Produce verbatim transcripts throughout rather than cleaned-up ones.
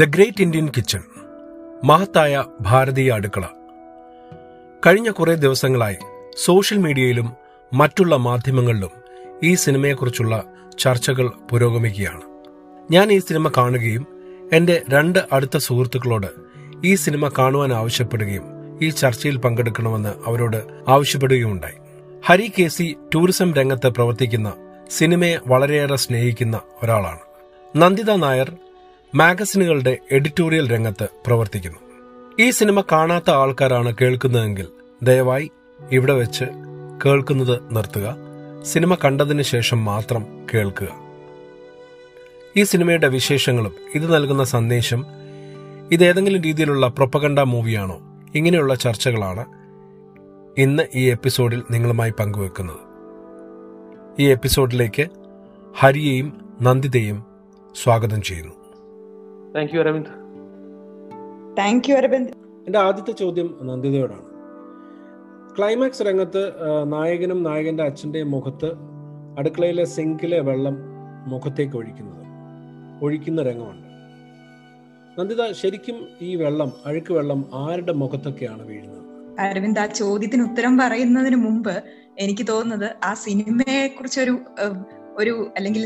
The great Indian kitchen, മഹത്തായ ഭാരതീയ അടുക്കള. കഴിഞ്ഞ കുറേ ദിവസങ്ങളായി സോഷ്യൽ മീഡിയയിലും മറ്റുള്ള മാധ്യമങ്ങളിലും ഈ സിനിമയെക്കുറിച്ചുള്ള ചർച്ചകൾ പുരോഗമിക്കുകയാണ്. ഞാൻ ഈ സിനിമ കാണുകയും എൻ്റെ രണ്ട് അടുത്ത സുഹൃത്തുക്കളോട് ഈ സിനിമ കാണുവാൻ ആവശ്യപ്പെടുകയും ഈ ചർച്ചയിൽ പങ്കെടുക്കണമെന്ന് അവരോട് ആവശ്യപ്പെടുകയുമുണ്ടായി. ഹരി കെ സി ടൂറിസം രംഗത്ത് പ്രവർത്തിക്കുന്ന, സിനിമയെ വളരെയേറെ സ്നേഹിക്കുന്ന ഒരാളാണ്. നന്ദിത നായർ മാഗസിനുകളുടെ എഡിറ്റോറിയൽ രംഗത്ത് പ്രവർത്തിക്കുന്നു. ഈ സിനിമ കാണാത്ത ആൾക്കാരാണ് കേൾക്കുന്നതെങ്കിൽ ദയവായി ഇവിടെ വെച്ച് കേൾക്കുന്നത് നിർത്തുക. സിനിമ കണ്ടതിന് ശേഷം മാത്രം കേൾക്കുക. ഈ സിനിമയുടെ വിശേഷങ്ങളും ഇത് നൽകുന്ന സന്ദേശം, ഇതേതെങ്കിലും രീതിയിലുള്ള പ്രൊപ്പഗണ്ട മൂവിയാണോ, ഇങ്ങനെയുള്ള ചർച്ചകളാണ് ഇന്ന് ഈ എപ്പിസോഡിൽ നിങ്ങളുമായി പങ്കുവെക്കുന്നത്. ഈ എപ്പിസോഡിലേക്ക് ഹരിയെയും നന്ദിതയെയും സ്വാഗതം ചെയ്യുന്നു. Thank you Aravind. Thank you Aravind. എൻ്റെ ആദ്യത്തെ ചോദ്യം നന്ദിതയോടാണ്. ക്ലൈമാക്സ് രംഗത്ത് നായകനും നായകന്റെ അച്ഛൻ്റെയും മുഖത്ത് അടുക്കളയിലെ സിങ്കിലെ വെള്ളം മുഖത്തേക്ക് ഒഴിക്കുന്നത് ഒഴിക്കുന്ന രംഗമുണ്ട്. നന്ദിത, ശരിക്കും ഈ വെള്ളം, അഴുക്ക് വെള്ളം ആരുടെ മുഖത്തൊക്കെയാണ് വീഴുന്നത്? അരവിന്ദ്, ആ ചോദ്യത്തിന് ഉത്തരം പറയുന്നതിന് മുമ്പ് എനിക്ക് തോന്നുന്നത് ആ സിനിമയെ കുറിച്ചൊരു ഒരു അല്ലെങ്കിൽ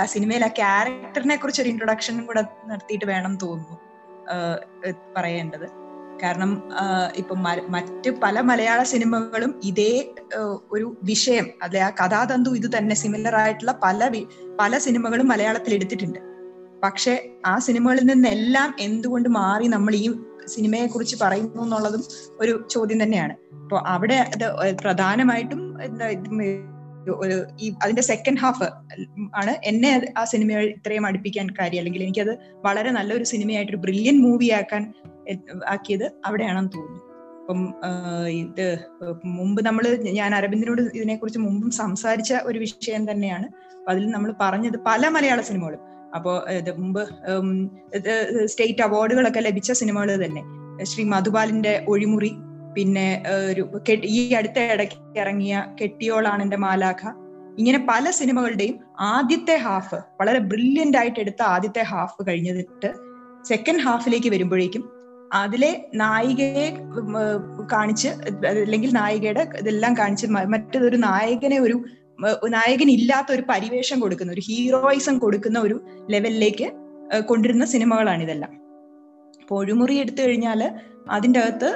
ആ സിനിമയിൽ ആ ക്യാരക്ടറിനെ കുറിച്ച് ഒരു ഇൻട്രൊഡക്ഷനും കൂടെ നടത്തിയിട്ട് വേണം തോന്നുന്നു പറയേണ്ടത്. കാരണം ഇപ്പൊ മറ്റ് പല മലയാള സിനിമകളും ഇതേ ഒരു വിഷയം, അല്ലെ, ആ കഥാതന്തു ഇത് തന്നെ സിമിലർ ആയിട്ടുള്ള പല പല സിനിമകളും മലയാളത്തിൽ എടുത്തിട്ടുണ്ട്. പക്ഷെ ആ സിനിമകളിൽ നിന്നെല്ലാം എന്തുകൊണ്ട് മാറി നമ്മൾ ഈ സിനിമയെ കുറിച്ച് പറയുന്നു എന്നുള്ളതും ഒരു ചോദ്യം തന്നെയാണ്. അപ്പൊ അവിടെ പ്രധാനമായിട്ടും എന്താ ഒരു ഈ അതിന്റെ സെക്കൻഡ് ഹാഫ് ആണ് എന്നെ ആ സിനിമ ഇത്രയും അടുപ്പിക്കാൻ കാര്യം, അല്ലെങ്കിൽ എനിക്കത് വളരെ നല്ലൊരു സിനിമയായിട്ടൊരു ബ്രില്യൻ മൂവി ആക്കാൻ ആക്കിയത് അവിടെയാണെന്ന് തോന്നുന്നു. അപ്പം ഇത് മുമ്പ് നമ്മൾ ഞാൻ അരവിന്ദിനോട് ഇതിനെക്കുറിച്ച് മുമ്പും സംസാരിച്ച ഒരു വിഷയം തന്നെയാണ്. അപ്പൊ അതിൽ നമ്മൾ പറഞ്ഞത് പല മലയാള സിനിമകളും, അപ്പോ ഇത് മുമ്പ് സ്റ്റേറ്റ് അവാർഡുകളൊക്കെ ലഭിച്ച സിനിമകൾ തന്നെ, ശ്രീ മധുബാലിന്റെ ഒഴിമുറി, പിന്നെ ഒരു ഈ അടുത്ത ഇടയ്ക്ക് ഇറങ്ങിയ കെട്ടിയോളാണ് എന്റെ മാലാഖ, ഇങ്ങനെ പല സിനിമകളുടെയും ആദ്യത്തെ ഹാഫ് വളരെ ബ്രില്യൻ്റ് ആയിട്ട് എടുത്ത ആദ്യത്തെ ഹാഫ് കഴിഞ്ഞിട്ട് സെക്കൻഡ് ഹാഫിലേക്ക് വരുമ്പോഴേക്കും അതിലെ നായികയെ കാണിച്ച്, അല്ലെങ്കിൽ നായികയുടെ ഇതെല്ലാം കാണിച്ച് മറ്റൊരു നായകനെ ഒരു നായകനില്ലാത്ത ഒരു പരിവേഷം കൊടുക്കുന്ന, ഒരു ഹീറോയിസം കൊടുക്കുന്ന ഒരു ലെവലിലേക്ക് കൊണ്ടിരുന്ന സിനിമകളാണ് ഇതെല്ലാം. അപ്പോൾ ഒഴിമുറി എടുത്തു കഴിഞ്ഞാല് അതിൻ്റെ അകത്ത്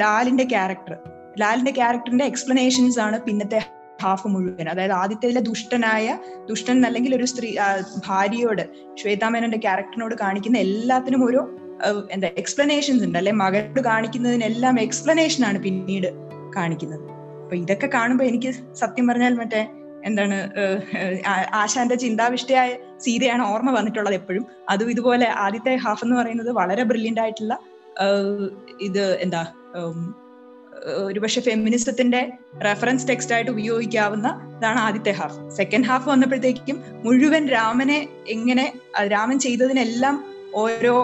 ലാലിന്റെ ക്യാരക്ടർ ലാലിന്റെ ക്യാരക്ടറിന്റെ എക്സ്പ്ലനേഷൻസ് ആണ് പിന്നത്തെ ഹാഫ് മുഴുവൻ. അതായത് ആദ്യത്തേതിലെ ദുഷ്ടനായ ദുഷ്ടൻ അല്ലെങ്കിൽ ഒരു സ്ത്രീ ഭാര്യയോട്, ശ്വേതാമേനന്റെ ക്യാരക്ടറിനോട് കാണിക്കുന്ന എല്ലാത്തിനും ഒരു എന്താ എക്സ്പ്ലനേഷൻസ് ഉണ്ട്, അല്ലെ, മകളോട് കാണിക്കുന്നതിനെല്ലാം എക്സ്പ്ലനേഷൻ ആണ് പിന്നീട് കാണിക്കുന്നത്. അപ്പൊ ഇതൊക്കെ കാണുമ്പോ എനിക്ക് സത്യം പറഞ്ഞാൽ മറ്റേ എന്താണ് ആശാന്റെ ചിന്താവിഷ്ടയായ സീതയാണ് ഓർമ്മ വന്നിട്ടുള്ളത് എപ്പോഴും. അതും ഇതുപോലെ ആദ്യത്തെ ഹാഫ് എന്ന് പറയുന്നത് വളരെ ബ്രില്യൻ്റ് ആയിട്ടുള്ള ഇത് എന്താ ഒരുപക്ഷെ ഫെമിനിസത്തിന്റെ റെഫറൻസ് ടെക്സ്റ്റ് ആയിട്ട് ഉപയോഗിക്കാവുന്ന ഇതാണ് ആദ്യത്തെ ഹാഫ്. സെക്കൻഡ് ഹാഫ് വന്നപ്പോഴത്തേക്കും മുഴുവൻ രാമനെ എങ്ങനെ രാമൻ ചെയ്തതിനെല്ലാം ഓരോ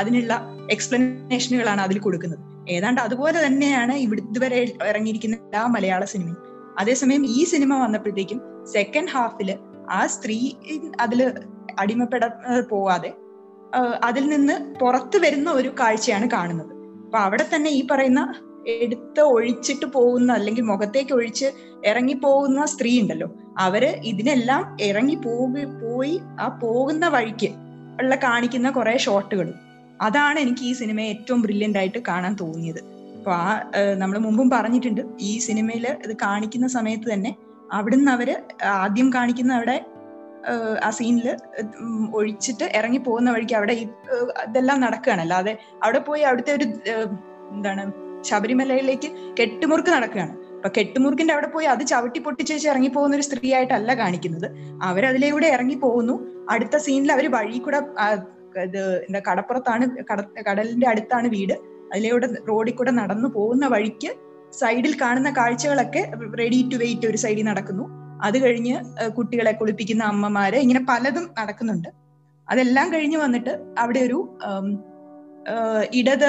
അതിനുള്ള എക്സ്പ്ലനേഷനുകളാണ് അതിൽ കൊടുക്കുന്നത്. ഏതാണ്ട് അതുപോലെ തന്നെയാണ് ഇവിടെ ഇതുവരെ ഇറങ്ങിയിരിക്കുന്ന എല്ലാ മലയാള സിനിമയും. അതേസമയം ഈ സിനിമ വന്നപ്പോഴത്തേക്കും സെക്കൻഡ് ഹാഫില് ആ സ്ത്രീ അതിൽ അടിമപ്പെടാതെ പോവാതെ അതിൽ നിന്ന് പുറത്തു വരുന്ന ഒരു കാഴ്ചയാണ് കാണുന്നത്. അപ്പൊ അവിടെ തന്നെ ഈ പറയുന്ന എടുത്ത് ഒഴിച്ചിട്ട് പോകുന്ന, അല്ലെങ്കിൽ മുഖത്തേക്ക് ഒഴിച്ച് ഇറങ്ങിപ്പോകുന്ന സ്ത്രീ ഉണ്ടല്ലോ, അവര് ഇതിനെല്ലാം ഇറങ്ങി പോയി പോയി ആ പോകുന്ന വഴിക്ക് ഉള്ള കാണിക്കുന്ന കുറെ ഷോട്ടുകളും, അതാണ് എനിക്ക് ഈ സിനിമയെ ഏറ്റവും ബ്രില്യൻ്റ് ആയിട്ട് കാണാൻ തോന്നിയത്. അപ്പൊ ആ നമ്മൾ മുമ്പും പറഞ്ഞിട്ടുണ്ട്, ഈ സിനിമയിൽ ഇത് കാണിക്കുന്ന സമയത്ത് തന്നെ അവിടുന്ന് അവര് ആദ്യം കാണിക്കുന്ന അവിടെ ആ സീനില് ഒഴിച്ചിട്ട് ഇറങ്ങി പോകുന്ന വഴിക്ക് അവിടെ ഈ ഇതെല്ലാം നടക്കുകയാണ്. അല്ലാതെ അവിടെ പോയി അവിടുത്തെ ഒരു എന്താണ് ശബരിമലയിലേക്ക് കെട്ടുമുറുക്ക് നടക്കുകയാണ്. അപ്പൊ കെട്ടുമുറുക്കിന്റെ അവിടെ പോയി അത് ചവിട്ടി പൊട്ടിച്ചേച്ച് ഇറങ്ങി പോകുന്ന ഒരു സ്ത്രീ ആയിട്ടല്ല കാണിക്കുന്നത്. അവരതിലൂടെ ഇറങ്ങി പോകുന്നു. അടുത്ത സീനിൽ അവർ വഴി കൂടെ ഇത് എന്താ കടപ്പുറത്താണ്, കട കടലിന്റെ അടുത്താണ് വീട്, അതിലൂടെ റോഡിൽ കൂടെ നടന്നു പോകുന്ന വഴിക്ക് സൈഡിൽ കാണുന്ന കാഴ്ചകളൊക്കെ റെഡി ടു വെയിറ്റ് ഒരു സൈഡിൽ നടക്കുന്നു. അത് കഴിഞ്ഞ് കുട്ടികളെ കുളിപ്പിക്കുന്ന അമ്മമാര്, ഇങ്ങനെ പലതും നടക്കുന്നുണ്ട്. അതെല്ലാം കഴിഞ്ഞ് വന്നിട്ട് അവിടെ ഒരു ഇടത്,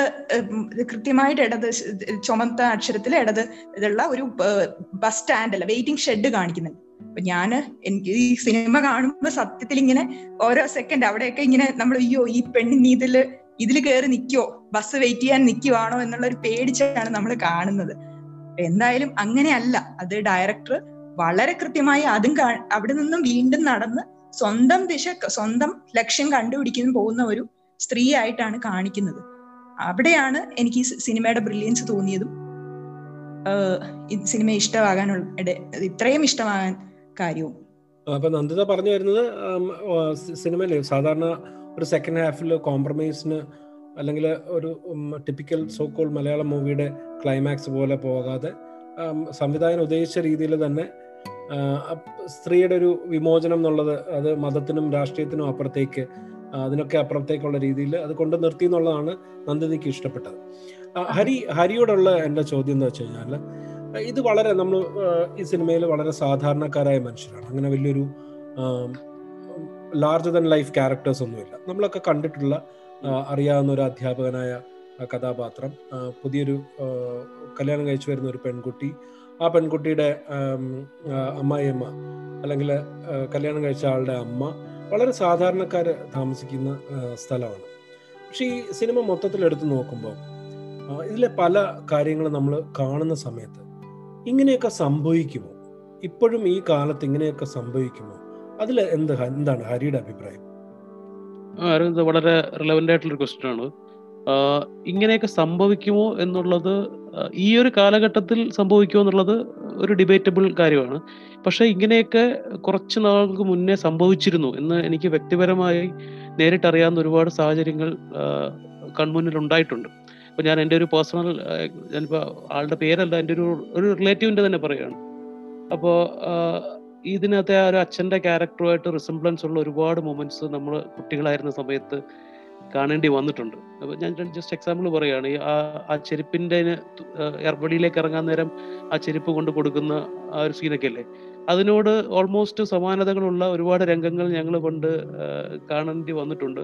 കൃത്യമായിട്ട് ഇടത് ചുമന്ന അക്ഷരത്തിൽ ഇടത് ഇതുള്ള ഒരു ബസ് സ്റ്റാൻഡ് അല്ല വെയിറ്റിംഗ് ഷെഡ് കാണിക്കുന്നുണ്ട്. അപ്പൊ ഞാന് എനിക്ക് ഈ സിനിമ കാണുമ്പോ സത്യത്തിൽ ഇങ്ങനെ ഓരോ സെക്കൻഡ് അവിടെയൊക്കെ ഇങ്ങനെ നമ്മൾ അയ്യോ ഈ പെണ്ണിന് ഇതില് ഇതിൽ കയറി നിൽക്കുവോ, ബസ് വെയിറ്റ് ചെയ്യാൻ നിൽക്കുവാണോ എന്നുള്ളൊരു പേടിച്ചാണ് നമ്മൾ കാണുന്നത്. എന്തായാലും അങ്ങനെയല്ല, അത് ഡയറക്ടർ വളരെ കൃത്യമായി അതും അവിടെ നിന്നും വീണ്ടും നടന്ന് സ്വന്തം ദിശ സ്വന്തം ലക്ഷ്യം കണ്ടുപിടിക്കുന്ന പോകുന്ന ഒരു സ്ത്രീ ആയിട്ടാണ് കാണിക്കുന്നത്. അവിടെയാണ് എനിക്ക് ഈ സിനിമയുടെ ബ്രില്യൻസ് തോന്നിയതും സിനിമ ഇഷ്ടമാകാനുള്ള ഇത്രയും ഇഷ്ടമാകാൻ കാര്യവും. അപ്പൊ നന്ദിത പറഞ്ഞു വരുന്നത് സിനിമയിലെ സാധാരണ ഒരു സെക്കൻഡ് ഹാഫിൽ കോംപ്രമൈസിന് അല്ലെങ്കിൽ ഒരു ടിപ്പിക്കൽ സോക്കോൾ മലയാളം മൂവിയുടെ ക്ലൈമാക്സ് പോലെ പോകാതെ സംവിധായകൻ ഉദ്ദേശിച്ച രീതിയിൽ തന്നെ സ്ത്രീയുടെ ഒരു വിമോചനം എന്നുള്ളത് അത് മതത്തിനും രാഷ്ട്രീയത്തിനും അപ്പുറത്തേക്ക് അതിനൊക്കെ അപ്പുറത്തേക്കുള്ള രീതിയിൽ അത് കൊണ്ട് നിർത്തി എന്നുള്ളതാണ് നന്ദിനിക്ക് ഇഷ്ടപ്പെട്ടത്. ഹരി ഹരിയോടുള്ള എൻ്റെ ചോദ്യം എന്ന് വെച്ച് കഴിഞ്ഞാൽ ഇത് വളരെ നമ്മൾ ഈ സിനിമയിൽ വളരെ സാധാരണക്കാരായ മനുഷ്യരാണ്, അങ്ങനെ വലിയൊരു ലാർജർ ദാൻ ലൈഫ് ക്യാരക്ടേഴ്സ് ഒന്നുമില്ല. നമ്മളൊക്കെ കണ്ടിട്ടുള്ള അറിയാവുന്ന ഒരു അധ്യാപകനായ കഥാപാത്രം, പുതിയൊരു കല്യാണം കഴിച്ചു വരുന്ന ഒരു പെൺകുട്ടി, ആ പെൺകുട്ടിയുടെ അമ്മായിയമ്മ അല്ലെങ്കിൽ കല്യാണം കഴിച്ച ആളുടെ അമ്മ, വളരെ സാധാരണക്കാർ താമസിക്കുന്ന സ്ഥലമാണ്. പക്ഷേ ഈ സിനിമ മൊത്തത്തിൽ എടുത്തു നോക്കുമ്പോൾ ഇതിലെ പല കാര്യങ്ങളും നമ്മൾ കാണുന്ന സമയത്ത് ഇങ്ങനെയൊക്കെ സംഭവിക്കുമോ, ഇപ്പോഴും ഈ കാലത്ത് ഇങ്ങനെയൊക്കെ സംഭവിക്കുമോ, അതിൽ എന്ത് എന്താണ് ഹരിയുടെ അഭിപ്രായം? ഇത് വളരെ റിലവൻ്റ് ആയിട്ടുള്ള ക്വസ്റ്റ്യൻ ആണ്. ഇങ്ങനെയൊക്കെ സംഭവിക്കുമോ എന്നുള്ളത് ഈ ഒരു കാലഘട്ടത്തിൽ സംഭവിക്കുമോ എന്നുള്ളത് ഒരു ഡിബേറ്റബിൾ കാര്യമാണ്. പക്ഷെ ഇങ്ങനെയൊക്കെ കുറച്ച് നാളുകൾക്ക് മുന്നേ സംഭവിച്ചിരുന്നു എന്ന് എനിക്ക് വ്യക്തിപരമായി നേരിട്ടറിയാവുന്ന ഒരുപാട് സാഹചര്യങ്ങൾ കൺമുന്നിൽ ഉണ്ടായിട്ടുണ്ട്. ഇപ്പൊ ഞാൻ എൻ്റെ ഒരു പേഴ്സണൽ, ഞാനിപ്പോൾ ആളുടെ പേരല്ല, എൻ്റെ ഒരു ഒരു റിലേറ്റീവിൻ്റെ തന്നെ പറയുകയാണ്. അപ്പോൾ ഇതിനകത്തെ ആ ഒരു അച്ഛൻ്റെ ക്യാരക്ടറുമായിട്ട് റിസംബ്ലൻസ് ഉള്ള ഒരുപാട് മൊമെന്റ്സ് നമ്മൾ കുട്ടികളായിരുന്ന സമയത്ത് കാണേണ്ടി വന്നിട്ടുണ്ട്. അപ്പോൾ ഞാൻ ജസ്റ്റ് എക്സാമ്പിൾ പറയുകയാണ്, ആ ആ ചെരുപ്പിൻ്റെ വെളിയിലേക്ക് ഇറങ്ങാൻ നേരം ആ ചെരുപ്പ് കൊണ്ട് കൊടുക്കുന്ന ആ ഒരു സീനൊക്കെ അല്ലേ, അതിനോട് ഓൾമോസ്റ്റ് സമാനതകളുള്ള ഒരുപാട് രംഗങ്ങൾ ഞങ്ങൾ കൊണ്ട് കാണേണ്ടി വന്നിട്ടുണ്ട്.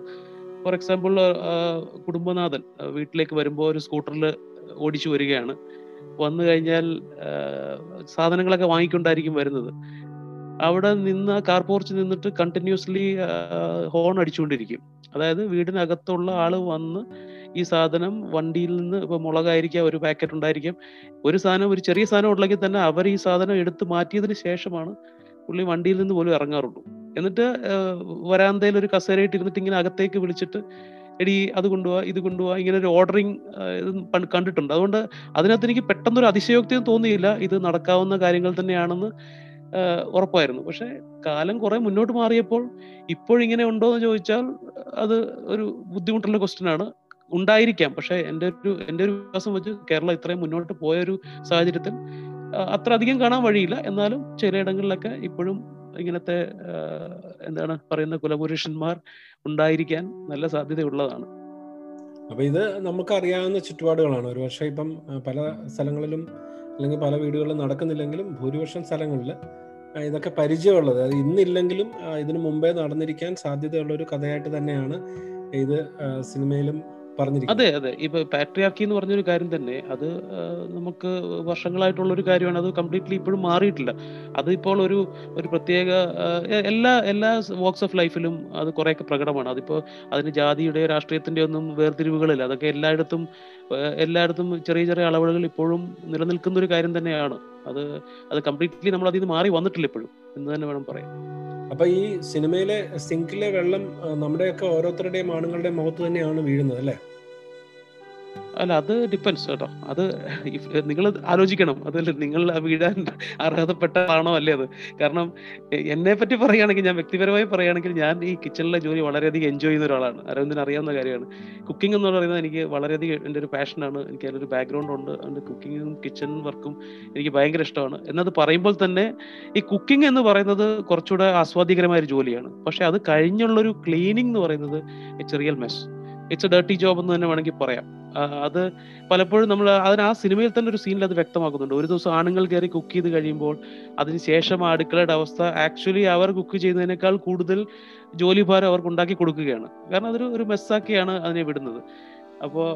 ഫോർ എക്സാമ്പിൾ, കുടുംബനാഥൻ വീട്ടിലേക്ക് വരുമ്പോൾ ഒരു സ്കൂട്ടറിൽ ഓടിച്ചു വരികയാണ്, വന്നു കഴിഞ്ഞാൽ സാധനങ്ങളൊക്കെ വാങ്ങിക്കൊണ്ടായിരിക്കും വരുന്നത്. അവിടെ നിന്ന് കാർ പോർച്ച് നിന്നിട്ട് കണ്ടിന്യൂസ്ലി ഹോൺ അടിച്ചുകൊണ്ടിരിക്കും. അതായത് വീടിനകത്തുള്ള ആള് വന്ന് ഈ സാധനം വണ്ടിയിൽ നിന്ന്, ഇപ്പൊ മുളകായിരിക്കാം, ഒരു പാക്കറ്റ് ഉണ്ടായിരിക്കും, ഒരു സാധനം, ഒരു ചെറിയ സാധനം ഉള്ളെങ്കിൽ തന്നെ അവർ ഈ സാധനം എടുത്ത് മാറ്റിയതിന് ശേഷമാണ് പുള്ളി വണ്ടിയിൽ നിന്ന് പോലും ഇറങ്ങാറുള്ളൂ. എന്നിട്ട് വരാന്തയിൽ ഒരു കസേരയിട്ട് ഇരുന്നിട്ട് ഇങ്ങനെ അകത്തേക്ക് വിളിച്ചിട്ട് എടി അത് കൊണ്ടുപോവാ, ഇത് കൊണ്ടുപോവാ, ഇങ്ങനെ ഒരു ഓർഡറിങ് കണ്ടിട്ടുണ്ട്. അതുകൊണ്ട് അതിനകത്ത് എനിക്ക് പെട്ടെന്നൊരു അതിശയോക്തിയും തോന്നിയില്ല, ഇത് നടക്കാവുന്ന കാര്യങ്ങൾ തന്നെയാണെന്ന് ഉറപ്പായിരുന്നു. പക്ഷെ കാലം കുറെ മുന്നോട്ട് മാറിയപ്പോൾ ഇപ്പോഴിങ്ങനെ ഉണ്ടോ എന്ന് ചോദിച്ചാൽ അത് ഒരു ബുദ്ധിമുട്ടുള്ള ക്വസ്റ്റ്യൻ ആണ്. ഉണ്ടായിരിക്കാം, പക്ഷെ എൻ്റെ ഒരു എൻ്റെ ഒരു വിശ്വാസം വെച്ച് കേരളം ഇത്രയും മുന്നോട്ട് പോയൊരു സാഹചര്യത്തിൽ അത്ര അധികം കാണാൻ വഴിയില്ല. എന്നാലും ചിലയിടങ്ങളിലൊക്കെ ഇപ്പോഴും ഇങ്ങനത്തെ എന്താണ് പറയുന്ന കുലപുരുഷന്മാർ ഉണ്ടായിരിക്കാൻ നല്ല സാധ്യതയുള്ളതാണ്. അപ്പൊ ഇത് നമുക്കറിയാവുന്ന ചുറ്റുപാടുകളാണ്. ഒരു പക്ഷേ ഇപ്പം പല സ്ഥലങ്ങളിലും അല്ലെങ്കിൽ പല വീടുകളിലും നടക്കുന്നില്ലെങ്കിലും ഭൂരിപക്ഷം സ്ഥലങ്ങളിൽ ഇതൊക്കെ പരിചയമുള്ളത്, അത് ഇന്നില്ലെങ്കിലും ഇതിനു മുമ്പേ നടന്നിരിക്കാൻ സാധ്യതയുള്ള ഒരു കഥയായിട്ട് തന്നെയാണ് ഇത് സിനിമയിലും പറഞ്ഞിരിക്കുന്നത്. അതെ അതെ, ഇപ്പൊ പാട്രിയാർക്കി എന്ന് പറഞ്ഞൊരു കാര്യം തന്നെ, അത് നമുക്ക് വർഷങ്ങളായിട്ടുള്ളൊരു കാര്യമാണ്. അത് കംപ്ലീറ്റ്ലി ഇപ്പോഴും മാറിയിട്ടില്ല. അത് ഇപ്പോൾ ഒരു ഒരു പ്രത്യേക എല്ലാ എല്ലാ വാക്സ് ഓഫ് ലൈഫിലും അത് കുറെയൊക്കെ പ്രകടമാണ്. അതിപ്പോൾ അതിന് ജാതിയുടെയോ രാഷ്ട്രീയത്തിൻ്റെ ഒന്നും വേർതിരിവുകളില്ല. അതൊക്കെ എല്ലായിടത്തും എല്ലായിടത്തും ചെറിയ ചെറിയ അളവുകൾ ഇപ്പോഴും നിലനിൽക്കുന്നൊരു കാര്യം തന്നെയാണ്. അത് അത് കംപ്ലീറ്റ്ലി നമ്മൾ അതിൽ നിന്ന് മാറി വന്നിട്ടില്ല ഇപ്പോഴും എന്ന് തന്നെ വേണം പറയാം. അപ്പൊ ഈ സിനിമയിലെ സിങ്കിലെ വെള്ളം നമ്മുടെയൊക്കെ ഓരോരുത്തരുടെയും ആണുങ്ങളുടെ മുഖത്ത് തന്നെയാണ് വീഴുന്നത് അല്ലേ? അല്ല, അത് ഡിപ്പെൻസ് കേട്ടോ. അത് നിങ്ങൾ ആലോചിക്കണം, അതല്ലേ നിങ്ങൾ വീഴാൻ അർഹതപ്പെട്ടതാണോ അല്ലേ അത്. കാരണം എന്നെ പറ്റി പറയുകയാണെങ്കിൽ, ഞാൻ വ്യക്തിപരമായി പറയുകയാണെങ്കിൽ, ഞാൻ ഈ കിച്ചണിലെ ജോലി വളരെയധികം എൻജോയ് ചെയ്യുന്ന ഒരാളാണ്. അരവിന്ദിന് അറിയാവുന്ന കാര്യമാണ്. കുക്കിംഗ് എന്ന് പറയുന്നത് എനിക്ക് വളരെയധികം എൻ്റെ ഒരു പാഷനാണ്. എനിക്ക് അതിലൊരു ബാക്ക്ഗ്രൗണ്ട് ഉണ്ട്. അതിൻ്റെ കുക്കിങ്ങും കിച്ചൺ വർക്കും എനിക്ക് ഭയങ്കര ഇഷ്ടമാണ്. എന്നത് പറയുമ്പോൾ തന്നെ ഈ കുക്കിംഗ് എന്ന് പറയുന്നത് കുറച്ചുകൂടെ ആസ്വാദ്യകരമായൊരു ജോലിയാണ്. പക്ഷെ അത് കഴിഞ്ഞുള്ളൊരു ക്ലീനിങ് എന്ന് പറയുന്നത് it's a real mess, it's a dirty job എന്ന് തന്നെ വേണമെങ്കിൽ പറയാം. അത് പലപ്പോഴും നമ്മൾ അതിന് ആ സിനിമയിൽ തന്നെ ഒരു സീനിൽ അത് വ്യക്തമാക്കുന്നുണ്ട്. ഒരു ദിവസം ആണുങ്ങൾ കയറി കുക്ക് ചെയ്ത് കഴിയുമ്പോൾ അതിനുശേഷം ആ അടുക്കളയുടെ അവസ്ഥ ആക്ച്വലി അവർ കുക്ക് ചെയ്യുന്നതിനേക്കാൾ കൂടുതൽ ജോലിഭാരം അവർക്ക് ഉണ്ടാക്കി കൊടുക്കുകയാണ്. കാരണം അതൊരു ഒരു മെസ്സാക്കിയാണ് അതിനെ വിടുന്നത്. അപ്പോൾ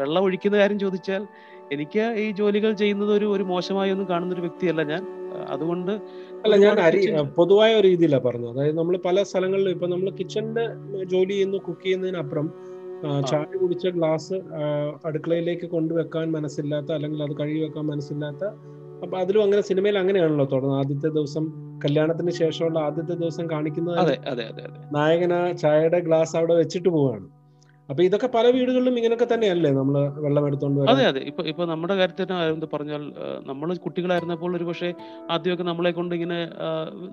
വെള്ളം ഒഴിക്കുന്ന കാര്യം ചോദിച്ചാൽ എനിക്ക് ഈ ജോലികൾ ചെയ്യുന്നത് ഒരു ഒരു മോശമായി ഒന്നും കാണുന്നൊരു വ്യക്തിയല്ല ഞാൻ. അതുകൊണ്ട് അല്ല, ഞാൻ പൊതുവായ രീതിയിലാണ് പറഞ്ഞത്. അതായത് നമ്മൾ പല സ്ഥലങ്ങളിലും ഇപ്പൊ നമ്മൾ കിച്ചണില് ജോലി ചെയ്യുന്നു, കുക്ക് ചെയ്യുന്നതിനപ്പുറം ചായ കുടിച്ച ഗ്ലാസ് അടുക്കളയിലേക്ക് കൊണ്ടുവെക്കാൻ മനസ്സില്ലാത്ത, അല്ലെങ്കിൽ അത് കഴുകി വെക്കാൻ മനസ്സില്ലാത്ത, അപ്പൊ അതിലും അങ്ങനെ സിനിമയിൽ അങ്ങനെയാണല്ലോ തുടർന്ന് ആദ്യത്തെ ദിവസം കല്യാണത്തിന് ശേഷമുള്ള ആദ്യത്തെ ദിവസം കാണിക്കുന്നത് നായകന ചായയുടെ ഗ്ലാസ് അവിടെ വെച്ചിട്ട് പോവാണ്. അപ്പൊ ഇതൊക്കെ പല വീടുകളിലും ഇങ്ങനെയൊക്കെ തന്നെയല്ലേ നമ്മള് വെള്ളം എടുത്തോണ്ട്. അതെ അതെ, ഇപ്പൊ ഇപ്പൊ നമ്മുടെ കാര്യത്തിൽ പറഞ്ഞാൽ നമ്മള് കുട്ടികളായിരുന്നപ്പോൾ ഒരു പക്ഷേ ആദ്യമൊക്കെ നമ്മളെ കൊണ്ട് ഇങ്ങനെ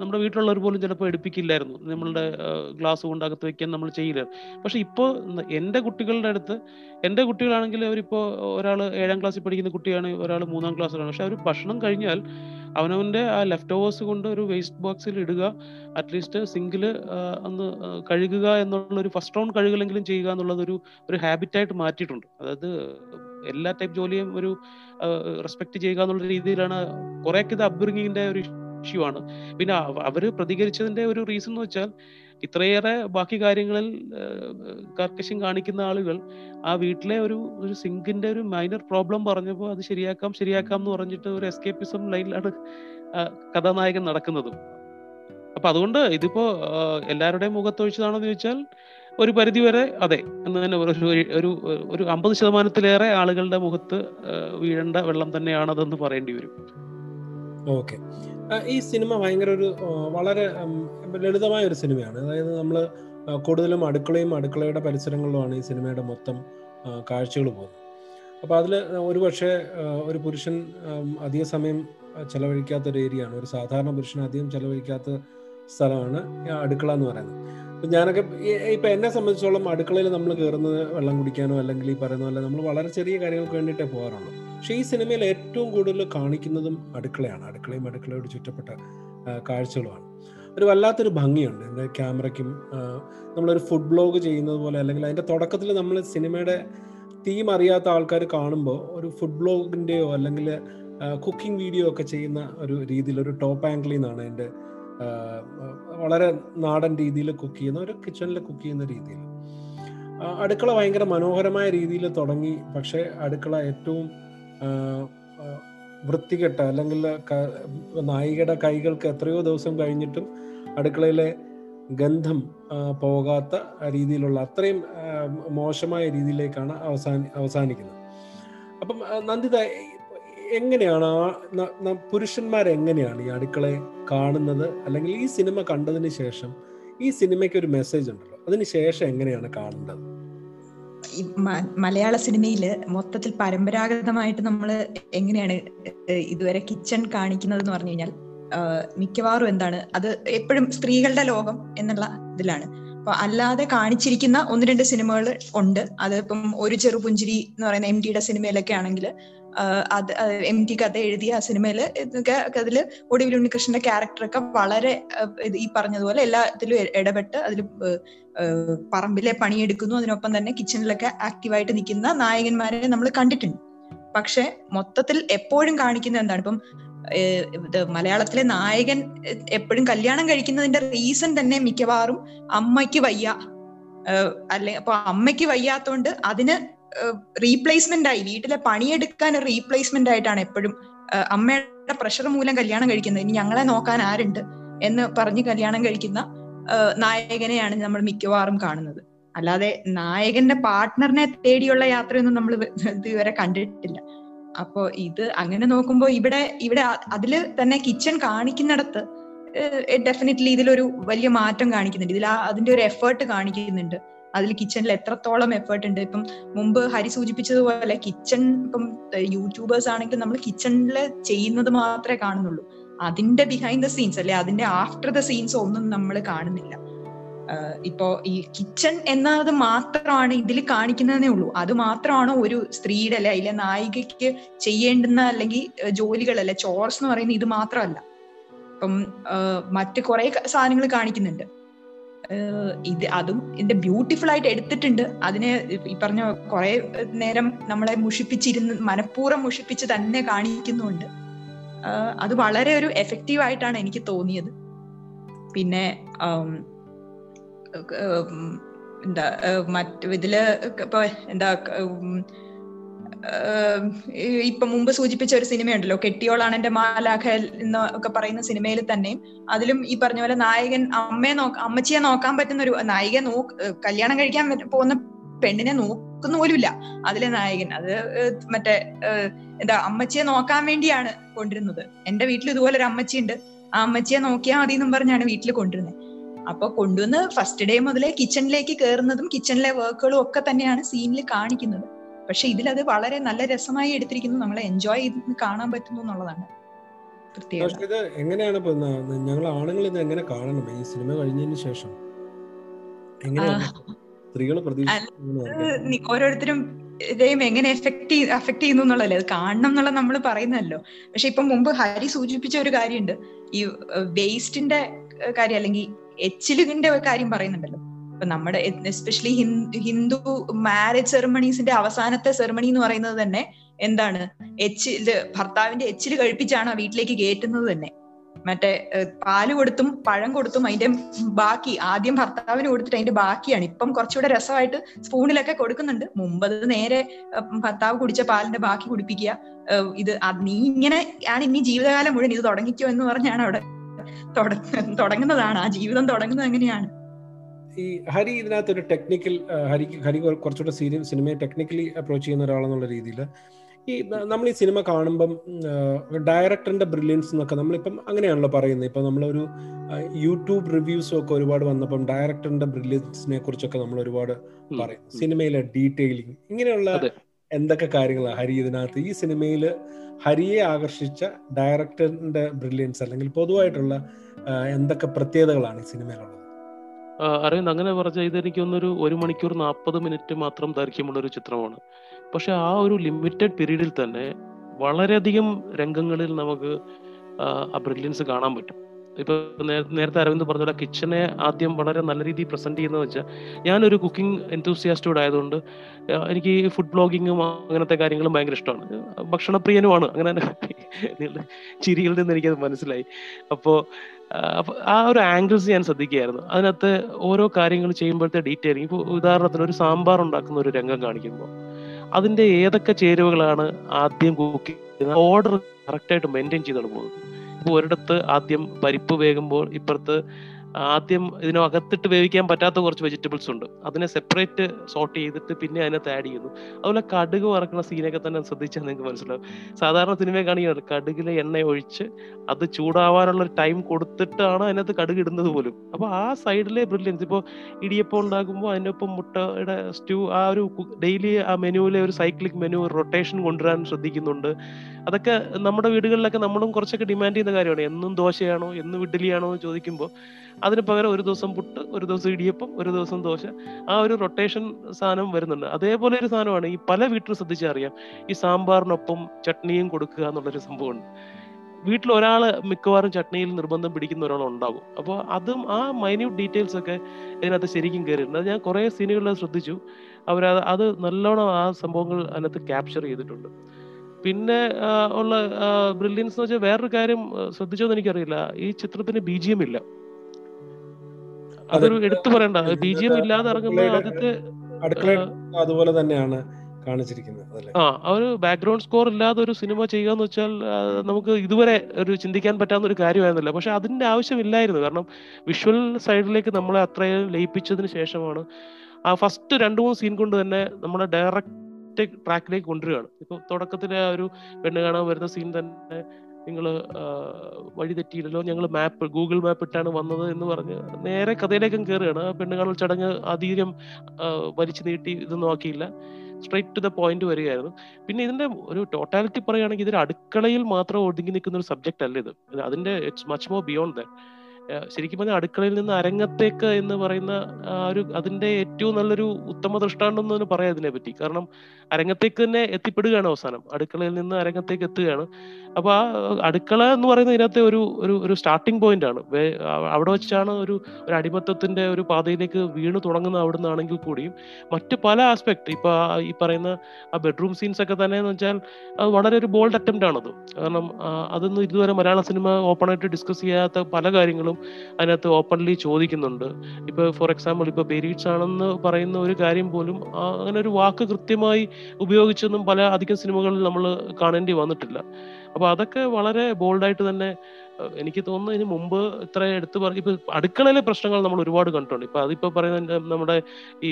നമ്മുടെ വീട്ടിലുള്ളവർ പോലും ചിലപ്പോൾ എടുപ്പിക്കില്ലായിരുന്നു, നമ്മളുടെ ഗ്ലാസ് കൊണ്ട് അകത്ത് വെക്കാൻ നമ്മൾ ചെയ്യില്ല. പക്ഷെ ഇപ്പോൾ എൻ്റെ കുട്ടികളുടെ അടുത്ത്, എൻ്റെ കുട്ടികളാണെങ്കിൽ അവരിപ്പോൾ ഒരാൾ ഏഴാം ക്ലാസ്സിൽ പഠിക്കുന്ന കുട്ടിയാണ്, ഒരാൾ മൂന്നാം ക്ലാസ്സിലാണ്. പക്ഷെ അവർ ഭക്ഷണം കഴിഞ്ഞാൽ അവനവൻ്റെ ആ ലെഫ്റ്റ് ഓവേഴ്സ് കൊണ്ട് ഒരു വേസ്റ്റ് ബോക്സിൽ ഇടുക, അറ്റ്ലീസ്റ്റ് സിങ്കിൽ ഒന്ന് കഴുകുക എന്നുള്ളൊരു ഫസ്റ്റ് റൗണ്ട് കഴുകലെങ്കിലും ചെയ്യുക എന്നുള്ളത് ഒരു ഒരു ഹാബിറ്റായിട്ട് മാറ്റിയിട്ടുണ്ട്. അതായത് എല്ലാ ടൈപ്പ് ജോലിയും ഒരു റെസ്പെക്ട് ചെയ്യുക എന്നുള്ള രീതിയിലാണ്. കുറേയൊക്കെ ഇത് അപ്ബ്രിങ്ങിൻ്റെ ഒരു ഇഷ്യൂ ആണ്. പിന്നെ അവർ പ്രതികരിച്ചതിൻ്റെ ഒരു റീസൺ എന്ന് വെച്ചാൽ ഇത്രയേറെ ബാക്കി കാര്യങ്ങളിൽ കർക്കശം കാണിക്കുന്ന ആളുകൾ ആ വീട്ടിലെ ഒരു ഒരു സിങ്കിന്റെ ഒരു മൈനർ പ്രോബ്ലം പറഞ്ഞപ്പോൾ അത് ശരിയാക്കാം ശരിയാക്കാം എന്ന് പറഞ്ഞിട്ട് ഒരു എസ്കേപ്പിസം ലൈനിലാണ് കഥാനായകൻ നടക്കുന്നത്. അപ്പൊ അതുകൊണ്ട് ഇതിപ്പോ എല്ലാവരുടെയും മുഖത്തൊഴിച്ചതാണോ എന്ന് ചോദിച്ചാൽ ഒരു പരിധിവരെ അതെ എന്ന് തന്നെ. ഒരു ഒരു അമ്പത് ശതമാനത്തിലേറെ ആളുകളുടെ മുഖത്ത് വീഴേണ്ട വെള്ളം തന്നെയാണതെന്ന് പറയേണ്ടി വരും. ഓക്കെ, ഈ സിനിമ ഭയങ്കര ഒരു വളരെ ലളിതമായ ഒരു സിനിമയാണ്. അതായത് നമ്മൾ കൂടുതലും അടുക്കളയും അടുക്കളയുടെ പരിസരങ്ങളിലുമാണ് ഈ സിനിമയുടെ മൊത്തം കാഴ്ചകൾ പോകുന്നത്. അപ്പോൾ അതിൽ ഒരു പക്ഷേ ഒരു പുരുഷൻ അധിക സമയം ചെലവഴിക്കാത്തൊരു ഏരിയയാണ്, ഒരു സാധാരണ പുരുഷൻ അധികം ചെലവഴിക്കാത്ത സ്ഥലമാണ് അടുക്കള എന്ന് പറയുന്നത്. അപ്പം ഞാനൊക്കെ ഇപ്പം എന്നെ സംബന്ധിച്ചോളം അടുക്കളയിൽ നമ്മൾ കയറുന്നത് വെള്ളം കുടിക്കാനോ അല്ലെങ്കിൽ ഈ പറയുന്ന പോലെ നമ്മൾ വളരെ ചെറിയ കാര്യങ്ങൾക്ക് വേണ്ടിയിട്ടേ പോകാറുള്ളൂ. പക്ഷേ ഈ സിനിമയിൽ ഏറ്റവും കൂടുതൽ കാണിക്കുന്നതും അടുക്കളയാണ്, അടുക്കളയും അടുക്കളയോട് ചുറ്റപ്പെട്ട കാഴ്ചകളുമാണ്. ഒരു വല്ലാത്തൊരു ഭംഗിയുണ്ട് എൻ്റെ ക്യാമറയ്ക്കും. നമ്മളൊരു ഫുഡ് ബ്ലോഗ് ചെയ്യുന്നത് പോലെ, അല്ലെങ്കിൽ അതിൻ്റെ തുടക്കത്തിൽ നമ്മൾ സിനിമയുടെ തീം അറിയാത്ത ആൾക്കാർ കാണുമ്പോൾ ഒരു ഫുഡ് ബ്ലോഗിൻ്റെയോ അല്ലെങ്കിൽ കുക്കിംഗ് വീഡിയോ ഒക്കെ ചെയ്യുന്ന ഒരു രീതിയിൽ, ഒരു ടോപ്പ് ആംഗിളിൽ നിന്നാണ് എൻ്റെ വളരെ നാടൻ രീതിയിൽ കുക്ക് ചെയ്യുന്ന, ഒരു കിച്ചണിൽ കുക്ക് ചെയ്യുന്ന രീതിയിൽ അടുക്കള ഭയങ്കര മനോഹരമായ രീതിയിൽ തുടങ്ങി. പക്ഷേ അടുക്കള ഏറ്റവും വൃത്തികെട്ട, അല്ലെങ്കിൽ നായികയുടെ കൈകൾക്ക് എത്രയോ ദിവസം കഴിഞ്ഞിട്ടും അടുക്കളയിലെ ഗന്ധം പോകാത്ത രീതിയിലുള്ള അത്രയും മോശമായ രീതിയിലേക്കാണ് അവസാനി അവസാനിക്കുന്നത് അപ്പം നന്ദിത, എങ്ങനെയാണ് ആ പുരുഷന്മാരെങ്ങനെയാണ് ഈ അടുക്കളയെ കാണുന്നത്? അല്ലെങ്കിൽ ഈ സിനിമ കണ്ടതിന് ശേഷം ഈ സിനിമയ്ക്ക് ഒരു മെസ്സേജ് ഉണ്ടല്ലോ, അതിന് ശേഷം എങ്ങനെയാണ് കാണേണ്ടത്? മലയാള സിനിമയിൽ മൊത്തത്തിൽ പരമ്പരാഗതമായിട്ട് നമ്മൾ എങ്ങനെയാണ് ഇതുവരെ കിച്ചൺ കാണിക്കുന്നത് എന്ന് പറഞ്ഞു കഴിഞ്ഞാൽ മിക്കവാറും എന്താണ് അത് എപ്പോഴും സ്ത്രീകളുടെ ലോകം എന്നുള്ള ഇതിലാണ്. അപ്പൊ അല്ലാതെ കാണിച്ചിരിക്കുന്ന ഒന്ന് രണ്ട് സിനിമകൾ ഉണ്ട്. അതിപ്പം ഒരു ചെറുപുഞ്ചിരി എന്ന് പറയുന്ന എം ടിയുടെ സിനിമയിലൊക്കെ ആണെങ്കിൽ അത് എം ടി കഥ എഴുതിയ ആ സിനിമയില് ഇതൊക്കെ അതിൽ ഒടുവിൽ ഉണ്ണികൃഷ്ണന്റെ ക്യാരക്ടറൊക്കെ വളരെ ഈ പറഞ്ഞതുപോലെ എല്ലാത്തിലും ഇടപെട്ട് അതിൽ പറമ്പിലെ പണിയെടുക്കുന്നു, അതിനൊപ്പം തന്നെ കിച്ചണിലൊക്കെ ആക്റ്റീവായിട്ട് നിൽക്കുന്ന നായകന്മാരെ നമ്മൾ കണ്ടിട്ടുണ്ട്. പക്ഷെ മൊത്തത്തിൽ എപ്പോഴും കാണിക്കുന്നത് എന്താണ്, ഇപ്പം മലയാളത്തിലെ നായകൻ എപ്പോഴും കല്യാണം കഴിക്കുന്നതിന്റെ റീസൺ തന്നെ മിക്കവാറും അമ്മയ്ക്ക് വയ്യ, അല്ലെ അപ്പൊ അമ്മയ്ക്ക് വയ്യാത്തോണ്ട് അതിന് റീപ്ലേസ്മെന്റ് ആയി വീട്ടിലെ പണിയെടുക്കാൻ ഒരു റീപ്ലേസ്മെന്റ് ആയിട്ടാണ് എപ്പോഴും അമ്മയുടെ പ്രഷർ മൂലം കല്യാണം കഴിക്കുന്നത്, ഇനി ഞങ്ങളെ നോക്കാൻ ആരുണ്ട് എന്ന് പറഞ്ഞ് കല്യാണം കഴിക്കുന്ന നായകനെയാണ് നമ്മൾ മിക്കവാറും കാണുന്നത്. അല്ലാതെ നായകന്റെ പാർട്ട്ണറിനെ തേടിയുള്ള യാത്രയൊന്നും നമ്മൾ ഇതുവരെ കണ്ടിട്ടില്ല. അപ്പോ ഇത് അങ്ങനെ നോക്കുമ്പോ ഇവിടെ ഇവിടെ അതില് തന്നെ കിച്ചൺ കാണിക്കുന്നിടത്ത് ഡെഫിനറ്റ്ലി ഇതിലൊരു വലിയ മാറ്റം കാണിക്കുന്നുണ്ട്. ഇതിൽ അതിന്റെ ഒരു എഫേർട്ട് കാണിക്കുന്നുണ്ട്, അതിൽ കിച്ചണിൽ എത്രത്തോളം എഫേർട്ട് ഉണ്ട്. ഇപ്പം മുമ്പ് ഹരി സൂചിപ്പിച്ചതുപോലെ കിച്ചൺ ഇപ്പം യൂട്യൂബേഴ്സ് ആണെങ്കിലും നമ്മൾ കിച്ചണിൽ ചെയ്യുന്നത് മാത്രമേ കാണുന്നുള്ളൂ, അതിന്റെ ബിഹൈൻഡ് ദ സീൻസ് അല്ലെ അതിന്റെ ആഫ്റ്റർ ദ സീൻസ് ഒന്നും നമ്മൾ കാണുന്നില്ല. ഇപ്പോ ഈ കിച്ചൺ എന്നത് മാത്രമാണ് ഇതിൽ കാണിക്കുന്നതേ ഉള്ളൂ. അത് മാത്രമാണോ ഒരു സ്ത്രീയുടെ അല്ലെ അതിലെ നായികയ്ക്ക് ചെയ്യേണ്ടുന്ന അല്ലെങ്കിൽ ജോലികൾ അല്ലെ ചോർസ് എന്ന് പറയുന്നത് ഇത് മാത്രമല്ല. ഇപ്പം മറ്റു കുറെ സാധനങ്ങൾ കാണിക്കുന്നുണ്ട്. ഇത് അതും ഇതിന്റെ ബ്യൂട്ടിഫുൾ ആയിട്ട് എടുത്തിട്ടുണ്ട്. അതിനെ ഈ പറഞ്ഞ കുറെ നേരം നമ്മളെ മുഷിപ്പിച്ചിരുന്ന് മനഃപൂർവ്വം മുഷിപ്പിച്ച് തന്നെ കാണിക്കുന്നുണ്ട്. അത് വളരെ ഒരു എഫക്റ്റീവ് ആയിട്ടാണ് എനിക്ക് തോന്നിയത്. പിന്നെ എന്താ മറ്റ് ഇതില് ഇപ്പൊ എന്താ ഇപ്പൊ മുമ്പ് സൂചിപ്പിച്ച ഒരു സിനിമയുണ്ടല്ലോ, കെട്ടിയോളാണ് എന്റെ മാലാഖ എന്നൊക്കെ പറയുന്ന സിനിമയിൽ തന്നെയും അതിലും ഈ പറഞ്ഞ പോലെ നായകൻ അമ്മയെ നോക്ക അമ്മച്ചിയെ നോക്കാൻ പറ്റുന്ന ഒരു നായികയെ നോക്ക് കല്യാണം കഴിക്കാൻ പോകുന്ന പെണ്ണിനെ നോക്കുന്ന പോലുമില്ല അതിലെ നായകൻ. അത് മറ്റേ എന്താ അമ്മച്ചിയെ നോക്കാൻ വേണ്ടിയാണ് കൊണ്ടിരുന്നത്. എന്റെ വീട്ടിൽ ഇതുപോലെ ഒരു അമ്മച്ചിയുണ്ട്, ആ അമ്മച്ചിയെ നോക്കിയാൽ മതി എന്നും പറഞ്ഞാണ് വീട്ടിൽ കൊണ്ടിരുന്നത്. അപ്പൊ കൊണ്ടുവന്ന് ഫസ്റ്റ് ഡേ മുതലേ കിച്ചണിലേക്ക് കയറുന്നതും കിച്ചണിലെ വർക്കുകളും ഒക്കെ തന്നെയാണ് സീനിൽ കാണിക്കുന്നത്. പക്ഷെ ഇതിലത് വളരെ നല്ല രസമായി എടുത്തിരിക്കുന്നു, നമ്മളെ എൻജോയ് ചെയ്ത് കാണാൻ പറ്റുന്നു എന്നുള്ളതാണ്. ഇത് എങ്ങനെയാണ് ഞങ്ങൾ ആണുങ്ങൾ ഇത് എങ്ങനെ കാണണം ഈ സിനിമ കഴിഞ്ഞതിന് ശേഷം? ഓരോരുത്തരും ഇതേം എങ്ങനെ എഫക്ട് അഫക്ട് ചെയ്യുന്നു എന്നുള്ളതല്ലേ, അത് കാണണം എന്നുള്ള നമ്മൾ പറയുന്നല്ലോ. പക്ഷെ ഇപ്പൊ മുമ്പ് ഹരി സൂചിപ്പിച്ച ഒരു കാര്യമുണ്ട്, ഈ വേസ്റ്റിന്റെ കാര്യം അല്ലെങ്കിൽ എച്ചിലിന്റെ കാര്യം പറയുന്നുണ്ടല്ലോ. ഇപ്പൊ നമ്മുടെ എസ്പെഷ്യലി ഹിന്ദു മാരേജ് സെറമണീസിന്റെ അവസാനത്തെ സെറമണി എന്ന് പറയുന്നത് തന്നെ എന്താണ്, എച്ചില് ഭർത്താവിന്റെ എച്ചില് കഴിപ്പിച്ചാണ് ആ വീട്ടിലേക്ക് കയറ്റുന്നത് തന്നെ. മറ്റേ പാല് കൊടുത്തും പഴം കൊടുത്തും അതിന്റെ ബാക്കി ആദ്യം ഭർത്താവിന് കൊടുത്തിട്ട് അതിന്റെ ബാക്കിയാണ് ഇപ്പം കുറച്ചുകൂടെ രസമായിട്ട് സ്പൂണിലൊക്കെ കൊടുക്കുന്നുണ്ട്. മുമ്പത് നേരെ ഭർത്താവ് കുടിച്ച പാലിന്റെ ബാക്കി കുടിപ്പിക്കുക. ഇത് നീ ഇങ്ങനെ ആണ് ഇനി ജീവിതകാലം മുഴുവൻ ഇത് തുടങ്ങിക്കോ എന്ന് പറഞ്ഞാണ് അവിടെ തുടങ്ങുന്നതാണ്, ആ ജീവിതം തുടങ്ങുന്നത് അങ്ങനെയാണ്. ഈ ഹരി ഇതിനകത്തൊരു ടെക്നിക്കൽ ഹരിക്ക് ഹരി കുറച്ചുകൂടെ സീരിയൽ സിനിമയെ ടെക്നിക്കലി അപ്രോച്ച് ചെയ്യുന്ന ഒരാളെന്നുള്ള രീതിയിൽ ഈ നമ്മൾ ഈ സിനിമ കാണുമ്പം ഡയറക്ടറിൻ്റെ ബ്രില്യൻസ് എന്നൊക്കെ നമ്മളിപ്പം അങ്ങനെയാണല്ലോ പറയുന്നത്. ഇപ്പം നമ്മളൊരു യൂട്യൂബ് റിവ്യൂസും ഒക്കെ ഒരുപാട് വന്നപ്പം ഡയറക്ടറിൻ്റെ ബ്രില്യൻസിനെ കുറിച്ചൊക്കെ നമ്മൾ ഒരുപാട് പറയും. സിനിമയിലെ ഡീറ്റെയിലിംഗ് ഇങ്ങനെയുള്ള എന്തൊക്കെ കാര്യങ്ങളാണ് ഹരി ഇതിനകത്ത് ഈ സിനിമയിൽ ഹരിയെ ആകർഷിച്ച ഡയറക്ടറിൻ്റെ ബ്രില്യൻസ് അല്ലെങ്കിൽ പൊതുവായിട്ടുള്ള എന്തൊക്കെ പ്രത്യേകതകളാണ് ഈ സിനിമയിലുള്ളത്? അറിയുന്ന അങ്ങനെ പറഞ്ഞാൽ ഇതെനിക്കൊന്നൊരു ഒരു മണിക്കൂർ നാൽപ്പത് മിനിറ്റ് മാത്രം ദൈർഘ്യമുള്ളൊരു ചിത്രമാണ്. പക്ഷെ ആ ഒരു ലിമിറ്റഡ് പീരീഡിൽ തന്നെ വളരെയധികം രംഗങ്ങളിൽ നമുക്ക് ആ ബ്രില്യൻസ് കാണാൻ പറ്റും. ഇപ്പൊ നേരത്തെ അരവിന്ദ് പറഞ്ഞ കിച്ചനെ ആദ്യം വളരെ നല്ല രീതിയിൽ പ്രസന്റ് ചെയ്യുന്നത് വെച്ചാൽ, ഞാനൊരു കുക്കിംഗ് എന്തൂസിയാസ്റ്റോട് ആയതുകൊണ്ട് എനിക്ക് ഫുഡ് ബ്ലോഗിങ്ങും അങ്ങനത്തെ കാര്യങ്ങളും ഭയങ്കര ഇഷ്ടമാണ്, ഭക്ഷണപ്രിയനുമാണ്. അങ്ങനെ ചിരിയിൽ നിന്ന് എനിക്കത് മനസ്സിലായി. അപ്പോൾ ആ ഒരു ആംഗിൾസ് ഞാൻ ശ്രദ്ധിക്കുകയായിരുന്നു. അതിനകത്ത് ഓരോ കാര്യങ്ങൾ ചെയ്യുമ്പോഴത്തെ ഡീറ്റെയിലിംഗ്, ഇപ്പോൾ ഉദാഹരണത്തിന് ഒരു സാമ്പാർ ഉണ്ടാക്കുന്ന ഒരു രംഗം കാണിക്കുമ്പോൾ അതിൻ്റെ ഏതൊക്കെ ചേരുവകളാണ് ആദ്യം കുക്ക് ചെയ്യുന്നത്, ഓർഡർ കറക്റ്റായിട്ട് മെയിൻറ്റെയിൻ ചെയ്തോണ്ട് പോകുന്നത്. ഇപ്പോൾ ഒരിടത്ത് ആദ്യം പരിപ്പ് വേകുമ്പോൾ ഇപ്പുറത്ത് ആദ്യം ഇതിനകത്തിട്ട് വേവിക്കാൻ പറ്റാത്ത കുറച്ച് വെജിറ്റബിൾസ് ഉണ്ട്, അതിനെ സെപ്പറേറ്റ് സോർട്ട് ചെയ്തിട്ട് പിന്നെ അതിനകത്ത് ആഡ് ചെയ്യുന്നു. അതുപോലെ കടുക് വറക്കുന്ന സീനൊക്കെ തന്നെ ശ്രദ്ധിച്ചാൽ നിങ്ങൾക്ക് മനസ്സിലാവും. സാധാരണ സിനിമയെ കാണിക്കാറ് കടുകിലെ എണ്ണ ഒഴിച്ച് അത് ചൂടാവാനുള്ള ടൈം കൊടുത്തിട്ടാണ് അതിനകത്ത് കടുക് ഇടുന്നത് പോലും. അപ്പോൾ ആ സൈഡിലെ ബ്രില്യൻസ്, ഇപ്പോൾ ഇടിയപ്പം ഉണ്ടാക്കുമ്പോൾ അതിൻ്റെ ഒപ്പം മുട്ടയുടെ സ്റ്റൂ, ആ ഒരു ഡെയിലി ആ മെനുവിലെ ഒരു സൈക്ലിക് മെനു റൊട്ടേഷൻ കൊണ്ടുവരാൻ ശ്രദ്ധിക്കുന്നുണ്ട്. അതൊക്കെ നമ്മുടെ വീടുകളിലൊക്കെ നമ്മളും കുറച്ചൊക്കെ ഡിമാൻഡ് ചെയ്യുന്ന കാര്യമാണ്. എന്നും ദോശയാണോ എന്നും ഇഡ്ഡലിയാണോ എന്ന് ചോദിക്കുമ്പോൾ അതിന് പകരം ഒരു ദിവസം പുട്ട്, ഒരു ദിവസം ഇടിയപ്പം, ഒരു ദിവസം ദോശ, ആ ഒരു റൊട്ടേഷൻ സാധനം വരുന്നുണ്ട്. അതേപോലെ ഒരു സാധനമാണ് ഈ പല വീട്ടിലും ശ്രദ്ധിച്ചറിയാം, ഈ സാമ്പാറിനൊപ്പം ചട്നിയും കൊടുക്കുക എന്നുള്ളൊരു സംഭവമുണ്ട്. വീട്ടിൽ ഒരാൾ മിക്കവാറും ചട്നിയിൽ നിർബന്ധം പിടിക്കുന്ന ഒരാളുണ്ടാകും. അപ്പോൾ അതും ആ മൈന്യൂട്ട് ഡീറ്റെയിൽസ് ഒക്കെ ഇതിനകത്ത് ശരിക്കും കയറിയിട്ടുണ്ട്. അത് ഞാൻ കുറേ സീനുകളിൽ ശ്രദ്ധിച്ചു. അവരത് അത് നല്ലോണം ആ സംഭവങ്ങൾ അതിനകത്ത് ക്യാപ്ചർ ചെയ്തിട്ടുണ്ട്. പിന്നെ ഉള്ള ബ്രില്യൻസ് എന്ന് വെച്ചാൽ വേറൊരു കാര്യം ശ്രദ്ധിച്ചോന്ന് എനിക്കറിയില്ല, ഈ ചിത്രത്തിന് ബി ജി എം ഇല്ല. അതൊരു എടുത്തു പറയണ്ട, ബി ജി എം ഇല്ലാതെ ഇറങ്ങുമ്പോൾ ആദ്യത്തെ അതുപോലെ തന്നെയാണ് കാണിച്ചിരിക്കുന്നത്. ആ ഒരു ബാക്ക്ഗ്രൗണ്ട് സ്കോർ ഇല്ലാതെ ഒരു സിനിമ ചെയ്യുക എന്ന് വെച്ചാൽ നമുക്ക് ഇതുവരെ ഒരു ചിന്തിക്കാൻ പറ്റാവുന്ന ഒരു കാര്യമായിരുന്നില്ല. പക്ഷെ അതിന്റെ ആവശ്യമില്ലായിരുന്നു, കാരണം വിഷ്വൽ സൈഡിലേക്ക് നമ്മളെ അത്രയും ലയിപ്പിച്ചതിന് ശേഷമാണ് ആ ഫസ്റ്റ് രണ്ടു മൂന്ന് സീൻ കൊണ്ട് തന്നെ നമ്മുടെ ഡയറക്റ്റ് ട്രാക്കിലേക്ക് കൊണ്ടുവരികയാണ്. ഇപ്പൊ തുടക്കത്തിലെ ആ ഒരു പെണ്ണ് കാണാൻ വരുന്ന സീൻ തന്നെ, നിങ്ങൾ വഴി തെറ്റിയില്ലല്ലോ, ഞങ്ങൾ മാപ്പ് ഗൂഗിൾ മാപ്പ് ഇട്ടാണ് വന്നത് എന്ന് പറഞ്ഞ് നേരെ കഥയിലേക്കും കയറുകയാണ്. പെണ്ണുകാണൽ ചടങ്ങ് അധികം വലിച്ചു നീട്ടി ഇതൊന്നും ആക്കിയില്ല, സ്ട്രേറ്റ് ടു ദ പോയിന്റ് വരികയായിരുന്നു. പിന്നെ ഇതിന്റെ ഒരു ടോട്ടാലിറ്റി പറയുകയാണെങ്കിൽ ഇതൊരു അടുക്കളയിൽ മാത്രം ഒതുങ്ങി നിൽക്കുന്ന ഒരു സബ്ജക്ട് അല്ല ഇത്, അതിന്റെ it's much more beyond that. ശരിക്കും പറഞ്ഞാൽ അടുക്കളയിൽ നിന്ന് അരങ്ങത്തേക്ക് എന്ന് പറയുന്ന ആ ഒരു അതിന്റെ ഏറ്റവും നല്ലൊരു ഉത്തമ ദൃഷ്ടാന്തം എന്ന് തന്നെ പറയാം ഇതിനെ പറ്റി. കാരണം അരങ്ങത്തേക്ക് തന്നെ എത്തിപ്പെടുകയാണ് അവസാനം, അടുക്കളയിൽ നിന്ന് അരങ്ങത്തേക്ക് എത്തുകയാണ്. അപ്പൊ ആ അടുക്കള എന്ന് പറയുന്നത് ഇതിനകത്തെ ഒരു ഒരു സ്റ്റാർട്ടിംഗ് പോയിന്റ് ആണ്. അവിടെ വെച്ചാണ് ഒരു ഒരു അടിമത്തത്തിന്റെ ഒരു പാതയിലേക്ക് വീണ് തുടങ്ങുന്നത്. അവിടെ നിന്നാണെങ്കിൽ കൂടിയും മറ്റ് പല ആസ്പെക്ട് ഇപ്പൊ ഈ പറയുന്ന ആ ബെഡ്റൂം സീൻസ് ഒക്കെ തന്നെ എന്ന് വെച്ചാൽ അത് വളരെ ഒരു ബോൾഡ് അറ്റംപ്റ്റ് ആണത്. കാരണം അതൊന്നും ഇതുവരെ മലയാള സിനിമ ഓപ്പൺ ആയിട്ട് ഡിസ്കസ് ചെയ്യാത്ത പല കാര്യങ്ങളും അതിനകത്ത് ഓപ്പൺലി ചോദിക്കുന്നുണ്ട്. ഇപ്പൊ ഫോർ എക്സാമ്പിൾ ഇപ്പൊ ബെരീഡ്സ് ആണെന്ന് പറയുന്ന ഒരു കാര്യം പോലും അങ്ങനെ ഒരു വാക്ക് കൃത്യമായി ഉപയോഗിച്ചൊന്നും പല അധികം സിനിമകളിൽ നമ്മൾ കാണേണ്ടി വന്നിട്ടില്ല. അപ്പൊ അതൊക്കെ വളരെ ബോൾഡായിട്ട് തന്നെ എനിക്ക് തോന്നുന്നു ഇതിന് മുമ്പ് ഇത്ര എടുത്തു പറഞ്ഞു. ഇപ്പൊ അടുക്കളയിലെ പ്രശ്നങ്ങൾ നമ്മൾ ഒരുപാട് കണ്ടിട്ടുണ്ട്. ഇപ്പൊ അതിപ്പോ പറയുന്ന നമ്മുടെ ഈ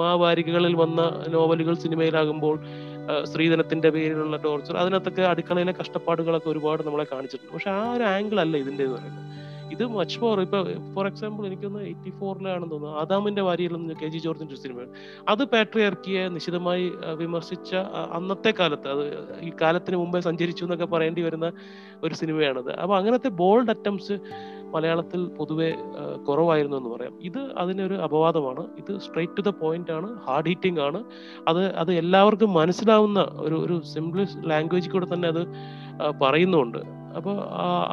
മാവാരികകളിൽ വന്ന നോവലുകൾ സിനിമയിലാകുമ്പോൾ സ്ത്രീധനത്തിന്റെ പേരിലുള്ള ടോർച്ചർ, അതിനകത്തൊക്കെ അടുക്കളയിലെ കഷ്ടപ്പാടുകളൊക്കെ ഒരുപാട് നമ്മളെ കാണിച്ചിട്ടുണ്ട്. പക്ഷെ ആ ഒരു ആംഗിൾ അല്ല ഇതിന്റെ എന്ന് പറയുന്നത്. ഇത് മച്ച് മോർ. ഇപ്പൊ ഫോർ എക്സാമ്പിൾ എനിക്കൊന്ന് എയ്റ്റി ഫോറിലാണെന്ന് തോന്നുന്നു, ആദാമിന്റെ വാരികയിൽ കെ ജി ജോർജിന്റെ സിനിമയാണ്. അത് പാട്രിയാർക്കിയെ നിശിതമായി വിമർശിച്ച അന്നത്തെ കാലത്ത്, അത് ഈ കാലത്തിന് മുമ്പേ സഞ്ചരിച്ചു എന്നൊക്കെ പറയേണ്ടി വരുന്ന ഒരു സിനിമയാണത്. അപ്പൊ അങ്ങനത്തെ ബോൾഡ് അറ്റംപ്റ്റ്സ് മലയാളത്തിൽ പൊതുവെ കുറവായിരുന്നു എന്ന് പറയാം. ഇത് അതിനൊരു അപവാദമാണ്. ഇത് സ്ട്രെയിറ്റ് ടു ദ പോയിന്റ് ആണ്, ഹാർഡ് ഹീറ്റിംഗ് ആണ്. അത് അത് എല്ലാവർക്കും മനസ്സിലാവുന്ന ഒരു ഒരു സിംപിൾ ലാംഗ്വേജിൽ കൂടെ തന്നെ അത് പറയുന്നുണ്ട്. അപ്പൊ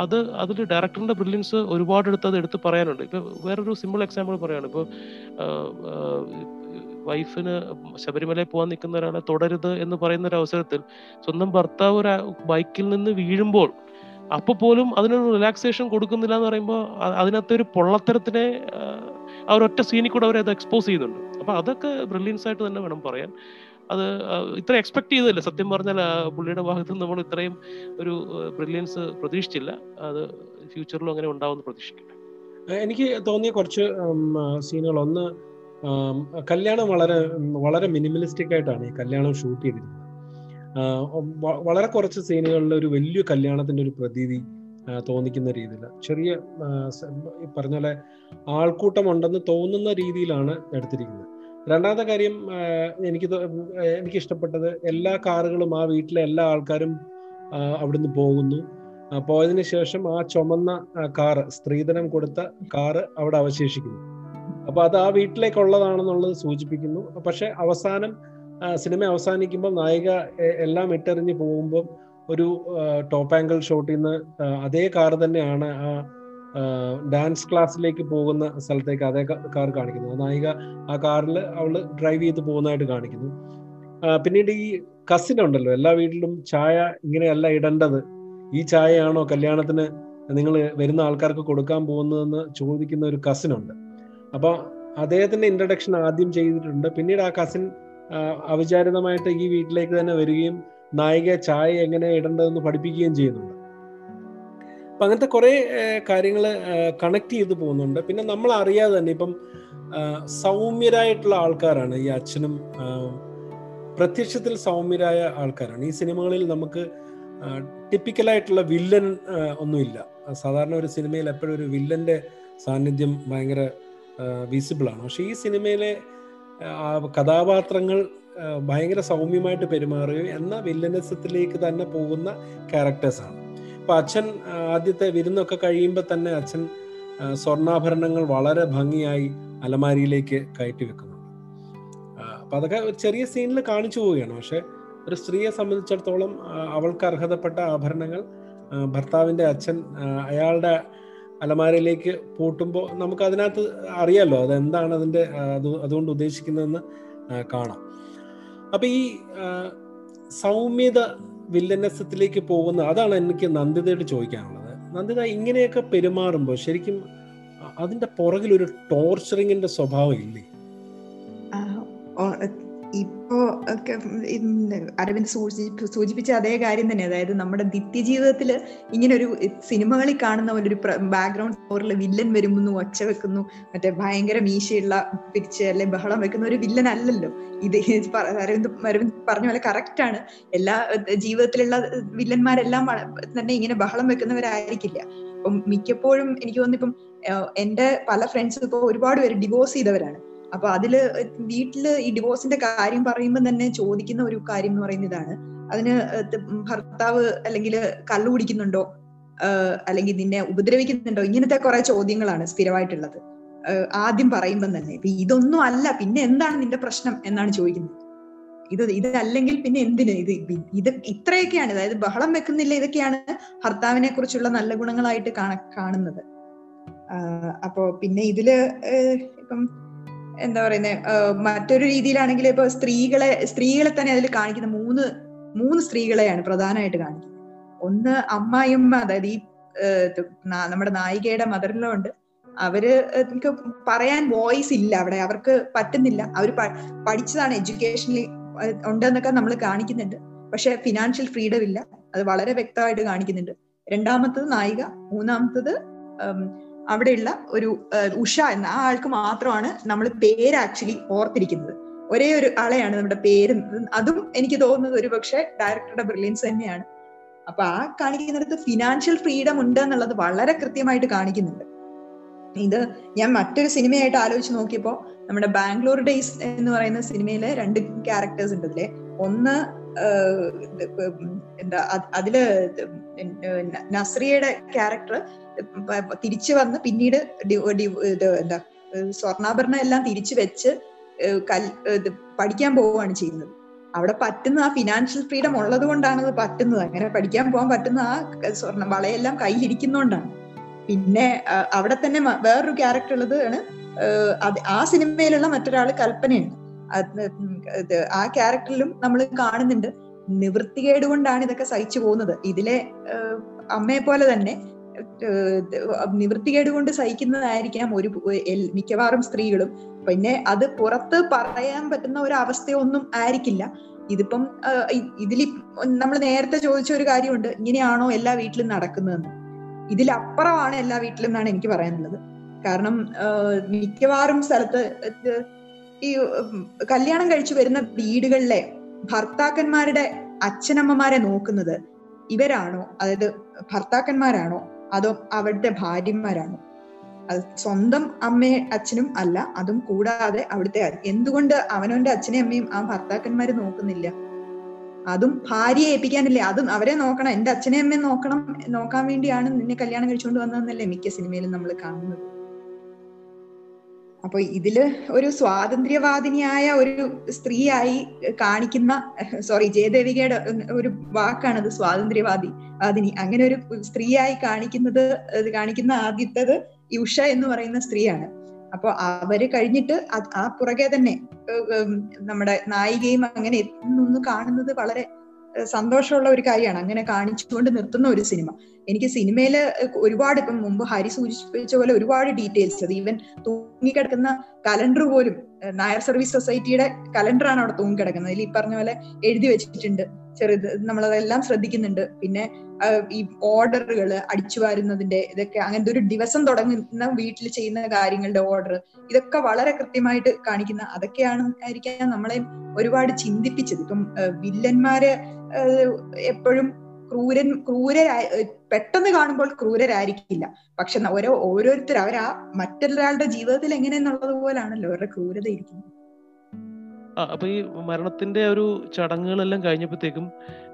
അത് അതിൽ ഡയറക്ടറിന്റെ ബ്രില്യൻസ് ഒരുപാട് എടുത്ത് അത് എടുത്ത് പറയാനുണ്ട്. ഇപ്പൊ വേറൊരു സിമ്പിൾ എക്സാമ്പിൾ പറയാണ്. ഇപ്പൊ വൈഫിന് ശബരിമലയിൽ പോകാൻ നിൽക്കുന്ന ഒരാളെ തുടരുത് എന്ന് പറയുന്ന ഒരു അവസരത്തിൽ സ്വന്തം ഭർത്താവ് ഒരു ബൈക്കിൽ നിന്ന് വീഴുമ്പോൾ അപ്പൊ പോലും അതിനൊരു റിലാക്സേഷൻ കൊടുക്കുന്നില്ല എന്ന് പറയുമ്പോൾ അതിനകത്ത് ഒരു പൊള്ളത്തരത്തിനെ ആ ഒരൊറ്റ സീനിൽ കൂടെ അവരത് എക്സ്പോസ് ചെയ്യുന്നുണ്ട്. അപ്പൊ അതൊക്കെ ബ്രില്യൻസ് ആയിട്ട് തന്നെ വേണം പറയാൻ. അത് ഇത്ര എക്സ്പെക്ട് ചെയ്തല്ല സത്യം പറഞ്ഞാൽ. പുള്ളിയുടെ ഭാഗത്ത് നമ്മൾ ഇത്രയും ഒരു ബ്രില്യൻസ് പ്രതീക്ഷിച്ചില്ല. അത് ഫ്യൂച്ചറിലും അങ്ങനെ ഉണ്ടാവുമെന്ന് പ്രതീക്ഷിക്കട്ടെ. എനിക്ക് തോന്നിയ കുറച്ച് സീനുകൾ, ഒന്ന് കല്യാണം വളരെ വളരെ മിനിമലിസ്റ്റിക് ആയിട്ടാണ് ഈ കല്യാണം ഷൂട്ട് ചെയ്തിരുന്നത്. വളരെ കുറച്ച് സീനുകളിൽ ഒരു വലിയ കല്യാണത്തിന്റെ ഒരു പ്രതീതി തോന്നിക്കുന്ന രീതിയിൽ, ചെറിയ ഈ പറഞ്ഞ പോലെ ആൾക്കൂട്ടം ഉണ്ടെന്ന് തോന്നുന്ന രീതിയിലാണ് എടുത്തിരിക്കുന്നത്. രണ്ടാമത്തെ കാര്യം എനിക്ക് എനിക്കിഷ്ടപ്പെട്ടത്, എല്ലാ കാറുകളും ആ വീട്ടിലെ എല്ലാ ആൾക്കാരും അവിടുന്ന് പോകുന്നു. പോയതിനു ശേഷം ആ ചുമന്ന കാറ്, സ്ത്രീധനം കൊടുത്ത കാറ് അവിടെ അവശേഷിക്കുന്നു. അപ്പൊ അത് ആ വീട്ടിലേക്കുള്ളതാണെന്നുള്ളത് സൂചിപ്പിക്കുന്നു. പക്ഷെ അവസാനം സിനിമ അവസാനിക്കുമ്പോൾ നായിക എല്ലാം ഇട്ടെറിഞ്ഞ് പോകുമ്പോൾ ഒരു ടോപ്പ് ആംഗിൾ ഷോട്ടിൽ നിന്ന് അതേ കാറ് തന്നെയാണ് ആ ഡാൻസ് ക്ലാസ്സിലേക്ക് പോകുന്ന സ്ഥലത്തേക്ക് അതേ കാർ കാണിക്കുന്നത്. നായിക ആ കാറിൽ അവള് ഡ്രൈവ് ചെയ്ത് പോകുന്നതായിട്ട് കാണിക്കുന്നു. പിന്നീട് ഈ കസിൻ ഉണ്ടല്ലോ, എല്ലാ വീട്ടിലും ചായ ഇങ്ങനെയല്ല ഇടേണ്ടത്, ഈ ചായയാണോ കല്യാണത്തിന് നിങ്ങൾ വരുന്ന ആൾക്കാർക്ക് കൊടുക്കാൻ പോകുന്നതെന്ന് ചോദിക്കുന്ന ഒരു കസിനുണ്ട്. അപ്പൊ അദ്ദേഹത്തിന്റെ ഇൻട്രഡക്ഷൻ ആദ്യം ചെയ്തിട്ടുണ്ട്. പിന്നീട് ആ കസിൻ അവിചാരിതമായിട്ട് ഈ വീട്ടിലേക്ക് തന്നെ വരികയും നായിക ചായ എങ്ങനെ ഇടേണ്ടതെന്ന് പഠിപ്പിക്കുകയും ചെയ്യുന്നുണ്ട്. അപ്പം അങ്ങനത്തെ കുറേ കാര്യങ്ങൾ കണക്ട് ചെയ്ത് പോകുന്നുണ്ട്. പിന്നെ നമ്മൾ അറിയാതെ തന്നെ ഇപ്പം സൗമ്യരായിട്ടുള്ള ആൾക്കാരാണ് ഈ അച്ഛനും, പ്രത്യക്ഷത്തിൽ സൗമ്യരായ ആൾക്കാരാണ്. ഈ സിനിമകളിൽ നമുക്ക് ടിപ്പിക്കലായിട്ടുള്ള വില്ലൻ ഒന്നുമില്ല. സാധാരണ ഒരു സിനിമയിൽ എപ്പോഴും ഒരു വില്ലൻ്റെ സാന്നിധ്യം ഭയങ്കര വിസിബിളാണ്. പക്ഷേ ഈ സിനിമയിലെ കഥാപാത്രങ്ങൾ ഭയങ്കര സൗമ്യമായിട്ട് പെരുമാറുകയും എന്നാൽ വില്ലനസത്തിലേക്ക് തന്നെ പോകുന്ന ക്യാരക്ടേഴ്സാണ്. ഇപ്പം അച്ഛൻ ആദ്യത്തെ വിരുന്നൊക്കെ കഴിയുമ്പോൾ തന്നെ അച്ഛൻ സ്വർണ്ണാഭരണങ്ങൾ വളരെ ഭംഗിയായി അലമാരിയിലേക്ക് കയറ്റി വെക്കുന്നുണ്ട്. അപ്പം അതൊക്കെ ഒരു ചെറിയ സീനിൽ കാണിച്ചു പോവുകയാണ്. പക്ഷെ ഒരു സ്ത്രീയെ സംബന്ധിച്ചിടത്തോളം അവൾക്ക് അർഹതപ്പെട്ട ആഭരണങ്ങൾ ഭർത്താവിൻ്റെ അച്ഛൻ അയാളുടെ അലമാരയിലേക്ക് പൂട്ടുമ്പോൾ നമുക്കതിനകത്ത് അറിയാമല്ലോ അതെന്താണ് അതിൻ്റെ അത് അതുകൊണ്ട് ഉദ്ദേശിക്കുന്നതെന്ന് കാണാം. അപ്പം ഈ സൗമ്യത, വില്ലനസത്തിലേക്ക് പോകുന്ന, അതാണ് എനിക്ക് നന്ദിതയോട് ചോദിക്കാനുള്ളത്. നന്ദിത, ഇങ്ങനെയൊക്കെ പെരുമാറുമ്പോൾ ശരിക്കും അതിന്റെ പുറകിൽ ഒരു ടോർച്ചറിങ്ങിന്റെ സ്വഭാവം ഇല്ലേ? ഇപ്പോ അരവിന്ദ് സൂചിപ്പിച്ച അതേ കാര്യം തന്നെ. അതായത് നമ്മുടെ നിത്യജീവിതത്തില് ഇങ്ങനൊരു സിനിമകളിൽ കാണുന്ന ഒരു ബാക്ക്ഗ്രൗണ്ട് സ്കോറിൽ വില്ലൻ വരുമ്പോ ഒച്ച വെക്കുന്നു, മറ്റേ ഭയങ്കര മീശയുള്ള പിരിച്ച് അല്ലെ ബഹളം വെക്കുന്ന ഒരു വില്ലൻ അല്ലല്ലോ ഇത്. അരവിന്ദ് അരവിന്ദ് പറഞ്ഞ പോലെ കറക്റ്റ് ആണ്. എല്ലാ ജീവിതത്തിലുള്ള വില്ലന്മാരെല്ലാം തന്നെ ഇങ്ങനെ ബഹളം വെക്കുന്നവരായിരിക്കില്ല. അപ്പം മിക്കപ്പോഴും എനിക്ക് തോന്നുന്നു ഇപ്പം എന്റെ പല ഫ്രണ്ട്സും ഇപ്പൊ ഒരുപാട് പേര് ഡിവോഴ്സ് ചെയ്തവരാണ്. അപ്പൊ അതില് വീട്ടില് ഈ ഡിവോഴ്സിന്റെ കാര്യം പറയുമ്പോൾ തന്നെ ചോദിക്കുന്ന ഒരു കാര്യം എന്ന് പറയുന്ന ഇതാണ്, അതിന് ഭർത്താവ് അല്ലെങ്കിൽ കള്ളു കുടിക്കുന്നുണ്ടോ, അല്ലെങ്കിൽ നിന്നെ ഉപദ്രവിക്കുന്നുണ്ടോ, ഇങ്ങനത്തെ കുറെ ചോദ്യങ്ങളാണ് സ്ഥിരമായിട്ടുള്ളത് ആദ്യം പറയുമ്പോൾ തന്നെ. ഇതൊന്നും അല്ല, പിന്നെ എന്താണ് നിന്റെ പ്രശ്നം എന്നാണ് ചോദിക്കുന്നത്. ഇത് ഇതല്ലെങ്കിൽ പിന്നെ എന്തിന് ഇത് ഇത് ഇത്രയൊക്കെയാണ്, അതായത് ബഹളം വെക്കുന്നില്ല, ഇതൊക്കെയാണ് ഭർത്താവിനെ കുറിച്ചുള്ള നല്ല ഗുണങ്ങളായിട്ട് കാണുന്നത്. അപ്പോ പിന്നെ ഇതില് ഇപ്പം എന്താ പറയുന്നത്, മറ്റൊരു രീതിയിലാണെങ്കിൽ ഇപ്പൊ സ്ത്രീകളെ സ്ത്രീകളെ തന്നെ അതിൽ കാണിക്കുന്ന മൂന്ന് മൂന്ന് സ്ത്രീകളെയാണ് പ്രധാനമായിട്ട് കാണിക്കുന്നത്. ഒന്ന് അമ്മായിയമ്മ, അതായത് ഈ നമ്മുടെ നായികയുടെ മദറിലോ ഉണ്ട്. അവര് എനിക്ക് പറയാൻ വോയിസ് ഇല്ല അവിടെ, അവർക്ക് പറ്റുന്നില്ല. അവർ പഠിച്ചതാണ്, എഡ്യൂക്കേഷനിൽ ഉണ്ടെന്നൊക്കെ നമ്മൾ കാണിക്കുന്നുണ്ട്, പക്ഷെ ഫിനാൻഷ്യൽ ഫ്രീഡം ഇല്ല, അത് വളരെ വ്യക്തമായിട്ട് കാണിക്കുന്നുണ്ട്. രണ്ടാമത്തത് നായിക, മൂന്നാമത്തത് അവിടെയുള്ള ഒരു ഉഷ എന്ന ആ ആൾക്ക് മാത്രമാണ് നമ്മൾ പേര് ആക്ച്വലി ഓർത്തിരിക്കുന്നത്. ഒരേ ഒരു ആളെയാണ് നമ്മുടെ പേര്, അതും എനിക്ക് തോന്നുന്നത് ഒരു പക്ഷെ ഡയറക്ടറുടെ ബ്രില്യൻസ് തന്നെയാണ്. അപ്പൊ ആ കാണിക്കുന്നിടത്ത് ഫിനാൻഷ്യൽ ഫ്രീഡം ഉണ്ട് എന്നുള്ളത് വളരെ കൃത്യമായിട്ട് കാണിക്കുന്നുണ്ട്. ഇത് ഞാൻ മറ്റൊരു സിനിമയായിട്ട് ആലോചിച്ച് നോക്കിയപ്പോ നമ്മുടെ ബാംഗ്ലൂർ ഡേയ്സ് എന്ന് പറയുന്ന സിനിമയിലെ രണ്ട് ക്യാരക്ടേഴ്സ് ഉണ്ട് ഇതിലെ. ഒന്ന് എന്താ അതില് നസ്രിയയുടെ ക്യാരക്ടർ തിരിച്ചു വന്ന് പിന്നീട് എന്താ സ്വർണ്ണാഭരണം എല്ലാം തിരിച്ചു വെച്ച് കൽ പഠിക്കാൻ പോവുകയാണ് ചെയ്യുന്നത്. അവിടെ പറ്റുന്ന ആ ഫിനാൻഷ്യൽ ഫ്രീഡം ഉള്ളത് കൊണ്ടാണത് പറ്റുന്നത്, അങ്ങനെ പഠിക്കാൻ പോകാൻ പറ്റുന്ന ആ സ്വർണ്ണ വളയെല്ലാം കൈയിരിക്കുന്നോണ്ടാണ്. പിന്നെ അവിടെ തന്നെ വേറൊരു ക്യാരക്ടർ ഉള്ളത് ആണ്, ആ സിനിമയിലുള്ള മറ്റൊരാള് കൽപ്പനയാണ്. ആ ക്യാരക്ടറിലും നമ്മൾ കാണുന്നുണ്ട് നിവൃത്തികേട് കൊണ്ടാണ് ഇതൊക്കെ സഹിച്ചു പോകുന്നത്. ഇതിലെ അമ്മയെ പോലെ തന്നെ നിവൃത്തികേട് കൊണ്ട് സഹിക്കുന്നതായിരിക്കാം ഒരു മിക്കവാറും സ്ത്രീകളും. പിന്നെ അത് പുറത്ത് പറയാൻ പറ്റുന്ന ഒരവസ്ഥയൊന്നും ആയിരിക്കില്ല. ഇതിപ്പം ഇതിൽ നമ്മൾ നേരത്തെ ചോദിച്ച ഒരു കാര്യമുണ്ട്, ഇങ്ങനെയാണോ എല്ലാ വീട്ടിലും നടക്കുന്നതെന്ന്. ഇതിലപ്പുറമാണ് എല്ലാ വീട്ടിലും എന്നാണ് എനിക്ക് പറയാനുള്ളത്. കാരണം മിക്കവാറും സ്ഥലത്ത് ഈ കല്യാണം കഴിച്ചു വരുന്ന വീടുകളിലെ ഭർത്താക്കന്മാരുടെ അച്ഛനമ്മമാരെ നോക്കുന്നത് ഇവരാണോ, അതായത് ഭർത്താക്കന്മാരാണോ അതോ അവരുടെ ഭാര്യമാരാണോ? അത് സ്വന്തം അമ്മയെ അച്ഛനും അല്ല, അതും കൂടാതെ അവിടുത്തെ എന്തുകൊണ്ട് അവനവന്റെ അച്ഛനെയും അമ്മയും ആ ഭർത്താക്കന്മാര് നോക്കുന്നില്ല? അതും ഭാര്യയെ ഏൽപ്പിക്കാനില്ലേ, അതും അവരെ നോക്കണം, എന്റെ അച്ഛനെ അമ്മയെ നോക്കണം, നോക്കാൻ വേണ്ടിയാണ് നിന്നെ കല്യാണം കഴിച്ചുകൊണ്ട് വന്നതെന്നല്ലേ മിക്ക സിനിമയിലും നമ്മൾ കാണുന്നത്. അപ്പൊ ഇതില് ഒരു സ്വാതന്ത്ര്യവാദിനിയായ ഒരു സ്ത്രീയായി കാണിക്കുന്ന, സോറി ജയദേവികയുടെ ഒരു വാക്കാണത് സ്വാതന്ത്ര്യവാദി വാദിനി, അങ്ങനെ ഒരു സ്ത്രീയായി കാണിക്കുന്നത് കാണിക്കുന്ന ആദ്യത്തത് ഉഷ എന്ന് പറയുന്ന സ്ത്രീയാണ്. അപ്പൊ അവര് കഴിഞ്ഞിട്ട് ആ പുറകെ തന്നെ നമ്മുടെ നായികയും അങ്ങനെ എത്തുന്നു കാണുന്നത് വളരെ സന്തോഷമുള്ള ഒരു കാര്യമാണ്. അങ്ങനെ കാണിച്ചുകൊണ്ട് നിർത്തുന്ന ഒരു സിനിമ. എനിക്ക് സിനിമയില് ഒരുപാട്, ഇപ്പം മുമ്പ് ഹരി സൂചിപ്പിച്ച പോലെ ഒരുപാട് ഡീറ്റെയിൽസ്, അത് ഈവൻ തൂങ്ങിക്കിടക്കുന്ന കലണ്ടർ പോലും നായർ സർവീസ് സൊസൈറ്റിയുടെ കലണ്ടറാണ് അവിടെ തൂങ്ങിക്കിടക്കുന്നത്. അതിൽ ഈ പറഞ്ഞ പോലെ എഴുതി വെച്ചിട്ടുണ്ട്, ചെറുത് നമ്മളതെല്ലാം ശ്രദ്ധിക്കുന്നുണ്ട്. പിന്നെ ഈ ഓർഡറുകൾ അടിച്ചു വാരുന്നതിന്റെ ഇതൊക്കെ, അങ്ങനത്തെ ഒരു ദിവസം തുടങ്ങുന്ന വീട്ടിൽ ചെയ്യുന്ന കാര്യങ്ങളുടെ ഓർഡർ, ഇതൊക്കെ വളരെ കൃത്യമായിട്ട് കാണിക്കുന്ന, അതൊക്കെയാണ് ആയിരിക്കാം നമ്മളെ ഒരുപാട് ചിന്തിപ്പിച്ചത്. ഇപ്പം വില്ലന്മാര് എപ്പോഴും ക്രൂരൻ ക്രൂരരായി പെട്ടെന്ന് കാണുമ്പോൾ ക്രൂരരായിരിക്കില്ല, പക്ഷെ ഓരോ ഓരോരുത്തർ അവരാ മറ്റൊരാളുടെ ജീവിതത്തിൽ എങ്ങനെയെന്നുള്ളത് പോലാണല്ലോ അവരുടെ ക്രൂരത ഇരിക്കുന്നത്. ആ അപ്പൊ ഈ മരണത്തിന്റെ ഒരു ചടങ്ങുകളെല്ലാം കഴിഞ്ഞപ്പോഴത്തേക്കും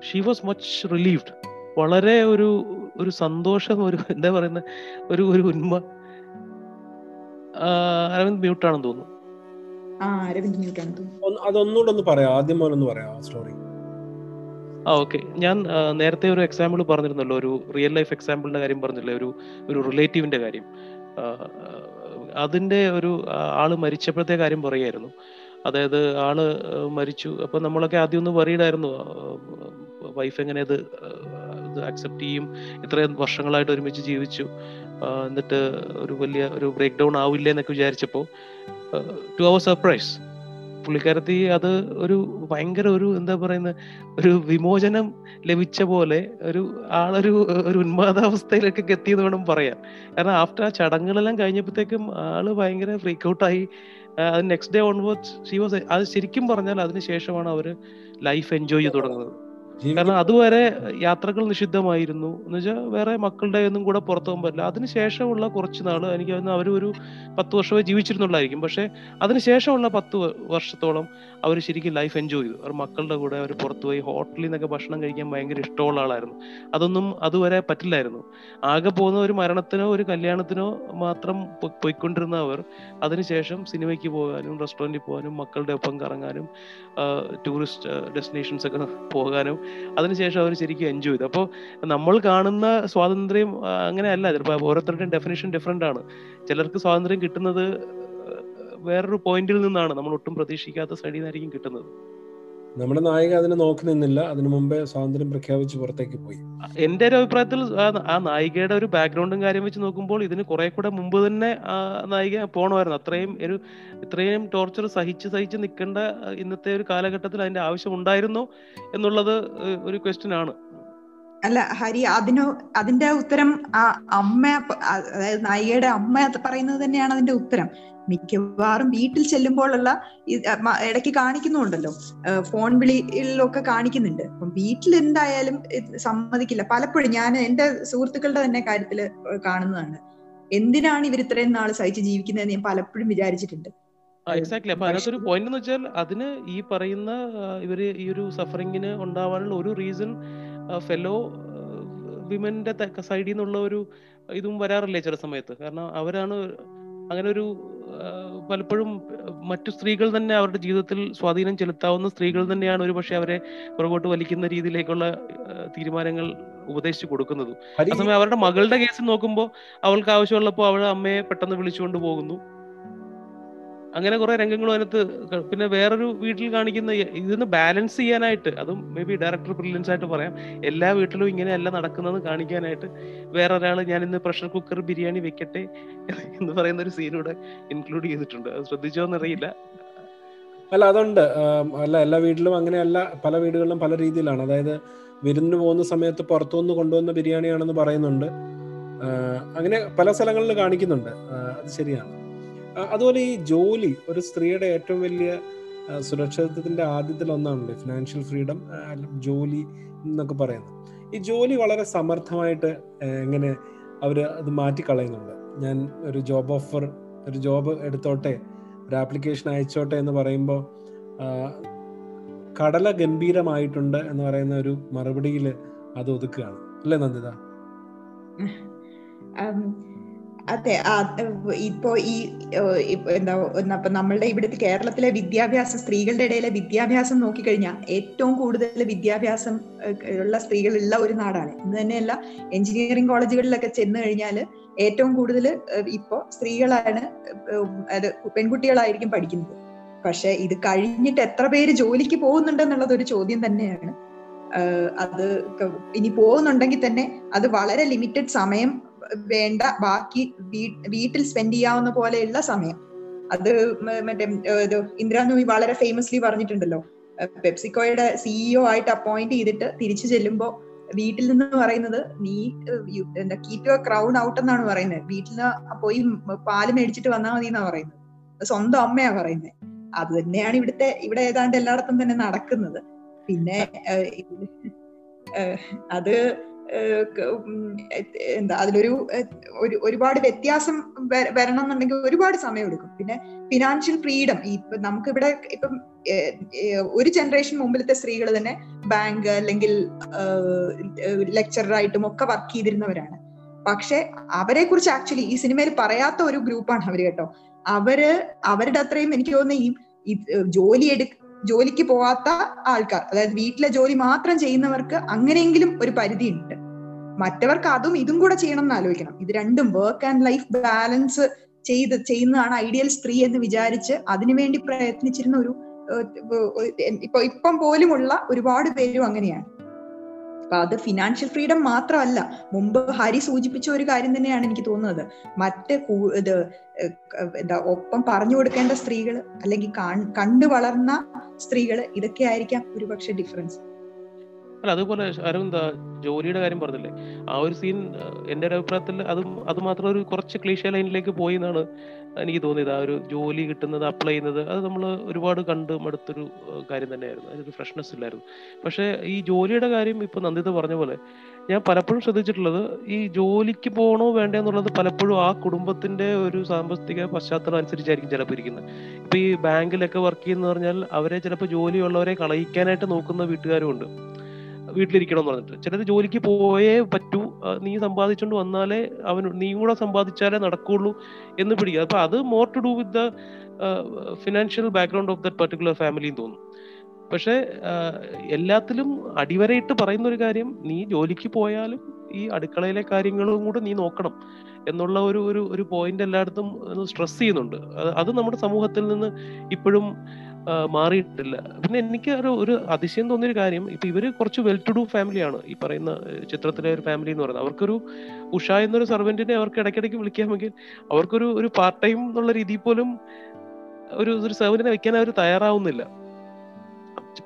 ഷീ വാസ് മച്ച് റിലീവ്ഡ്, വളരെ ഒരു ഒരു സന്തോഷം, ഒരു എന്താ പറയുന്ന ഒരു ഒരു ഉന്മ. അരവിന്ദ് മ്യൂട്ട് ആണെന്ന് തോന്നുന്നു. അതൊന്നുകൂടൊന്ന് പറയാം, ആദ്യം പോലൊന്ന് പറയാം സ്റ്റോറി. ആ ഓക്കെ, ഞാൻ നേരത്തെ ഒരു എക്സാമ്പിൾ പറഞ്ഞിരുന്നല്ലോ, ഒരു റിയൽ ലൈഫ് എക്സാമ്പിളിന്റെ കാര്യം പറഞ്ഞില്ലേ, ഒരു ഒരു റിലേറ്റീവിന്റെ കാര്യം. അതിന്റെ ഒരു ആള് മരിച്ചപ്പോഴത്തെ കാര്യം പറയായിരുന്നു. അതായത് ആള് മരിച്ചു, അപ്പൊ നമ്മളൊക്കെ ആദ്യം ഒന്ന് വറീഡായിരുന്നു, വൈഫ് എങ്ങനെ അത് ഇത് അക്സെപ്റ്റ് ചെയ്യും, ഇത്രയും വർഷങ്ങളായിട്ട് ഒരുമിച്ച് ജീവിച്ചു, എന്നിട്ട് ഒരു വലിയ ഒരു ബ്രേക്ക് ഡൗൺ ആവില്ലേ എന്നൊക്കെ വിചാരിച്ചപ്പോൾ ടു അവർ സർപ്രൈസ് പുള്ളിക്കാരത്തി അത് ഒരു ഭയങ്കര ഒരു എന്താ പറയുന്ന ഒരു വിമോചനം ലഭിച്ച പോലെ ഒരു ആളൊരു ഒരു ഉന്മാദാവസ്ഥയിലേക്കൊക്കെ എത്തിയെന്ന് വേണം പറയാൻ. കാരണം ആഫ്റ്റർ ആ ചടങ്ങുകളെല്ലാം കഴിഞ്ഞപ്പോഴത്തേക്കും ആള് ഭയങ്കര ഫ്രീക്കൗട്ടായി. അത് next day onwards she was, അത് ശരിക്കും പറഞ്ഞാൽ അതിനുശേഷമാണ് അവർ ലൈഫ് എൻജോയ് ചെയ്ത് തുടങ്ങുന്നത്. കാരണം അതുവരെ യാത്രകൾ നിഷിദ്ധമായിരുന്നു എന്ന് വെച്ചാൽ വേറെ മക്കളുടെ ഒന്നും കൂടെ പുറത്തു പോകാൻ പറ്റില്ല. അതിനുശേഷമുള്ള കുറച്ച് നാൾ എനിക്ക് അന്ന് അവർ ഒരു പത്ത് വർഷമേ ജീവിച്ചിരുന്നുള്ളായിരിക്കും, പക്ഷെ അതിനുശേഷമുള്ള പത്ത് വർഷത്തോളം അവർ ശരിക്കും ലൈഫ് എൻജോയ് ചെയ്തു. അവർ മക്കളുടെ കൂടെ അവർ പുറത്തുപോയി ഹോട്ടലിൽ നിന്നൊക്കെ ഭക്ഷണം കഴിക്കാൻ ഭയങ്കര ഇഷ്ടമുള്ള ആളായിരുന്നു. അതൊന്നും അതുവരെ പറ്റില്ലായിരുന്നു. ആകെ പോകുന്ന ഒരു മരണത്തിനോ ഒരു കല്യാണത്തിനോ മാത്രം പോയിക്കൊണ്ടിരുന്ന അവർ അതിനുശേഷം സിനിമയ്ക്ക് പോകാനും റെസ്റ്റോറൻറ്റിൽ പോകാനും മക്കളുടെ ഒപ്പം കറങ്ങാനും ടൂറിസ്റ്റ് ഡെസ്റ്റിനേഷൻസ് ഒക്കെ പോകാനും അതിനുശേഷം അവർ ശരിക്കും എൻജോയ് ചെയ്തു. അപ്പോൾ നമ്മൾ കാണുന്ന സ്വാതന്ത്ര്യം അങ്ങനെയല്ല. ചിലപ്പോൾ ഓരോരുത്തരുടെയും ഡെഫിനേഷൻ ഡിഫറെൻ്റ് ആണ്. ചിലർക്ക് സ്വാതന്ത്ര്യം കിട്ടുന്നത് വേറൊരു പോയിന്റിൽ നിന്നാണ്, നമ്മൾ ഒട്ടും പ്രതീക്ഷിക്കാത്ത സൈഡിൽ നിന്നായിരിക്കും കിട്ടുന്നത്. നമ്മുടെ നായിക അതിനെ നോക്കി നിന്നില്ല, അതിനു മുമ്പേ സ്വാതന്ത്ര്യം പ്രഖ്യാപിച്ച് പുറത്തേക്ക് പോയി. എന്റെ ഒരു അഭിപ്രായത്തിൽ ആ നായികയുടെ ഒരു ബാക്ക്ഗ്രൗണ്ടും കാര്യം വെച്ച് നോക്കുമ്പോൾ ഇതിന് കുറെ കൂടെ മുമ്പ് തന്നെ ആ നായിക പോകണമായിരുന്നു. അത്രയും ഒരു ഇത്രയും ടോർച്ചർ സഹിച്ച് സഹിച്ച് നിൽക്കേണ്ട ഇന്നത്തെ ഒരു കാലഘട്ടത്തിൽ അതിന്റെ ആവശ്യം ഉണ്ടായിരുന്നോ എന്നുള്ളത് ഒരു ക്വസ്റ്റ്യൻ ആണ്. അല്ല ഹരി, അതിനോ അതിന്റെ ഉത്തരം ആ അമ്മ, അതായത് നായികയുടെ അമ്മ പറയുന്നത് തന്നെയാണ് അതിന്റെ ഉത്തരം. മിക്കവാറും വീട്ടിൽ ചെല്ലുമ്പോഴുള്ള ഇടയ്ക്ക് കാണിക്കുന്നുണ്ടല്ലോ, ഫോൺ വിളിയിലൊക്കെ കാണിക്കുന്നുണ്ട്. അപ്പം വീട്ടിൽ എന്തായാലും സമ്മതിക്കില്ല. പലപ്പോഴും ഞാൻ എന്റെ സുഹൃത്തുക്കളുടെ തന്നെ കാര്യത്തിൽ കാണുന്നതാണ്. എന്തിനാണ് ഇവർ ഇത്രയും നാൾ സഹിച്ച് ജീവിക്കുന്നതെന്ന് ഞാൻ പലപ്പോഴും വിചാരിച്ചിട്ടുണ്ട്. എക്സാക്ട്ലി. അപ്പൊ അതിനകത്തൊരു പോയിന്റ് എന്ന് വെച്ചാൽ അതിന് ഈ പറയുന്ന ഇവര് ഈ ഒരു സഫറിങ്ങിന് ഉണ്ടാവാനുള്ള ഒരു റീസൺ ഫെലോ വിമന്റെ സൈഡിൽ നിന്നുള്ള ഒരു ഇതും വരാറില്ലേ ചില സമയത്ത്. കാരണം അവരാണ് അങ്ങനെ ഒരു പലപ്പോഴും മറ്റു സ്ത്രീകൾ തന്നെ അവരുടെ ജീവിതത്തിൽ സ്വാധീനം ചെലുത്താവുന്ന സ്ത്രീകൾ തന്നെയാണ് ഒരു പക്ഷെ അവരെ പുറകോട്ട് വലിക്കുന്ന രീതിയിലേക്കുള്ള തീരുമാനങ്ങൾ ഉപദേശിച്ചു കൊടുക്കുന്നത്. അതേസമയം അവരുടെ മകളുടെ കേസിൽ നോക്കുമ്പോൾ അവൾക്ക് ആവശ്യമുള്ളപ്പോൾ അവൾ അമ്മയെ പെട്ടെന്ന് വിളിച്ചുകൊണ്ട് പോകുന്നു. അങ്ങനെ കുറെ രംഗങ്ങളും അതിനകത്ത്. പിന്നെ വേറൊരു വീട്ടിൽ കാണിക്കുന്ന ഇതൊന്ന് ബാലൻസ് ചെയ്യാനായിട്ട്, അതും മേ ബി ഡയറക്ടർ ബ്രില്യൻസ് ആയിട്ട് പറയാം, എല്ലാ വീട്ടിലും ഇങ്ങനെയല്ല നടക്കുന്നത് കാണിക്കാനായിട്ട് വേറെ ഒരാൾ ഞാൻ ഇന്ന് പ്രഷർ കുക്കർ ബിരിയാണി വെക്കട്ടെ എന്ന് പറയുന്ന ഒരു സീനൂടെ ഇൻക്ലൂഡ് ചെയ്തിട്ടുണ്ട്. അത് ശ്രദ്ധിച്ചോന്നറിയില്ല. അല്ല അതുണ്ട്. അല്ല എല്ലാ വീട്ടിലും അങ്ങനെയല്ല, പല വീടുകളിലും പല രീതിയിലാണ്. അതായത് വിരുന്ന് പോകുന്ന സമയത്ത് പുറത്തുനിന്ന് കൊണ്ടുവന്ന ബിരിയാണിയാണെന്ന് പറയുന്നുണ്ട്. അങ്ങനെ പല സ്ഥലങ്ങളിൽ കാണിക്കുന്നുണ്ട്. അത് ശരിയാണ്. അതുപോലെ ഈ ജോലി ഒരു സ്ത്രീയുടെ ഏറ്റവും വലിയ സുരക്ഷിതത്വത്തിൻ്റെ ആദ്യത്തിൽ ഒന്നാണല്ലേ ഫിനാൻഷ്യൽ ഫ്രീഡം, ജോലി എന്നൊക്കെ പറയുന്നത്. ഈ ജോലി വളരെ സമർത്ഥമായിട്ട് എങ്ങനെ അവർ അത് മാറ്റിക്കളയുന്നുണ്ട്. ഞാൻ ഒരു ജോബ് ഓഫർ, ഒരു ജോബ് എടുത്തോട്ടെ, ഒരു ആപ്ലിക്കേഷൻ അയച്ചോട്ടെ എന്ന് പറയുമ്പോൾ കടല ഗംഭീരമായിട്ടുണ്ട് എന്ന് പറയുന്ന ഒരു മറുപടിയിൽ അത് ഒതുക്കുകയാണ് അല്ലേ നന്ദിത? അതെ. ഇപ്പോ ഈ എന്താ ഇപ്പൊ നമ്മളുടെ ഇവിടുത്തെ കേരളത്തിലെ വിദ്യാഭ്യാസം, സ്ത്രീകളുടെ ഇടയിലെ വിദ്യാഭ്യാസം നോക്കിക്കഴിഞ്ഞാൽ ഏറ്റവും കൂടുതൽ വിദ്യാഭ്യാസം ഉള്ള സ്ത്രീകളുള്ള ഒരു നാടാണ്. ഇന്ന് തന്നെയല്ല എഞ്ചിനീയറിംഗ് കോളേജുകളിലൊക്കെ ചെന്ന് കഴിഞ്ഞാൽ ഏറ്റവും കൂടുതൽ ഇപ്പോൾ സ്ത്രീകളാണ്, അത് പെൺകുട്ടികളായിരിക്കും പഠിക്കുന്നത്. പക്ഷെ ഇത് കഴിഞ്ഞിട്ട് എത്ര പേര് ജോലിക്ക് പോകുന്നുണ്ടെന്നുള്ളത് ഒരു ചോദ്യം തന്നെയാണ്. അത് ഇനി പോകുന്നുണ്ടെങ്കിൽ തന്നെ അത് വളരെ ലിമിറ്റഡ് സമയം വേണ്ട, ബാക്കി വീട്ടിൽ സ്പെൻഡ് ചെയ്യാവുന്ന പോലെയുള്ള സമയം. അത് മറ്റേ ഇന്ദിരാനൂയി വളരെ ഫേമസ്ലി പറഞ്ഞിട്ടുണ്ടല്ലോ, പെപ്സിക്കോയുടെ സിഇഒ ആയിട്ട് അപ്പോയിന്റ് ചെയ്തിട്ട് തിരിച്ചു ചെല്ലുമ്പോൾ വീട്ടിൽ നിന്ന് പറയുന്നത് നീ എന്താ കീപ് യുവർ ക്രൗഡ് ഔട്ട് എന്നാണ് പറയുന്നത്. വീട്ടിൽ നിന്ന് പോയി പാല് മേടിച്ചിട്ട് വന്നാൽ മതി എന്നാണ് പറയുന്നത്. സ്വന്തം അമ്മയാണ് പറയുന്നത്. അത് തന്നെയാണ് ഇവിടുത്തെ ഇവിടെ ഏതാണ്ട് എല്ലായിടത്തും തന്നെ നടക്കുന്നത്. പിന്നെ അത് എന്താ അതിലൊരു ഒരുപാട് വ്യത്യാസം വരണം എന്നുണ്ടെങ്കിൽ ഒരുപാട് സമയം എടുക്കും. പിന്നെ ഫിനാൻഷ്യൽ ഫ്രീഡം ഇപ്പൊ നമുക്കിവിടെ ഇപ്പം ഒരു ജനറേഷൻ മുമ്പിലത്തെ സ്ത്രീകൾ തന്നെ ബാങ്ക് അല്ലെങ്കിൽ ലെക്ചറായിട്ടും ഒക്കെ വർക്ക് ചെയ്തിരുന്നവരാണ്. പക്ഷെ അവരെ കുറിച്ച് ആക്ച്വലി ഈ സിനിമയിൽ പറയാത്ത ഒരു ഗ്രൂപ്പാണ് അവര് കേട്ടോ. അവര് അവരുടെ അത്രയും എനിക്ക് തോന്നുന്ന ഈ ജോലി എടു ജോലിക്ക് പോവാത്ത ആൾക്കാർ, അതായത് വീട്ടിലെ ജോലി മാത്രം ചെയ്യുന്നവർക്ക് അങ്ങനെയെങ്കിലും ഒരു പരിധിയുണ്ട്. മറ്റവർക്ക് അതും ഇതും കൂടെ ചെയ്യണം എന്ന് ആലോചിക്കണം. ഇത് രണ്ടും വർക്ക് ആൻഡ് ലൈഫ് ബാലൻസ് ചെയ്ത് ചെയ്യുന്നതാണ് ഐഡിയൽ സ്ത്രീ എന്ന് വിചാരിച്ച് അതിനുവേണ്ടി പ്രയത്നിച്ചിരുന്ന ഒരു ഇപ്പൊ ഇപ്പം പോലുമുള്ള ഒരുപാട് പേരും അങ്ങനെയാണ്. അപ്പൊ അത് ഫിനാൻഷ്യൽ ഫ്രീഡം മാത്രമല്ല, മുമ്പ് ഹരി സൂചിപ്പിച്ച ഒരു കാര്യം തന്നെയാണ് എനിക്ക് തോന്നുന്നത്. മറ്റ് ഇത് എന്താ ഒപ്പം പറഞ്ഞു കൊടുക്കേണ്ട സ്ത്രീകൾ അല്ലെങ്കിൽ കണ്ടു വളർന്ന സ്ത്രീകള് ഇതൊക്കെ ആയിരിക്കാം ഒരുപക്ഷെ ഡിഫറൻസ്. അല്ല, അതുപോലെ അരവിന്ദ് ജോലിയുടെ കാര്യം പറഞ്ഞില്ലേ, ആ ഒരു സീൻ എൻ്റെ ഒരു അഭിപ്രായത്തിൽ അത് അത് മാത്രം ഒരു കുറച്ച് ക്ലീഷേ ലൈനിലേക്ക് പോയി എന്നാണ് എനിക്ക് തോന്നിയത്. ആ ഒരു ജോലി കിട്ടുന്നത്, അപ്ലൈ ചെയ്യുന്നത്, അത് നമ്മൾ ഒരുപാട് കണ്ട് മടുത്തൊരു കാര്യം തന്നെയായിരുന്നു. അതിനൊരു ഫ്രഷ്നെസ് ഇല്ലായിരുന്നു. പക്ഷേ ഈ ജോലിയുടെ കാര്യം ഇപ്പം നന്ദിത പറഞ്ഞ പോലെ ഞാൻ പലപ്പോഴും ശ്രദ്ധിച്ചിട്ടുള്ളത്, ഈ ജോലിക്ക് പോകണോ വേണ്ടെന്നുള്ളത് പലപ്പോഴും ആ കുടുംബത്തിന്റെ ഒരു സാമ്പത്തിക പശ്ചാത്തലം അനുസരിച്ചായിരിക്കും ചിലപ്പോൾ ഇരിക്കുന്നത്. ഇപ്പൊ ഈ ബാങ്കിലൊക്കെ വർക്ക് ചെയ്യുന്ന പറഞ്ഞാൽ അവരെ ചിലപ്പോൾ ജോലിയുള്ളവരെ കളയിക്കാനായിട്ട് നോക്കുന്ന വീട്ടുകാരും ഉണ്ട്. വീട്ടിലിരിക്കണം എന്ന് പറഞ്ഞിട്ട് ചിലത് ജോലിക്ക് പോയേ പറ്റൂ, നീ സമ്പാദിച്ചോണ്ട് വന്നാലേ അവൻ നീ കൂടെ സമ്പാദിച്ചാലേ നടക്കുള്ളൂ എന്ന് പിടിക്കുക. അപ്പൊ അത് more to do with the financial background of that particular family എന്ന് തോന്നുന്നു. പക്ഷെ എല്ലാത്തിലും അടിവരയിട്ട് പറയുന്ന ഒരു കാര്യം, നീ ജോലിക്ക് പോയാലും ഈ അടുക്കളയിലെ കാര്യങ്ങളും കൂടെ നീ നോക്കണം എന്നുള്ള ഒരു ഒരു പോയിന്റ് എല്ലായിടത്തും സ്ട്രെസ് ചെയ്യുന്നുണ്ട്. അത് നമ്മുടെ സമൂഹത്തിൽ നിന്ന് ഇപ്പോഴും മാറിയിട്ടില്ല. പിന്നെ എനിക്ക് ഒരു ഒരു അതിശയം തോന്നിയൊരു കാര്യം, ഇപ്പൊ ഇവര് കുറച്ച് വെൽ ടു ഡു ഫാമിലിയാണ് ഈ പറയുന്ന ചിത്രത്തിലെ ഒരു ഫാമിലി എന്ന് പറയുന്നത്. അവർക്കൊരു ഉഷ എന്നൊരു സെർവന്റിനെ അവർക്ക് ഇടയ്ക്കിടയ്ക്ക് വിളിക്കാമെങ്കിൽ അവർക്കൊരു ഒരു പാർട്ട് ടൈം എന്നുള്ള രീതിയിൽ പോലും ഒരു ഒരു സെർവന്റിനെ വെക്കാൻ അവർ തയ്യാറാവുന്നില്ല.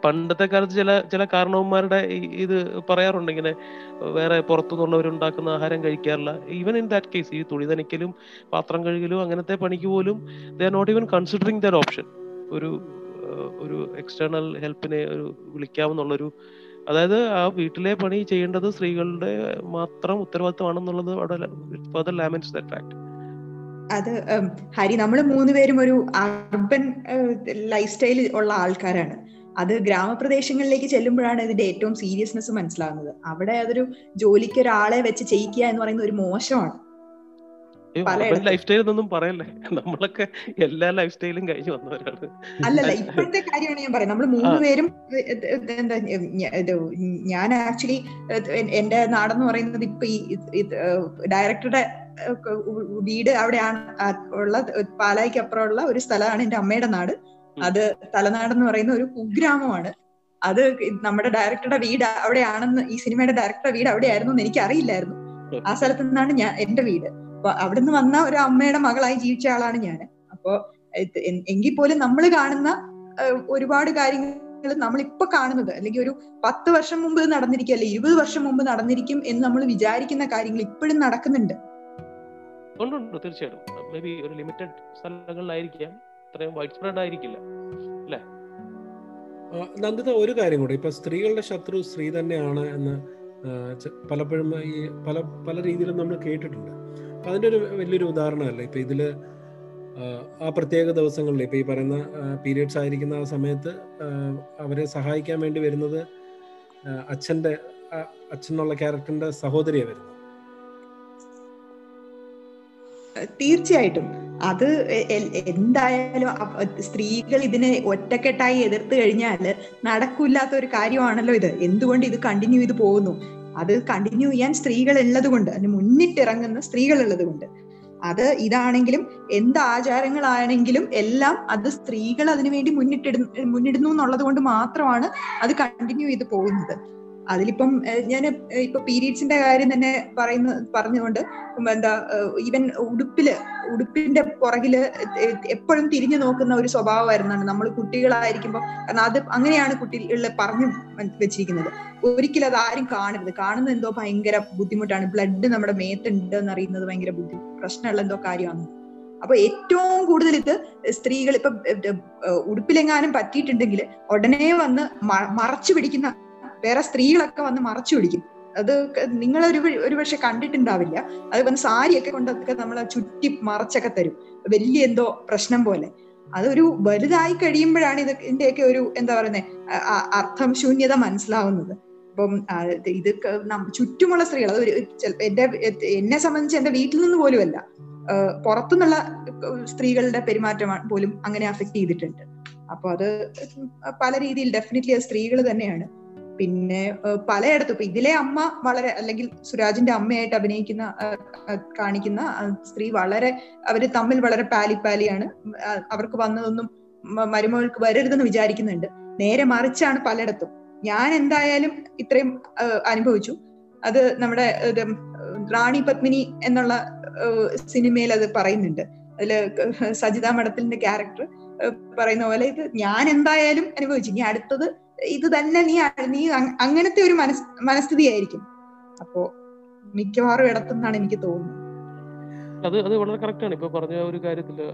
പണ്ടത്തെ കാലത്ത് ചില ചില കാരണവന്മാരുടെ ഇത് പറയാറുണ്ട്, ഇങ്ങനെ വേറെ പുറത്തുനിന്നുള്ളവരുണ്ടാക്കുന്ന ആഹാരം കഴിക്കാറില്ല. ഈവൻ ഇൻ ദാറ്റ് കേസ് ഈ തുണി നനയ്ക്കലും പാത്രം കഴുകലും അങ്ങനത്തെ പണിക്ക് പോലും they are not even considering that option. ഒരു ഒരു എക്സ്റ്റേണൽ ഹെൽപ്പിനെ ഒരു വിളിക്കാമെന്നുള്ളൊരു, അതായത് ആ വീട്ടിലെ പണി ചെയ്യേണ്ടത് സ്ത്രീകളുടെ മാത്രം ഉത്തരവാദിത്തമാണെന്നുള്ളത് അവിടെ ഫർദർ ലാമെന്റ്സ് ദാറ്റ് ഫാക്ട്. അത് ഹരി, നമ്മൾ മൂന്നുപേരും ഒരു അർബൻ ലൈഫ് സ്റ്റൈൽ ഉള്ള ആൾക്കാരാണ്. അത് ഗ്രാമപ്രദേശങ്ങളിലേക്ക് ചെല്ലുമ്പോഴാണ് ഇതിന്റെ ഏറ്റവും സീരിയസ്നെസ് മനസ്സിലാകുന്നത്. അവിടെ അതൊരു ജോലിക്ക് ഒരാളെ വെച്ച് ചെയ്യിക്കുക എന്ന് പറയുന്ന ഒരു മോശമാണ്. അല്ലല്ല, ഇപ്പോഴത്തെ കാര്യമാണ് ഞാൻ പറയുന്നത്. നമ്മള് മൂന്നുപേരും എന്താ, ഞാൻ ആക്ച്വലി എന്റെ നാടെന്ന് പറയുന്നത് ഇപ്പൊ ഈ ഡയറക്ടറുടെ വീട് അവിടെയാണ് ഉള്ള, പാലായിക്കപ്പുറമുള്ള ഒരു സ്ഥലമാണ് എന്റെ അമ്മയുടെ നാട്. അത് തലനാടെന്ന് പറയുന്ന ഒരു കുഗ്രാമമാണ്. അത് നമ്മുടെ ഡയറക്ടറുടെ വീട് അവിടെയാണെന്ന്, ഈ സിനിമയുടെ ഡയറക്ടറുടെ വീട് അവിടെയായിരുന്നു എന്ന് എനിക്ക് അറിയില്ലായിരുന്നു. ആ സ്ഥലത്തു നിന്നാണ് ഞാൻ എന്റെ വീട്. അപ്പൊ അവിടെ നിന്ന് വന്ന ഒരു അമ്മയുടെ മകളായി ജീവിച്ച ആളാണ് ഞാൻ. അപ്പോ എങ്കിൽ പോലും നമ്മൾ കാണുന്ന ഒരുപാട് കാര്യങ്ങൾ നമ്മളിപ്പോ കാണുന്നത്, അല്ലെങ്കിൽ ഒരു പത്ത് വർഷം മുമ്പ് നടന്നിരിക്കും, അല്ലെ ഇരുപത് വർഷം മുമ്പ് നടന്നിരിക്കും എന്ന് നമ്മൾ വിചാരിക്കുന്ന കാര്യങ്ങൾ ഇപ്പോഴും നടക്കുന്നുണ്ട്. തീർച്ചയായിട്ടും നന്ദിത, ഒരു കാര്യം കൂടി, ഇപ്പൊ സ്ത്രീകളുടെ ശത്രു സ്ത്രീ തന്നെയാണ് എന്ന് പലപ്പോഴും ഈ പല പല രീതിയിലും നമ്മൾ കേട്ടിട്ടുണ്ട്. അപ്പൊ അതിന്റെ ഒരു വലിയൊരു ഉദാഹരണമല്ലേ ഇപ്പൊ ഇതില് ആ പ്രത്യേക ദിവസങ്ങളിൽ ഇപ്പൊ ഈ പറയുന്ന പീരിയഡ്സ് ആയിരിക്കുന്ന ആ സമയത്ത് അവരെ സഹായിക്കാൻ വേണ്ടി വരുന്നത് അച്ഛന്റെ അച്ഛനുള്ള ക്യാരക്ടറിന്റെ സഹോദരിയെ വരുന്നത്. തീർച്ചയായിട്ടും അത് എന്തായാലും സ്ത്രീകൾ ഇതിനെ ഒറ്റക്കെട്ടായി എതിർത്ത് കഴിഞ്ഞാൽ നടക്കില്ലാത്ത ഒരു കാര്യമാണല്ലോ ഇത്. എന്തുകൊണ്ട് ഇത് കണ്ടിന്യൂ ചെയ്ത് പോകുന്നു? അത് കണ്ടിന്യൂ ചെയ്യാൻ സ്ത്രീകൾ ഉള്ളത് കൊണ്ട്, അതിന് മുന്നിട്ടിറങ്ങുന്ന സ്ത്രീകൾ ഉള്ളത് കൊണ്ട്. അത് ഇതാണെങ്കിലും എന്ത് ആചാരങ്ങളാണെങ്കിലും എല്ലാം അത് സ്ത്രീകൾ അതിനുവേണ്ടി മുന്നിട്ടിട മുന്നിടുന്നു എന്നുള്ളത് കൊണ്ട് മാത്രമാണ് അത് കണ്ടിന്യൂ ചെയ്ത് പോകുന്നത്. അതിലിപ്പം ഞാൻ ഇപ്പൊ പീരീഡ്സിന്റെ കാര്യം തന്നെ പറയുന്ന പറഞ്ഞുകൊണ്ട് എന്താ, ഈവൻ ഉടുപ്പില് ഉടുപ്പിന്റെ പുറകില് എപ്പോഴും തിരിഞ്ഞു നോക്കുന്ന ഒരു സ്വഭാവമായിരുന്നാണ് നമ്മൾ കുട്ടികളായിരിക്കുമ്പോൾ. കാരണം അത് അങ്ങനെയാണ് കുട്ടികളെ പറഞ്ഞു വെച്ചിരിക്കുന്നത്. ഒരിക്കലും അത് ആരും കാണരുത്. കാണുന്ന എന്തോ ഭയങ്കര ബുദ്ധിമുട്ടാണ്, ബ്ലഡ് നമ്മുടെ മേത്തുണ്ട് എന്നറിയുന്നത് ഭയങ്കര ബുദ്ധി പ്രശ്നമുള്ള എന്തോ കാര്യമാണ്. അപ്പൊ ഏറ്റവും കൂടുതൽ ഇത് സ്ത്രീകൾ ഇപ്പൊ ഉടുപ്പിലെങ്ങാനും പറ്റിയിട്ടുണ്ടെങ്കിൽ ഉടനെ വന്ന് മറച്ചു പിടിക്കുന്ന വേറെ സ്ത്രീകളൊക്കെ വന്ന് മറച്ചു പിടിക്കും. അത് നിങ്ങൾ ഒരു ഒരു പക്ഷെ കണ്ടിട്ടുണ്ടാവില്ല. അത് വന്ന് സാരിയൊക്കെ കൊണ്ടൊക്കെ നമ്മളെ ചുറ്റി മറച്ചൊക്കെ തരും, വലിയ എന്തോ പ്രശ്നം പോലെ. അതൊരു വലുതായി കഴിയുമ്പോഴാണ് ഇത് ഇതിന്റെയൊക്കെ ഒരു എന്താ പറയുന്നത് അർത്ഥം ശൂന്യത മനസ്സിലാവുന്നത്. അപ്പം ഇത് ചുറ്റുമുള്ള സ്ത്രീകൾ, അത് ചിലപ്പോൾ എന്റെ എന്നെ സംബന്ധിച്ച് എന്റെ വീട്ടിൽ നിന്ന് പോലുമല്ല, പുറത്തുനിന്നുള്ള സ്ത്രീകളുടെ പെരുമാറ്റം പോലും അങ്ങനെ അഫക്ട് ചെയ്തിട്ടുണ്ട്. അപ്പൊ അത് പല രീതിയിൽ ഡെഫിനറ്റ്ലി അത് സ്ത്രീകൾ തന്നെയാണ്. പിന്നെ പലയിടത്തും ഇപ്പൊ ഇതിലെ അമ്മ വളരെ, അല്ലെങ്കിൽ സുരാജിന്റെ അമ്മയായിട്ട് അഭിനയിക്കുന്ന കാണിക്കുന്ന സ്ത്രീ വളരെ, അവര് തമ്മിൽ വളരെ പാലിപ്പാലിയാണ്. അവർക്ക് വന്നതൊന്നും മരുമകൾക്ക് വരരുതെന്ന് വിചാരിക്കുന്നുണ്ട്. നേരെ മറിച്ചാണ് പലയിടത്തും. ഞാൻ എന്തായാലും ഇത്രയും അനുഭവിച്ചു. അത് നമ്മുടെ റാണി പത്മിനി എന്നുള്ള സിനിമയിൽ അത് പറയുന്നുണ്ട്. അതില് സജിത മഠത്തിലിന്റെ ക്യാരക്ടർ പറയുന്ന പോലെ, ഇത് ഞാൻ എന്തായാലും അനുഭവിച്ചു, ഇനി അടുത്തത് ഇത് തന്നെ നീ നീ അങ്ങനത്തെ ഒരു മനസ് മനസ്ഥിതി ആയിരിക്കും. അപ്പോ മിക്കവാറും ഇടത്തുനിന്നാണ് എനിക്ക് തോന്നുന്നത്. അത് അത് വളരെ കറക്റ്റാണ്. ഇപ്പൊ പറഞ്ഞ ഒരു കാര്യത്തില്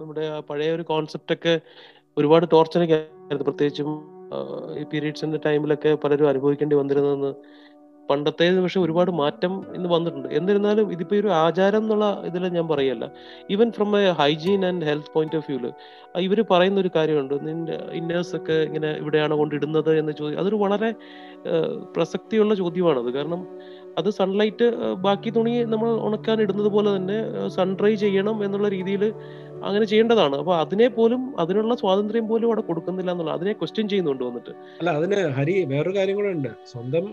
നമ്മുടെ പഴയ ഒരു കോൺസെപ്റ്റ് ഒക്കെ ഒരുപാട് ടോർച്ചറൊക്കെ ആയിരുന്നു, പ്രത്യേകിച്ചും ഈ പീരീഡ്സിന്റെ ടൈമിലൊക്കെ പലരും അനുഭവിക്കേണ്ടി വന്നിരുന്നതെന്ന്. പണ്ടത്തെ പക്ഷെ ഒരുപാട് മാറ്റം ഇന്ന് വന്നിട്ടുണ്ട്. എന്നിരുന്നാലും ഇതിപ്പോ ഒരു ആചാരം എന്നുള്ള ഇതിൽ ഞാൻ പറയല്ല, even from a hygiene and health point of വ്യൂല് ഇവര് പറയുന്ന ഒരു കാര്യമുണ്ട്, നിന്റെ ഇന്നേഴ്സ് ഒക്കെ ഇങ്ങനെ ഇവിടെയാണ് കൊണ്ടിടുന്നത് എന്ന് ചോദ്യം. അതൊരു വളരെ പ്രസക്തിയുള്ള ചോദ്യമാണത്. കാരണം അത് സൺലൈറ്റ് ബാക്കി തുണി നമ്മൾ ഉണക്കാൻ ഇടുന്നത് പോലെ തന്നെ സൺഡ്രൈ ചെയ്യണം എന്നുള്ള രീതിയിൽ അങ്ങനെ ചെയ്യേണ്ടതാണ്. അപ്പൊ അതിനെ പോലും അതിനുള്ള സ്വാതന്ത്ര്യം പോലും അവിടെ കൊടുക്കുന്നില്ല എന്നുള്ള അതിനെ ക്വസ്റ്റ്യൻ ചെയ്യുന്നുണ്ട് വന്നിട്ട്. അല്ല, അതിന് ഹരി വേറൊരു കാര്യം കൂടെ ഉണ്ട്. സ്വന്തം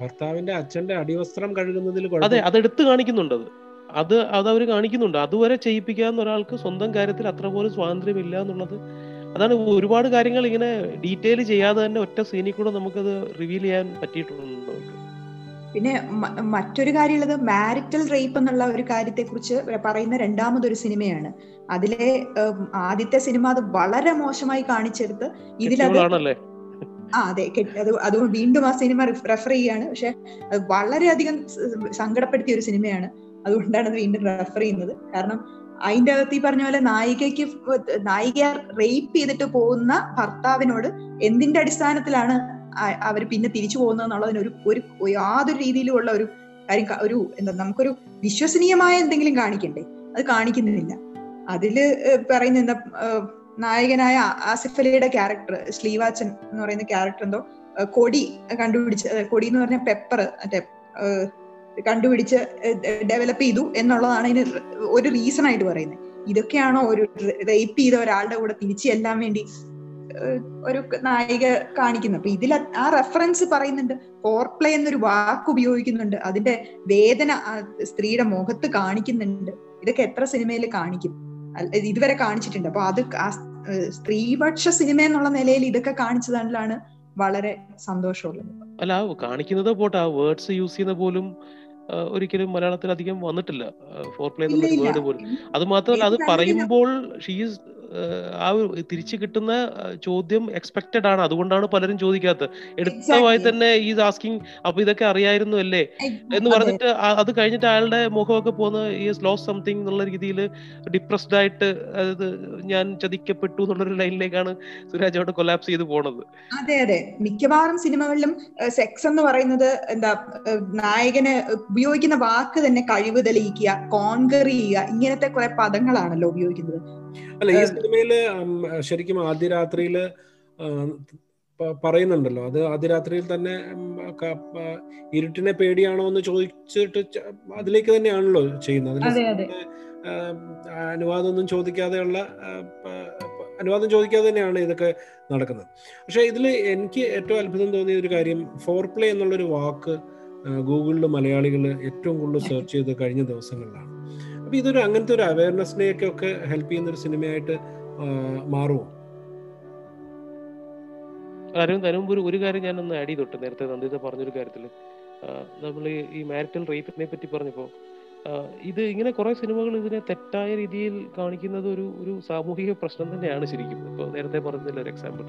ഭർത്താവിന്റെ അച്ഛന്റെ അടിവസ്ത്രം കഴുകുന്നതിൽ അതെ അതെടുത്ത് കാണിക്കുന്നുണ്ട്. അത് അത് അവർ കാണിക്കുന്നുണ്ട്. അതുവരെ ചെയ്യിപ്പിക്കാവുന്ന ഒരാൾക്ക് സ്വന്തം കാര്യത്തിൽ അത്ര പോലും സ്വാതന്ത്ര്യം ഇല്ല എന്നുള്ളത്. അതാണ് ഒരുപാട് കാര്യങ്ങൾ ഇങ്ങനെ ഡീറ്റെയിൽ ചെയ്യാതെ തന്നെ ഒറ്റ സീനിൽ കൂടെ നമുക്കത് റിവീൽ ചെയ്യാൻ പറ്റിയിട്ടുണ്ട്. പിന്നെ മറ്റൊരു കാര്യമുള്ളത്, മാരിറ്റൽ റേപ്പ് എന്നുള്ള ഒരു കാര്യത്തെ കുറിച്ച് പറയുന്ന രണ്ടാമതൊരു സിനിമയാണ്. അതിലെ ആദ്യത്തെ സിനിമ അത് വളരെ മോശമായി കാണിച്ചെടുത്ത് ഇതിലത് ആ അതെ അത് അത് വീണ്ടും ആ സിനിമ റെഫർ ചെയ്യാണ്. പക്ഷെ അത് വളരെയധികം സങ്കടപ്പെടുത്തിയ ഒരു സിനിമയാണ്. അതുകൊണ്ടാണ് അത് വീണ്ടും റെഫർ ചെയ്യുന്നത്. കാരണം അതിന്റെ അകത്ത് ഈ പറഞ്ഞ പോലെ നായികയ്ക്ക് നായിക റേപ്പ് ചെയ്തിട്ട് പോകുന്ന ഭർത്താവിനോട് എന്തിന്റെ അടിസ്ഥാനത്തിലാണ് അവര് പിന്നെ തിരിച്ചു പോകുന്നതെന്നുള്ളതിനൊരു ഒരു യാതൊരു രീതിയിലുള്ള ഒരു കാര്യം ഒരു എന്താ നമുക്കൊരു വിശ്വസനീയമായ എന്തെങ്കിലും കാണിക്കണ്ടേ? അത് കാണിക്കുന്നില്ല. അതില് പറയുന്ന എന്താ നായകനായ ആസിഫ് അലിയുടെ ക്യാരക്ടർ ശ്രീവാച്ചൻ എന്ന് പറയുന്ന ക്യാരക്ടർ എന്തോ കൊടി കണ്ടുപിടിച്ച്, കൊടി എന്ന് പറഞ്ഞ പെപ്പർ മറ്റേ കണ്ടുപിടിച്ച് ഡെവലപ്പ് ചെയ്തു എന്നുള്ളതാണ് അതിന് ഒരു റീസൺ ആയിട്ട് പറയുന്നത്. ഇതൊക്കെയാണോ ഒരു റേപ്പ് ചെയ്ത ഒരാളുടെ കൂടെ തിരിച്ചു ചെല്ലാൻ വേണ്ടി ഒരു നായിക കാണിക്കുന്നത്? അപ്പൊ ഇതിൽ ആ റെഫറൻസ് പറയുന്നുണ്ട്, ഫോർപ്ലേ എന്നൊരു വാക്ക് ഉപയോഗിക്കുന്നുണ്ട്, അതിന്റെ വേദന സ്ത്രീയുടെ മുഖത്ത് കാണിക്കുന്നുണ്ട്. ഇതൊക്കെ എത്ര സിനിമയിൽ കാണിക്കും, ഇതുവരെ കാണിച്ചിട്ടുണ്ട്. അപ്പൊ അത് സ്ത്രീപക്ഷ സിനിമ എന്നുള്ള നിലയിൽ ഇതൊക്കെ കാണിച്ചതാണ് വളരെ സന്തോഷമുള്ളത്. അല്ല, കാണിക്കുന്നത് പോട്ടെ, ആ വേർഡ്സ് യൂസ് ചെയ്യുന്ന പോലും ഒരിക്കലും മലയാളത്തിൽ അധികം വന്നിട്ടില്ല, ഫോർപ്ലേ എന്നൊരു വേർഡ് പോലും. അത് മാത്രമല്ല, അത് പറയുമ്പോൾ ഷീസ് ആ തിരിച്ചു കിട്ടുന്ന ചോദ്യം എക്സ്പെക്റ്റഡ് ആണ്. അതുകൊണ്ടാണ് പലരും ചോദിക്കാത്തത്. എടുത്തതായി തന്നെ ഈ ആസ്കിങ് അപ്പൊ ഇതൊക്കെ അറിയായിരുന്നു അല്ലേ എന്ന് പറഞ്ഞിട്ട് അത് കഴിഞ്ഞിട്ട് അയാളുടെ മുഖമൊക്കെ പോകുന്ന ഈ ലോസ് സംതിങ് എന്നുള്ള രീതിയിൽ ഡിപ്രസ്ഡ് ആയിട്ട്, അതായത് ഞാൻ ചതിക്കപ്പെട്ടു എന്നുള്ളൊരു ലൈനിലേക്കാണ് സുരാജ് അവിടെ കൊലാപ്സ് ചെയ്ത് പോണത്. അതെ അതെ മിക്കവാറും സിനിമകളിലും സെക്സ് എന്ന് പറയുന്നത് എന്താ നായകന് ഉപയോഗിക്കുന്ന വാക്ക് തന്നെ കഴിവ് തെളിയിക്കുക, കോൺകർ ചെയ്യുക, ഇങ്ങനത്തെ കുറെ പദങ്ങളാണല്ലോ ഉപയോഗിക്കുന്നത്. അല്ല, ഈ സിനിമയില് ശരിക്കും ആദ്യ രാത്രിയില് പറയുന്നുണ്ടല്ലോ, അത് ആദ്യ രാത്രിയിൽ തന്നെ ഇരുട്ടിനെ പേടിയാണോ എന്ന് ചോദിച്ചിട്ട് അതിലേക്ക് തന്നെയാണല്ലോ ചെയ്യുന്നത്. അനുവാദം ഒന്നും ചോദിക്കാതെയുള്ള അനുവാദം ചോദിക്കാതെ തന്നെയാണ് ഇതൊക്കെ നടക്കുന്നത്. പക്ഷെ ഇതിൽ എനിക്ക് ഏറ്റവും അത്ഭുതം തോന്നിയ ഒരു കാര്യം, ഫോർപ്ലേ എന്നുള്ളൊരു വാക്ക് ഗൂഗിളിൽ മലയാളികൾ ഏറ്റവും കൂടുതൽ സെർച്ച് ചെയ്ത് കഴിഞ്ഞ ദിവസങ്ങളിലാണ്. അപ്പൊ ഇതൊരു അങ്ങനത്തെ ഒരു അവയർനെസ്സിനെയൊക്കെ ഒക്കെ ഹെൽപ്പ് ചെയ്യുന്ന ഒരു സിനിമയായിട്ട് മാറുമോ? അതിനുമുമ്പ് ഒരു കാര്യം ഞാനൊന്ന് ആഡ് ചെയ്തോട്ടെ. നേരത്തെ നന്ദിത പറഞ്ഞൊരു കാര്യത്തിൽ നമ്മൾ ഈ മാരിറ്റൽ റേപ്പിനെ പറ്റി പറഞ്ഞപ്പോൾ, ഇത് ഇങ്ങനെ കുറെ സിനിമകൾ ഇതിനെ തെറ്റായ രീതിയിൽ കാണിക്കുന്നത് ഒരു ഒരു സാമൂഹിക പ്രശ്നം തന്നെയാണ് ശരിക്കും. ഇപ്പോൾ നേരത്തെ പറഞ്ഞില്ല ഒരു എക്സാമ്പിൾ.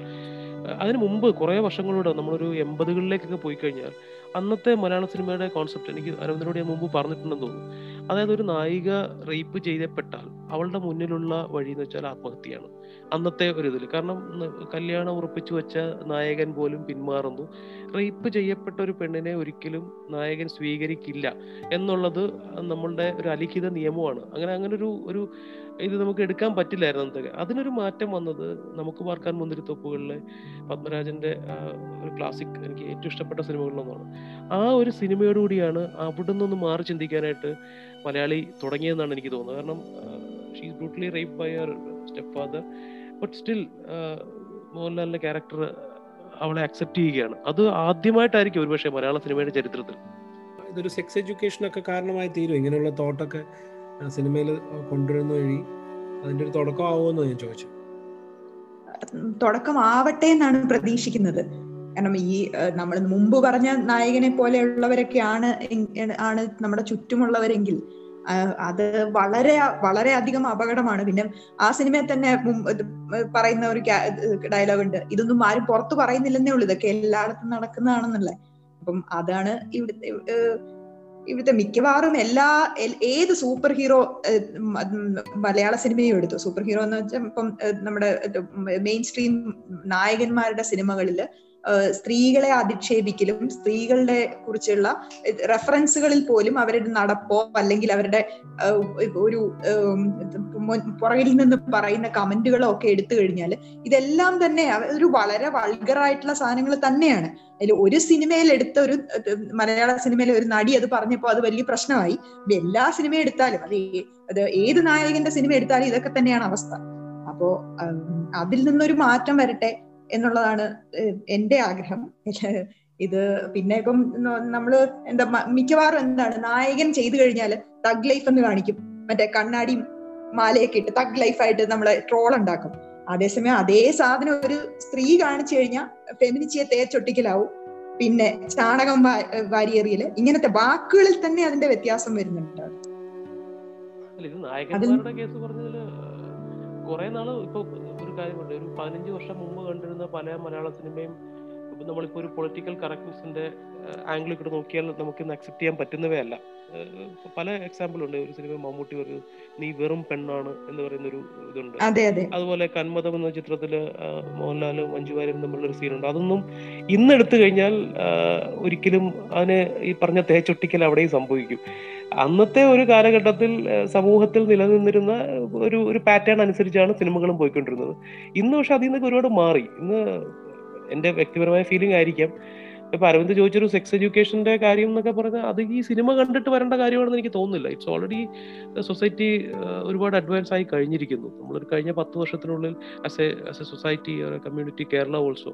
അതിന് മുമ്പ് കുറേ വർഷങ്ങളോടെ നമ്മളൊരു എൺപതുകളിലേക്കൊക്കെ പോയി കഴിഞ്ഞാൽ അന്നത്തെ മലയാള സിനിമയുടെ കോൺസെപ്റ്റ് എനിക്ക് അരവിന്ദനോട് ഞാൻ മുമ്പ് പറഞ്ഞിട്ടുണ്ടെന്ന് തോന്നുന്നു. അതായത് ഒരു നായിക റേപ്പ് ചെയ്യപ്പെട്ടാൽ അവളുടെ മുന്നിലുള്ള വഴി എന്ന് വെച്ചാൽ ആത്മഹത്യയാണ് അന്നത്തെ ഒരു ഇതിൽ. കാരണം കല്യാണം ഉറപ്പിച്ചു വെച്ച നായകൻ പോലും പിന്മാറുന്നു. റേപ്പ് ചെയ്യപ്പെട്ട ഒരു പെണ്ണിനെ ഒരിക്കലും നായകൻ സ്വീകരിക്കില്ല എന്നുള്ളത് നമ്മളുടെ ഒരു അലിഖിത നിയമമാണ്. അങ്ങനെ അങ്ങനൊരു ഒരു ഇത് നമുക്ക് എടുക്കാൻ പറ്റില്ലായിരുന്നു അന്നത്തെ. അതിനൊരു മാറ്റം വന്നത് നമുക്ക് പാർക്കാൻ മുന്തിരിത്തോപ്പുകളിലെ പത്മരാജന്റെ ഒരു ക്ലാസിക്, എനിക്ക് ഏറ്റവും ഇഷ്ടപ്പെട്ട സിനിമകളിലൊന്നാണ്. ആ ഒരു സിനിമയോടുകൂടിയാണ് അവിടെ നിന്നൊന്ന് മാറി ചിന്തിക്കാനായിട്ട് മലയാളി തുടങ്ങിയെന്നാണ് എനിക്ക് തോന്നുന്നത്. കാരണം she is brutally raped by her step father, but still മോഹൻലാലിന്റെ ക്യാരക്ടർ അവളെ അക്സെപ്റ്റ് ചെയ്യുകയാണ്. അത് ആദ്യമായിട്ടായിരിക്കും ഒരുപക്ഷെ മലയാള സിനിമയുടെ ചരിത്രത്തിൽ. ഇതൊരു സെക്സ് എഡ്യൂക്കേഷനൊക്കെ കാരണമായി തീരും ഇങ്ങനെയുള്ള തോട്ടൊക്കെ സിനിമയിൽ കൊണ്ടുവരുന്ന വഴി. അതിന്റെ ഒരു തുടക്കം ആവുമെന്ന് ഞാൻ ചോദിച്ചു. തുടക്കം ആവട്ടെ എന്നാണ് പ്രതീക്ഷിക്കുന്നത്. കാരണം ഈ നമ്മൾ മുമ്പ് പറഞ്ഞ നായകനെ പോലെയുള്ളവരൊക്കെയാണ് ആണ് നമ്മുടെ ചുറ്റുമുള്ളവരെങ്കിൽ അത് വളരെ വളരെ അധികം അപകടമാണ്. പിന്നെ ആ സിനിമയിൽ തന്നെ പറയുന്ന ഒരു ഡയലോഗ് ഉണ്ട്, ഇതൊന്നും ആരും പുറത്ത് പറയുന്നില്ലെന്നേ ഉള്ളൂ, ഇതൊക്കെ എല്ലായിടത്തും നടക്കുന്നതാണെന്നുള്ളത്. അപ്പം അതാണ് ഇവിടുത്തെ ഇവിടുത്തെ മിക്കവാറും എല്ലാ ഏത് സൂപ്പർ ഹീറോ മലയാള സിനിമയും എടുത്തു, സൂപ്പർ ഹീറോ എന്ന് വെച്ചാൽ ഇപ്പം നമ്മുടെ മെയിൻ സ്ട്രീം നായകന്മാരുടെ സിനിമകളിൽ സ്ത്രീകളെ അധിക്ഷേപിക്കലും സ്ത്രീകളെ കുറിച്ചുള്ള റെഫറൻസുകളിൽ പോലും അവരുടെ നടപ്പോ അല്ലെങ്കിൽ അവരുടെ ഒരു പുറകിൽ നിന്ന് പറയുന്ന കമന്റുകളോ ഒക്കെ എടുത്തു കഴിഞ്ഞാൽ ഇതെല്ലാം തന്നെ ഒരു വളരെ വൾഗറായിട്ടുള്ള സാധനങ്ങൾ തന്നെയാണ്. അതിൽ ഒരു സിനിമയിൽ എടുത്ത ഒരു മലയാള സിനിമയിലെ ഒരു നടി അത് പറഞ്ഞപ്പോൾ അത് വലിയ പ്രശ്നമായി. എല്ലാ സിനിമ എടുത്താലും അത് അത് ഏത് നായകന്റെ സിനിമ എടുത്താലും ഇതൊക്കെ തന്നെയാണ് അവസ്ഥ. അപ്പോ അതിൽ നിന്നൊരു മാറ്റം വരട്ടെ എന്നുള്ളതാണ് എന്റെ ആഗ്രഹം. ഇത് പിന്നെ ഇപ്പം നമ്മള് എന്താ മിക്കവാറും എന്താണ് നായകൻ ചെയ്തു കഴിഞ്ഞാല് തഗ് ലൈഫ് എന്ന് കാണിക്കും, മറ്റേ കണ്ണാടി മാലയൊക്കെ ഇട്ട് തഗ് ലൈഫായിട്ട് നമ്മളെ ട്രോൾ ഉണ്ടാക്കും. അതേസമയം അതേ സാധനം ഒരു സ്ത്രീ കാണിച്ചു കഴിഞ്ഞാൽ ഫെമിനിച്ചിയെ തേച്ചൊട്ടിക്കലാവും. പിന്നെ ചാണകം വാരിയേറിയല്, ഇങ്ങനത്തെ വാക്കുകളിൽ തന്നെ അതിന്റെ വ്യത്യാസം വരുന്നുണ്ട്. കുറെ നാള് ഇപ്പൊ ഒരു കാര്യമുണ്ട്, ഒരു പതിനഞ്ച് വർഷം മുമ്പ് കണ്ടിരുന്ന പല മലയാള സിനിമയും ഇപ്പൊ നമ്മളിപ്പോ ഒരു പൊളിറ്റിക്കൽ കറക്റ്റ്നെസിന്റെ ആംഗിൾ കൂടെ നോക്കിയാൽ നമുക്ക് ഇന്ന് അക്സെപ്റ്റ് ചെയ്യാൻ പറ്റുന്നവയല്ല. പല എക്സാമ്പിളുണ്ട്. ഒരു സിനിമ മമ്മൂട്ടി ഒരു നീ വെറും പെണ്ണാണ് എന്ന് പറയുന്നൊരു ഇതുണ്ട്. അതുപോലെ കന്മതം എന്ന ചിത്രത്തില് മോഹൻലാലും മഞ്ജു വാര്യരും തമ്മിലുള്ള ഒരു സീനുണ്ട്. അതൊന്നും ഇന്നെടുത്തു കഴിഞ്ഞാൽ ഒരിക്കലും അതിന് ഈ പറഞ്ഞ തേച്ചൊട്ടിക്കൽ അവിടെയും സംഭവിക്കും. അന്നത്തെ ഒരു കാലഘട്ടത്തിൽ സമൂഹത്തിൽ നിലനിന്നിരുന്ന ഒരു ഒരു പാറ്റേൺ അനുസരിച്ചാണ് സിനിമകളും പോയിക്കൊണ്ടിരുന്നത്. ഇന്ന് പക്ഷെ അതിൽ നിന്നൊക്കെ ഒരുപാട് മാറി. ഇന്ന് എൻ്റെ വ്യക്തിപരമായ ഫീലിംഗ് ആയിരിക്കാം, ഇപ്പൊ അരവിന്ദ് ചോദിച്ചൊരു സെക്സ് എഡ്യൂക്കേഷന്റെ കാര്യം എന്നൊക്കെ പറഞ്ഞാൽ അത് ഈ സിനിമ കണ്ടിട്ട് വരേണ്ട കാര്യമാണെന്ന് എനിക്ക് തോന്നുന്നില്ല. ഇറ്റ്സ് ഓൾറെഡി സൊസൈറ്റി ഒരുപാട് അഡ്വാൻസ് ആയി കഴിഞ്ഞിരിക്കുന്നു. നമ്മളൊരു കഴിഞ്ഞ പത്ത് വർഷത്തിനുള്ളിൽ as a as a society community Kerala also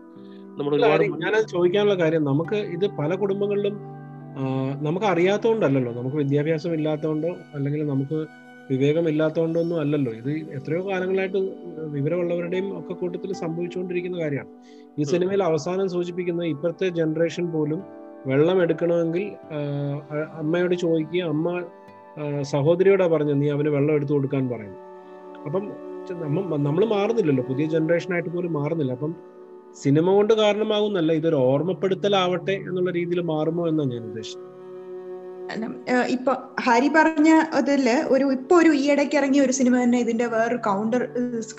നമ്മൾ ഒരുപാട്. ഞാനത് ചോദിക്കാനുള്ള കാര്യം, നമുക്ക് ഇത് പല കുടുംബങ്ങളിലും നമുക്ക് അറിയാത്തതുകൊണ്ടല്ലോ, നമുക്ക് വിദ്യാഭ്യാസം ഇല്ലാത്തതുകൊണ്ടോ അല്ലെങ്കിൽ നമുക്ക് വിവേകം ഇല്ലാത്തതുകൊണ്ടോ ഒന്നും അല്ലല്ലോ. ഇത് എത്രയോ കാലങ്ങളായിട്ട് വിവരമുള്ളവരുടെയും ഒക്കെ കൂട്ടത്തിൽ സംഭവിച്ചുകൊണ്ടിരിക്കുന്ന കാര്യമാണ്. ഈ സിനിമയിൽ അവസാനം സൂചിപ്പിക്കുന്നത് ഇപ്പോഴത്തെ ജനറേഷൻ പോലും വെള്ളം എടുക്കണമെങ്കിൽ അമ്മയോട് ചോദിക്കുക, അമ്മ സഹോദരിയോടാ പറഞ്ഞു നീ അവന് വെള്ളം എടുത്തു കൊടുക്കാൻ പറയുന്നു. അപ്പം നമ്മ നമ്മൾ മാറുന്നില്ലല്ലോ, പുതിയ ജനറേഷനായിട്ട് പോലും മാറുന്നില്ല. അപ്പം സിനിമ കൊണ്ട് കാരണമാകുന്നല്ല, ഇതൊരു ഓർമ്മപ്പെടുത്തലാവട്ടെ എന്നുള്ള രീതിയിൽ മാറുമോ എന്നാണ് ഞാൻ ഉദ്ദേശിച്ചത്. ഇപ്പൊ ഹരി പറഞ്ഞ അതില് ഒരു ഇപ്പൊ ഒരു ഈ ഇടയ്ക്ക് ഇറങ്ങിയ ഒരു സിനിമ തന്നെ ഇതിന്റെ വേറൊരു കൗണ്ടർ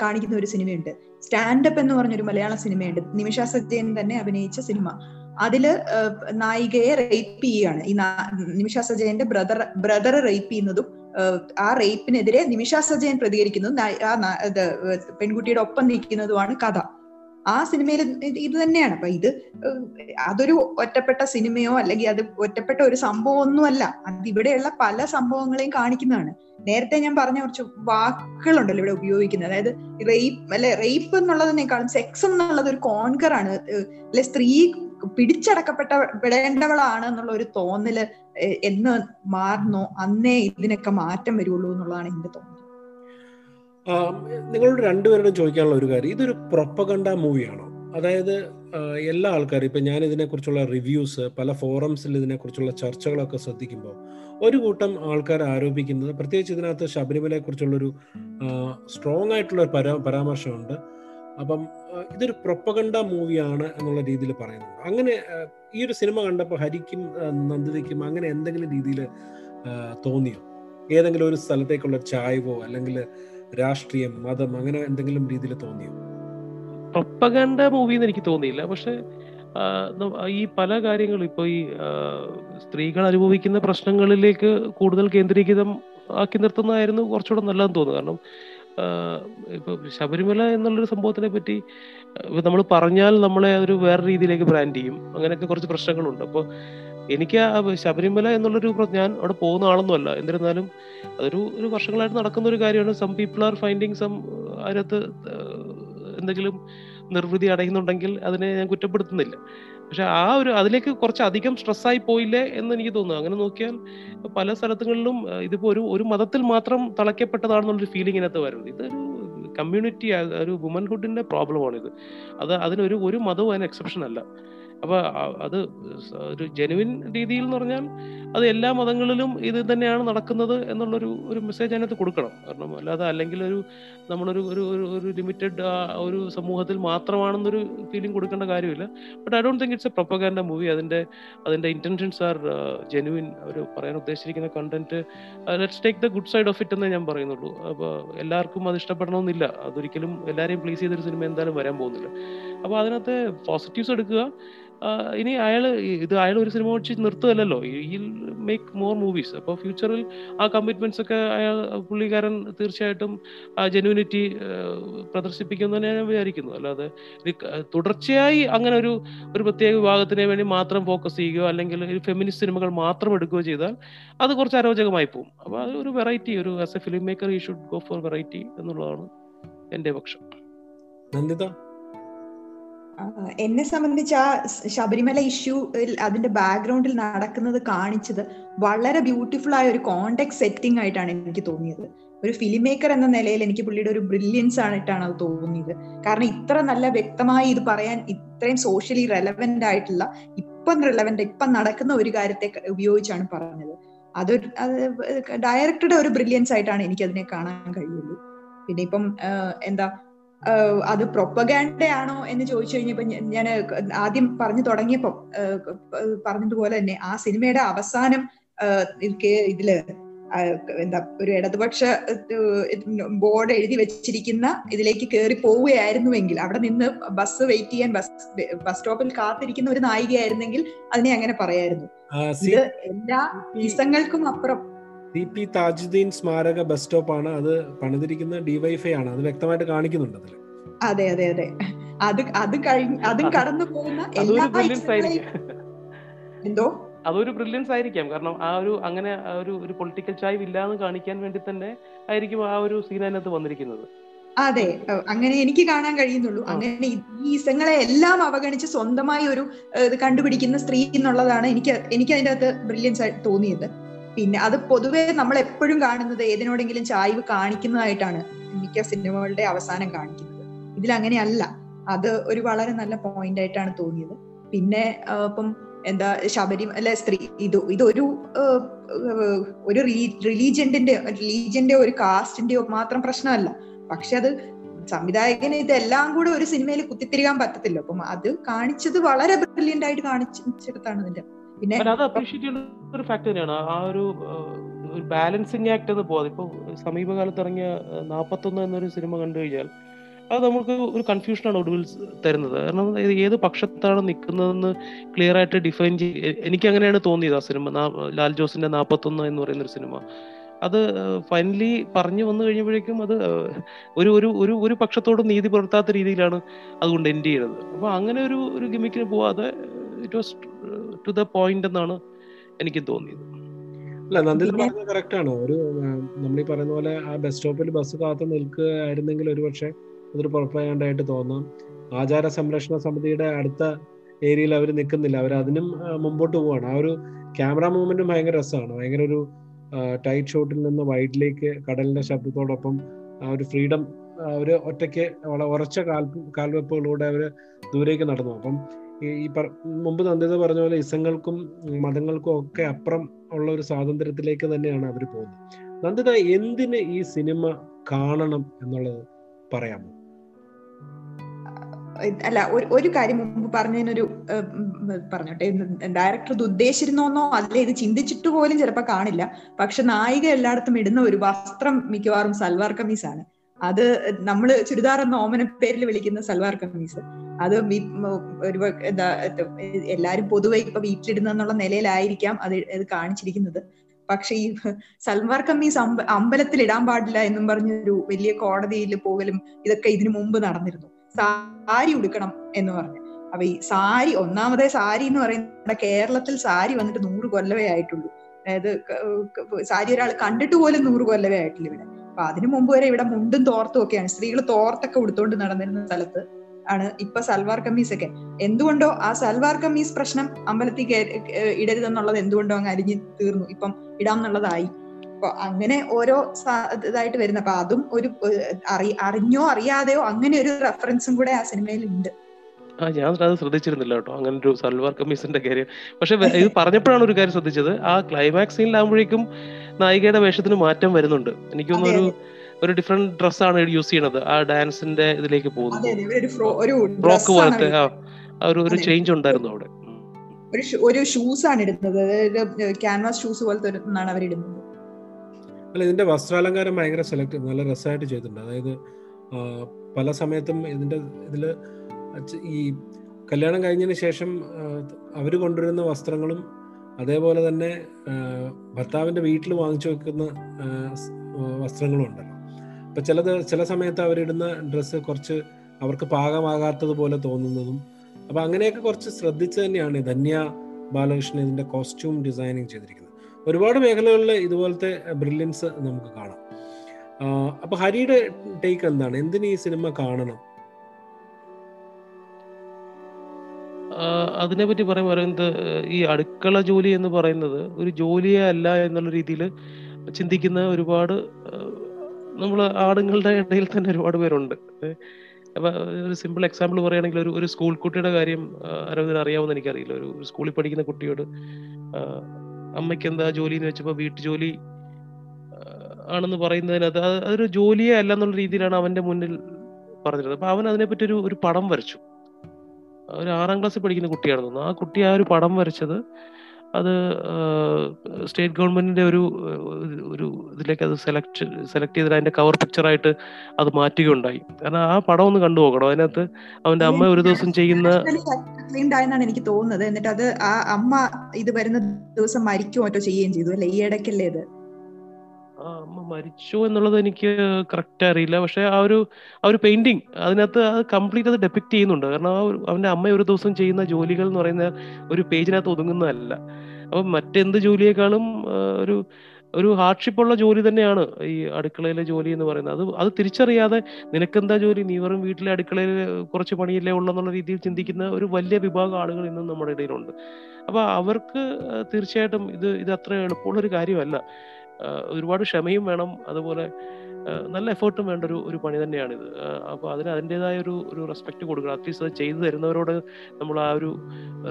കാണിക്കുന്ന ഒരു സിനിമയുണ്ട്, സ്റ്റാൻഡപ്പ് എന്ന് പറഞ്ഞൊരു മലയാള സിനിമയുണ്ട്, നിമിഷ സജയൻ തന്നെ അഭിനയിച്ച സിനിമ. അതില് നായികയെ റേപ്പ് ചെയ്യുകയാണ് ഈ നിമിഷ സജയന്റെ ബ്രദർ ബ്രദർ റേപ്പ് ചെയ്യുന്നതും ആ റേപ്പിനെതിരെ നിമിഷ സജയൻ പ്രതികരിക്കുന്നതും ആ പെൺകുട്ടിയുടെ ഒപ്പം നിൽക്കുന്നതുമാണ് കഥ ആ സിനിമയിൽ. ഇത് തന്നെയാണ്. അപ്പൊ ഇത് അതൊരു ഒറ്റപ്പെട്ട സിനിമയോ അല്ലെങ്കിൽ അത് ഒറ്റപ്പെട്ട ഒരു സംഭവം ഒന്നുമല്ല, അത് ഇവിടെയുള്ള പല സംഭവങ്ങളെയും കാണിക്കുന്നതാണ്. നേരത്തെ ഞാൻ പറഞ്ഞ കുറച്ച് വാക്കുകളുണ്ടല്ലോ ഇവിടെ ഉപയോഗിക്കുന്നത്, അതായത് റേപ്പ് അല്ലെ റേപ്പ് എന്നുള്ളതിനേക്കാളും സെക്സ് എന്നുള്ളത് ഒരു കോൺകറാണ്, അല്ലെ സ്ത്രീ പിടിച്ചടക്കപ്പെട്ട പെടേണ്ടവളാണ് എന്നുള്ള ഒരു തോന്നല് എന്ന് മാറുന്നോ അന്നേ ഇതിനൊക്കെ മാറ്റം വരുള്ളൂ എന്നുള്ളതാണ് എന്റെ തോന്നുന്നത്. നിങ്ങളോട് രണ്ടുപേരോടും ചോദിക്കാനുള്ള ഒരു കാര്യം, ഇതൊരു പ്രൊപ്പഗണ്ട മൂവിയാണോ? അതായത് എല്ലാ ആൾക്കാരും ഇപ്പം ഞാൻ ഇതിനെക്കുറിച്ചുള്ള റിവ്യൂസ് പല ഫോറംസിൽ ഇതിനെക്കുറിച്ചുള്ള ചർച്ചകളൊക്കെ ശ്രദ്ധിക്കുമ്പോൾ ഒരു കൂട്ടം ആൾക്കാർ ആരോപിക്കുന്നത്, പ്രത്യേകിച്ച് ഇതിനകത്ത് ശബരിമലയെക്കുറിച്ചുള്ളൊരു സ്ട്രോങ് ആയിട്ടുള്ള പരാ പരാമർശമുണ്ട്. അപ്പം ഇതൊരു പ്രൊപ്പഗണ്ട മൂവിയാണ് എന്നുള്ള രീതിയിൽ പറയുന്നുണ്ട്. അങ്ങനെ ഈ ഒരു സിനിമ കണ്ടപ്പോൾ ഹരിക്കും നന്ദിതയ്ക്കും അങ്ങനെ എന്തെങ്കിലും രീതിയിൽ തോന്നിയോ? ഏതെങ്കിലും ഒരു സ്ഥലത്തേക്കുള്ള ചായവോ അല്ലെങ്കിൽ രാഷ്ട്രീയം, മതം, അങ്ങനെ എന്തെങ്കിലും രീതിയിൽ തോന്നിയോ? പ്രൊപ്പഗണ്ട മൂവിന്ന് എനിക്ക് തോന്നിയില്ല. പക്ഷെ ഈ പല കാര്യങ്ങളും ഇപ്പോൾ ഈ സ്ത്രീകൾ അനുഭവിക്കുന്ന പ്രശ്നങ്ങളിലേക്ക് കൂടുതൽ കേന്ദ്രീകൃതം ആക്കി നിർത്തുന്നതായിരുന്നു കുറച്ചുകൂടെ നല്ലതെന്ന് തോന്നുന്നു. കാരണം ഇപ്പൊ ശബരിമല എന്നുള്ളൊരു സംഭവത്തിനെ പറ്റി ഇപ്പൊ നമ്മൾ പറഞ്ഞാൽ നമ്മളെ ഒരു വേറെ രീതിയിലേക്ക് ബ്രാൻഡ് ചെയ്യും, അങ്ങനെയൊക്കെ കുറച്ച് പ്രശ്നങ്ങളുണ്ട്. അപ്പോൾ എനിക്ക് ആ ശബരിമല എന്നുള്ളൊരു ഞാൻ അവിടെ പോകുന്ന ആളൊന്നും അല്ല, എന്നിരുന്നാലും അതൊരു ഒരു വർഷങ്ങളായിട്ട് നടക്കുന്ന ഒരു കാര്യമാണ്. Some people are finding some അതിനകത്ത് എന്തെങ്കിലും നിർവൃതി അടയുന്നുണ്ടെങ്കിൽ അതിനെ ഞാൻ കുറ്റപ്പെടുത്തുന്നില്ല. പക്ഷെ ആ ഒരു അതിലേക്ക് കുറച്ച് അധികം സ്ട്രെസ്സായി പോയില്ലേ എന്ന് എനിക്ക് തോന്നുന്നു. അങ്ങനെ നോക്കിയാൽ പല സ്ഥലങ്ങളിലും ഇതിപ്പോൾ ഒരു ഒരു മതത്തിൽ മാത്രം തളയ്ക്കപ്പെട്ടതാണെന്നുള്ളൊരു ഫീലിംഗ് ഇതിനകത്ത് വരുന്നത്. ഇതൊരു കമ്മ്യൂണിറ്റി, ഒരു വുമൻഹുഡിൻ്റെ പ്രോബ്ലമാണിത്. അത് അതിനൊരു ഒരു മതവും അതിന് എക്സെപ്ഷൻ അല്ല. അപ്പൊ അത് ഒരു ജെനുവിൻ രീതിയിൽ എന്ന് പറഞ്ഞാൽ അത് എല്ലാ മതങ്ങളിലും ഇത് തന്നെയാണ് നടക്കുന്നത് എന്നുള്ളൊരു ഒരു മെസ്സേജ് അതിനകത്ത് കൊടുക്കണം. കാരണം അല്ലാതെ അല്ലെങ്കിൽ ഒരു നമ്മളൊരു ഒരു ഒരു ലിമിറ്റഡ് ഒരു സമൂഹത്തിൽ മാത്രമാണെന്നൊരു ഫീലിംഗ് കൊടുക്കേണ്ട കാര്യമില്ല. But I don't think it's a propaganda movie. അതിന്റെ അതിന്റെ ഇന്റൻഷൻസ് ആർ ജെനുവിൻ. അവർ പറയാൻ ഉദ്ദേശിച്ചിരിക്കുന്ന content, let's take the good side of it എന്നേ ഞാൻ പറയുന്നുള്ളൂ. അപ്പോൾ എല്ലാവർക്കും അത് ഇഷ്ടപ്പെടണമെന്നില്ല, അതൊരിക്കലും എല്ലാവരെയും പ്ലീസ് ചെയ്തൊരു സിനിമ എന്തായാലും വരാൻ പോകുന്നില്ല. അപ്പോൾ അതിനകത്ത് പോസിറ്റീവ്സ് എടുക്കുക. ഇനി അയാള് ഇത് അയാൾ ഒരു സിനിമ വെച്ച് നിർത്തുകയല്ലോ, ഹിൽ മേക്ക് മോർ മൂവീസ്. അപ്പോൾ ഫ്യൂച്ചറിൽ ആ കമ്മിറ്റ്മെന്റ്സ് ഒക്കെ അയാൾ പുള്ളിക്കാരൻ തീർച്ചയായിട്ടും ആ ജെനുവിനിറ്റി പ്രദർശിപ്പിക്കുമെന്ന് തന്നെ ഞാൻ വിചാരിക്കുന്നു. അല്ലാതെ തുടർച്ചയായി അങ്ങനെ ഒരു ഒരു പ്രത്യേക വിഭാഗത്തിന് വേണ്ടി മാത്രം ഫോക്കസ് ചെയ്യുകയോ അല്ലെങ്കിൽ ഒരു ഫെമിനിസ്റ്റ് സിനിമകൾ മാത്രം എടുക്കുകയോ ചെയ്താൽ അത് കുറച്ച് അരോചകമായി പോകും. അപ്പോൾ അത് ഒരു വെറൈറ്റി, ഒരു as a film maker he should go for variety എന്നുള്ളതാണ് എൻ്റെ പക്ഷം. എന്നെ സംബന്ധിച്ച് ആ ശബരിമല ഇഷ്യൂ അതിന്റെ ബാക്ക്ഗ്രൗണ്ടിൽ നടക്കുന്നത് കാണിച്ചത് വളരെ ബ്യൂട്ടിഫുൾ ആയ ഒരു കോണ്ടെക്സ്റ്റ് സെറ്റിംഗ് ആയിട്ടാണ് എനിക്ക് തോന്നിയത്. ഒരു ഫിലിം മേക്കർ എന്ന നിലയിൽ എനിക്ക് പുള്ളിയുടെ ഒരു ബ്രില്യൻസ് ആയിട്ടാണ് അത് തോന്നിയത്. കാരണം ഇത്ര നല്ല വ്യക്തമായി ഇത് പറയാൻ, ഇത്രയും സോഷ്യലി റെലവെന്റ് ആയിട്ടുള്ള, ഇപ്പം റെലവെന്റ്, ഇപ്പം നടക്കുന്ന ഒരു കാര്യത്തെ ഉപയോഗിച്ചാണ് പറഞ്ഞത്. അതൊരു ഡയറക്ടറുടെ ഒരു ബ്രില്യൻസ് ആയിട്ടാണ് എനിക്കതിനെ കാണാൻ കഴിയുള്ളൂ. പിന്നെ ഇപ്പം എന്താ അത് പ്രൊപ്പഗാൻഡയാണോ എന്ന് ചോദിച്ചു കഴിഞ്ഞപ്പോ ഞാൻ ആദ്യം പറഞ്ഞു തുടങ്ങിയപ്പോ പറഞ്ഞതുപോലെ തന്നെ ആ സിനിമയുടെ അവസാനം ഇതില് എന്താ ഒരു ഇടതുപക്ഷ ബോർഡ് എഴുതി വെച്ചിരിക്കുന്ന ഇതിലേക്ക് കയറി പോവുകയായിരുന്നുവെങ്കിൽ, അവിടെ നിന്ന് ബസ് വെയിറ്റ് ചെയ്യാൻ ബസ് ബസ് സ്റ്റോപ്പിൽ കാത്തിരിക്കുന്ന ഒരു നായികയായിരുന്നെങ്കിൽ അതിനെ അങ്ങനെ പറയായിരുന്നു. ഇത് എല്ലാ ദിവസങ്ങൾക്കും അപ്പുറം സി പി താജുദ്ദീൻ സ്മാരക ബസ് സ്റ്റോപ്പാണ് അത് പണിതിരിക്കുന്ന, ഡിവൈഫൈ ആണ് അത് വ്യക്തമായിട്ട് കാണിക്കുന്നുണ്ട് അതിൽ. അതെ അതെ അതെ അത് അത് കഴിഞ്ഞ് അതും കടന്നു പോകുന്ന എല്ലാ എന്തോ അതൊരു ബ്രില്യൻസ് ആയിരിക്കാം. കാരണം ആ ഒരു അങ്ങനെ ഒരു ഒരു പൊളിറ്റിക്കൽ ചായ്വ് ഇല്ലാന്ന് കാണിക്കാൻ വേണ്ടി തന്നെ ആയിരിക്കും ആ ഒരു സീൻ അതിനകത്ത് വന്നിരിക്കുന്നത്. അതെ, അങ്ങനെ എനിക്ക് കാണാൻ കഴിയുന്നുള്ളൂ. അങ്ങനെ ഈ ഇസങ്ങളെ എല്ലാം അവഗണിച്ച് സ്വന്തമായി ഒരു ഇത് കണ്ടുപിടിക്കുന്ന സ്ത്രീ എന്നുള്ളതാണ് എനിക്ക് എനിക്ക് അതിൻ്റെ അകത്ത് ബ്രില്യൻസ് ആയിട്ട് തോന്നിയത്. പിന്നെ അത് പൊതുവെ നമ്മൾ എപ്പോഴും കാണുന്നത് ഏതിനോടെങ്കിലും ചായ്വ് കാണിക്കുന്നതായിട്ടാണ് മിക്ക സിനിമകളുടെ അവസാനം കാണിക്കുന്നത്. ഇതിലങ്ങനെയല്ല, അത് ഒരു വളരെ നല്ല പോയിന്റ് ആയിട്ടാണ് തോന്നിയത്. പിന്നെ ഇപ്പം എന്താ ശബരിമല സ്ത്രീ ഇത് ഇതൊരു ഒരു റിലീജിയന്റെ റിലീജിയന്റെ ഒരു കാസ്റ്റിന്റെയോ മാത്രം പ്രശ്നമല്ല. പക്ഷെ അത് സംവിധായകന് ഇതെല്ലാം കൂടെ ഒരു സിനിമയിൽ കുത്തിത്തിരിക്കാൻ പറ്റത്തില്ല. അപ്പം അത് കാണിച്ചത് വളരെ ബ്രില്യന്റ് ആയിട്ട് കാണിച്ചെടുത്താണ് ഇതിന്റെ. പിന്നെ അത് അപ്രീഷിയേറ്റ് ചെയ്യുന്ന ഒരു ഫാക്ടർ തന്നെയാണ് ആ ഒരു ഒരു ബാലൻസിങ് ആക്ട് എന്ന് പോകാതെ. ഇപ്പോൾ സമീപകാലത്ത് ഇറങ്ങിയ നാൽപ്പത്തൊന്ന് എന്നൊരു സിനിമ കണ്ടു കഴിഞ്ഞാൽ അത് നമുക്ക് ഒരു കൺഫ്യൂഷനാണ് ഒടുവിൽ തരുന്നത്. കാരണം ഏത് പക്ഷത്താണ് നിൽക്കുന്നതെന്ന് ക്ലിയർ ആയിട്ട് ഡിഫൈൻ ചെയ്ത് എനിക്കങ്ങനെയാണ് തോന്നിയത് ആ സിനിമ. ലാൽ ജോസിന്റെ നാൽപ്പത്തൊന്ന് എന്ന് പറയുന്നൊരു സിനിമ അത് ഫൈനലി പറഞ്ഞു വന്നു കഴിഞ്ഞപ്പോഴേക്കും അത് ഒരു ഒരു ഒരു ഒരു പക്ഷത്തോട് നീതി പുലർത്താത്ത രീതിയിലാണ് അതുകൊണ്ട് എൻഡ് ചെയ്യുന്നത്. അപ്പോൾ അങ്ങനെ ഒരു ഒരു ഗിമിക്കിന് പോവാതെ it was to the point എന്നാണ് എനിക്ക് തോന്നിയത്. അല്ല, നന്ദിത പറഞ്ഞത് കറക്റ്റ് ആണ്. ഒരു നമ്മളീ പറയുന്ന പോലെ ആ ബസ് സ്റ്റോപ്പിൽ ബസ് കാത്തു നിൽക്കുകയായിരുന്നെങ്കിൽ ഒരു പക്ഷെ അതൊരു പുറപ്പെടാണ്ടായിട്ട് തോന്നാം. ആചാര സംരക്ഷണ സമിതിയുടെ അടുത്ത ഏരിയയിൽ അവർ നിൽക്കുന്നില്ല, അവർ അതിനും മുമ്പോട്ട് പോവാണ്. ആ ഒരു ക്യാമറ മൂവ്മെന്റും ഭയങ്കര രസമാണ്. ഭയങ്കര ഒരു ടൈറ്റ് ഷോട്ടിൽ നിന്ന് വൈഡിലേക്ക് കടലിന്റെ ശബ്ദത്തോടൊപ്പം ആ ഒരു ഫ്രീഡം, അവർ ഒറ്റയ്ക്ക് വളരെ ഉറച്ച കാൽ കാൽവെപ്പുകളിലൂടെ അവർ ദൂരേക്ക് നടന്നു. അപ്പം ഈ പറ മുമ്പ് നന്ദിത പറഞ്ഞ പോലെ ഇസങ്ങൾക്കും മതങ്ങൾക്കും ഒക്കെ അപ്പുറം ഉള്ള ഒരു സ്വാതന്ത്ര്യത്തിലേക്ക് തന്നെയാണ് അവർ പോകുന്നത്. നന്ദിത, എന്തിന് ഈ സിനിമ കാണണം എന്നുള്ളത് പറയാമോ? അല്ല, ഒരു ഒരു കാര്യം മുമ്പ് പറഞ്ഞതിനൊരു പറഞ്ഞോട്ടെ, ഡയറക്ടർ ഇത് ഉദ്ദേശിച്ചിരുന്നോന്നോ അല്ലെ ഇത് ചിന്തിച്ചിട്ട് പോലും ചിലപ്പോൾ കാണില്ല, പക്ഷെ നായിക എല്ലായിടത്തും ഇടുന്ന ഒരു വസ്ത്രം മിക്കവാറും സൽവാർ കമീസ് ആണ്. അത് നമ്മള് ചുരിദാർ എന്ന ഓമന പേരിൽ വിളിക്കുന്ന സൽവാർ കമീസ്, അത് ഒരു എന്താ എല്ലാരും പൊതുവെ ഇപ്പൊ വീട്ടിലിടുന്ന എന്നുള്ള നിലയിലായിരിക്കാം അത് ഇത് കാണിച്ചിരിക്കുന്നത്. പക്ഷെ ഈ സൽവാർ കമ്മീസ് അമ്പ അമ്പലത്തിൽ ഇടാൻ പാടില്ല എന്നും പറഞ്ഞൊരു വലിയ കോടതിയിൽ പോകലും ഇതൊക്കെ ഇതിനു മുമ്പ് നടന്നിരുന്നു. സാരി ഉടുക്കണം എന്ന് പറഞ്ഞു. അപ്പൊ ഈ സാരി, ഒന്നാമതേ സാരി എന്ന് പറയുന്നത് കേരളത്തിൽ സാരി വന്നിട്ട് നൂറ് കൊല്ലവേ ആയിട്ടുള്ളൂ. അതായത് സാരി ഒരാൾ കണ്ടിട്ട് പോലും നൂറ് കൊല്ലവേ ആയിട്ടില്ല ഇവിടെ. അപ്പൊ അതിനു മുമ്പ് വരെ ഇവിടെ മുണ്ടും തോർത്തും ഒക്കെയാണ്, സ്ത്രീകൾ തോർത്തൊക്കെ ഉടുത്തോണ്ട് നടന്നിരുന്ന സ്ഥലത്ത് ആണ് ഇപ്പൊ സൽവാർ കമ്മീസ് ഒക്കെ. എന്തുകൊണ്ടോ ആ സൽവാർ കമ്മീസ് പ്രശ്നം അമ്പലത്തിൽ ഇടരുതെന്നുള്ളത് എന്തുകൊണ്ടോ അങ്ങ് അരിഞ്ഞു തീർന്നു, ഇപ്പം ഇടാമെന്നുള്ളതായി. അപ്പൊ അങ്ങനെ ഓരോ ഇതായിട്ട് വരുന്ന, അപ്പൊ അതും ഒരു അറിഞ്ഞോ അറിയാതെയോ അങ്ങനെ ഒരു റെഫറൻസും കൂടെ ആ സിനിമയിൽ ഉണ്ട്. ആ ഞാൻ അത് ശ്രദ്ധിച്ചിരുന്നില്ല കേട്ടോ, അങ്ങനെ ഒരു സൽവാർ കമ്മീസിന്റെ കാര്യം. പക്ഷെ ഇത് പറഞ്ഞപ്പോഴാണ് ഒരു കാര്യം ശ്രദ്ധിച്ചത്, ആ ക്ലൈമാക്സ് സീനിലാകുമ്പോഴേക്കും നായികയുടെ വേഷത്തിന് മാറ്റം വരുന്നുണ്ട്. എനിക്ക് തോന്നുന്നു ഒരു ഒരു ഡിഫറെന്റ് ഡ്രസ്സാണ് യൂസ് ചെയ്യണത്, ആ ഡാൻസിന്റെ ഇതിലേക്ക് പോകുന്നത്, ഫ്രോക്ക് പോലത്തെ ആ ഒരു ചേഞ്ച് ഉണ്ടായിരുന്നു അവിടെ. ഒരു ഷൂസ് ആണ് ഇടുന്നത്, ക്യാൻവാസ് ഷൂസ് പോലത്തെ ഒരെണ്ണമാണ് അവർ ഇടുന്നത്. അല്ല ഇതിന്റെ വസ്ത്രാലങ്കാരം ഭയങ്കര സെലക്ട് നല്ല രസമായിട്ട് ചെയ്തിട്ടുണ്ട്. അതായത് പല സമയത്തും ഇതിന്റെ ഇതില് ഈ കല്യാണം കഴിഞ്ഞതിന് ശേഷം അവർ കൊണ്ടുവരുന്ന വസ്ത്രങ്ങളും അതേപോലെ തന്നെ ഭർത്താവിൻ്റെ വീട്ടിൽ വാങ്ങിച്ചു വെക്കുന്ന വസ്ത്രങ്ങളും ഉണ്ടല്ലോ. അപ്പം ചിലത് ചില സമയത്ത് അവരിടുന്ന ഡ്രസ്സ് കുറച്ച് അവർക്ക് പാകമാകാത്തതുപോലെ തോന്നുന്നതും, അപ്പം അങ്ങനെയൊക്കെ കുറച്ച് ശ്രദ്ധിച്ച് തന്നെയാണ് ധന്യ ബാലകൃഷ്ണൻ ഇതിൻ്റെ കോസ്റ്റ്യൂം ഡിസൈനിങ് ചെയ്തിരിക്കുന്നത്. ഒരുപാട് മേഖലകളിൽ ഇതുപോലത്തെ ബ്രില്യൻസ് നമുക്ക് കാണാം. അപ്പം ഹരിയുടെ ടേക്ക് എന്താണ്, എന്തിന് ഈ സിനിമ കാണണം? അതിനെപ്പറ്റി പറയാൻ പറയുന്നത്, ഈ അടുക്കള ജോലി എന്ന് പറയുന്നത് ഒരു ജോലിയെ അല്ല എന്നുള്ള രീതിയിൽ ചിന്തിക്കുന്ന ഒരുപാട് നമ്മൾ ആടുങ്ങളുടെ ഇടയിൽ തന്നെ ഒരുപാട് പേരുണ്ട്. അപ്പം ഒരു സിമ്പിൾ എക്സാമ്പിൾ പറയുകയാണെങ്കിൽ ഒരു ഒരു സ്കൂൾ കുട്ടിയുടെ കാര്യം അരവിന്ദ് അറിയാവുന്ന എനിക്കറിയില്ല. ഒരു സ്കൂളിൽ പഠിക്കുന്ന കുട്ടിയോട് അമ്മയ്ക്ക് എന്താ ജോലി എന്ന് വെച്ചപ്പോൾ വീട്ടുജോലി ആണെന്ന് പറയുന്നതിനകത്ത് അതൊരു ജോലിയെ അല്ല എന്നുള്ള രീതിയിലാണ് അവൻ്റെ മുന്നിൽ പറഞ്ഞിരുന്നത്. അപ്പം അവൻ അതിനെപ്പറ്റി ഒരു ഒരു പടം വരച്ചു. ഒരു ആറാം ക്ലാസ്സിൽ പഠിക്കുന്ന കുട്ടിയാണെന്ന് തോന്നുന്നു. ആ കുട്ടി ആ ഒരു പടം വരച്ചത് അത് സ്റ്റേറ്റ് ഗവൺമെന്റിന്റെ ഒരു ഒരു ഇതിലേക്ക് അത് സെലക്ട് സെലക്ട് ചെയ്തിട്ട് അതിന്റെ കവർ പിക്ചറായിട്ട് അത് മാറ്റുകയുണ്ടായി. കാരണം ആ പടം ഒന്ന് കണ്ടു നോക്കണം. അതിനകത്ത് അവന്റെ അമ്മ ഒരു ദിവസം ചെയ്യുന്ന എനിക്ക് തോന്നുന്നത്, എന്നിട്ട് അത് ആ അമ്മ ഇത് വരുന്ന ദിവസം മരിക്കുമോ ചെയ്യുകയും ചെയ്തു അല്ലെ, ഈ ഇടയ്ക്കല്ലേ ഇത്? ആ അമ്മ മരിച്ചു എന്നുള്ളത് എനിക്ക് കറക്റ്റ് അറിയില്ല. പക്ഷെ ആ ഒരു ആ ഒരു പെയിന്റിങ് അതിനകത്ത് അത് കംപ്ലീറ്റ് അത് ഡെപ്പിക്ട് ചെയ്യുന്നുണ്ട്. കാരണം ആ ഒരു അവൻ്റെ അമ്മ ഒരു ദിവസം ചെയ്യുന്ന ജോലികൾ എന്ന് പറയുന്ന ഒരു പേജിനകത്ത് ഒതുങ്ങുന്നതല്ല. അപ്പം മറ്റെന്ത് ജോലിയേക്കാളും ഒരു ഒരു ഹാർഡ്ഷിപ്പുള്ള ജോലി തന്നെയാണ് ഈ അടുക്കളയിലെ ജോലി എന്ന് പറയുന്നത്. അത് അത് തിരിച്ചറിയാതെ നിനക്കെന്താ ജോലി, നീ വെറും വീട്ടിലെ അടുക്കളയിൽ കുറച്ച് പണിയില്ലേ ഉള്ളെന്നുള്ള രീതിയിൽ ചിന്തിക്കുന്ന ഒരു വലിയ വിഭാഗം ആളുകൾ ഇന്നും നമ്മുടെ ഇടയിലുണ്ട്. അപ്പം അവർക്ക് തീർച്ചയായിട്ടും ഇത് ഇത് അത്ര എളുപ്പമുള്ളൊരു കാര്യമല്ല. ഒരുപാട് ക്ഷമയും വേണം, അതുപോലെ നല്ല എഫേർട്ടും വേണ്ട ഒരു ഒരു പണി തന്നെയാണിത്. അപ്പോൾ അതിന് അതിൻ്റെതായ ഒരു ഒരു റെസ്പെക്റ്റ് കൊടുക്കണം. അറ്റ്ലീസ്റ്റ് അത് ചെയ്തു തരുന്നവരോട് നമ്മൾ ആ ഒരു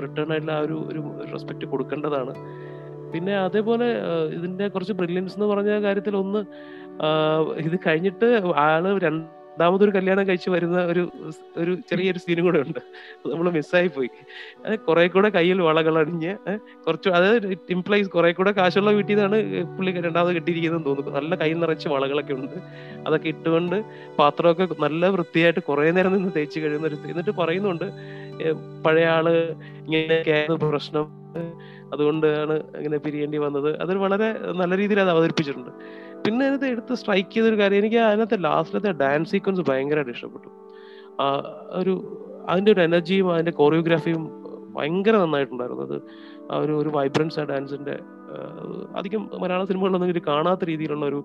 റിട്ടേൺ ആയിട്ടുള്ള ആ ഒരു ഒരു റെസ്പെക്റ്റ് കൊടുക്കേണ്ടതാണ്. പിന്നെ അതേപോലെ ഇതിൻ്റെ കുറച്ച് ബ്രില്യൻസ് എന്ന് പറഞ്ഞ കാര്യത്തിൽ ഒന്ന്, ഇത് കഴിഞ്ഞിട്ട് ആള് രണ്ടാമതൊരു കല്യാണം കഴിച്ച് വരുന്ന ഒരു ഒരു ചെറിയൊരു സീനും കൂടെ ഉണ്ട്, നമ്മൾ മിസ്സായി പോയി. കുറെ കൂടെ കയ്യിൽ വളകളണിഞ്ഞ് കുറച്ച്, അതായത് ഇറ്റ് ഇംപ്ലൈസ് കുറെ കൂടെ കാശുള്ള വീട്ടിൽ നിന്നാണ് പുള്ളി രണ്ടാമത് കെട്ടിയിരിക്കുന്നതെന്ന് തോന്നുന്നു. നല്ല കൈ നിറച്ച് വളകളൊക്കെ ഉണ്ട്, അതൊക്കെ ഇട്ടുകൊണ്ട് പാത്രമൊക്കെ നല്ല വൃത്തിയായിട്ട് കുറേ നേരം നിന്ന് തേച്ച് കഴിയുന്ന ഒരു, എന്നിട്ട് പറയുന്നുണ്ട് പഴയ ആള് ഇങ്ങനെയൊക്കെയായിരുന്നു പ്രശ്നം, അതുകൊണ്ടാണ് ഇങ്ങനെ പിരിയേണ്ടി വന്നത്. അതൊരു വളരെ നല്ല രീതിയിൽ അത് അവതരിപ്പിച്ചിട്ടുണ്ട്. പിന്നെ അതിനകത്ത് എടുത്ത് സ്ട്രൈക്ക് ചെയ്തൊരു കാര്യം, എനിക്ക് അതിനകത്ത് ലാസ്റ്റിലത്തെ ഡാൻസ് സീക്വൻസ് ഭയങ്കരമായിട്ട് ഇഷ്ടപ്പെട്ടു. ആ ഒരു അതിൻ്റെ ഒരു എനർജിയും അതിൻ്റെ കൊറിയോഗ്രാഫിയും ഭയങ്കര നന്നായിട്ടുണ്ടായിരുന്നു. അത് ആ ഒരു ഒരു വൈബ്രൻസ്, ആ ഡാൻസിൻ്റെ അധികം മലയാള സിനിമകളിലൊന്നും ഇത് കാണാത്ത രീതിയിലുള്ള ഒരു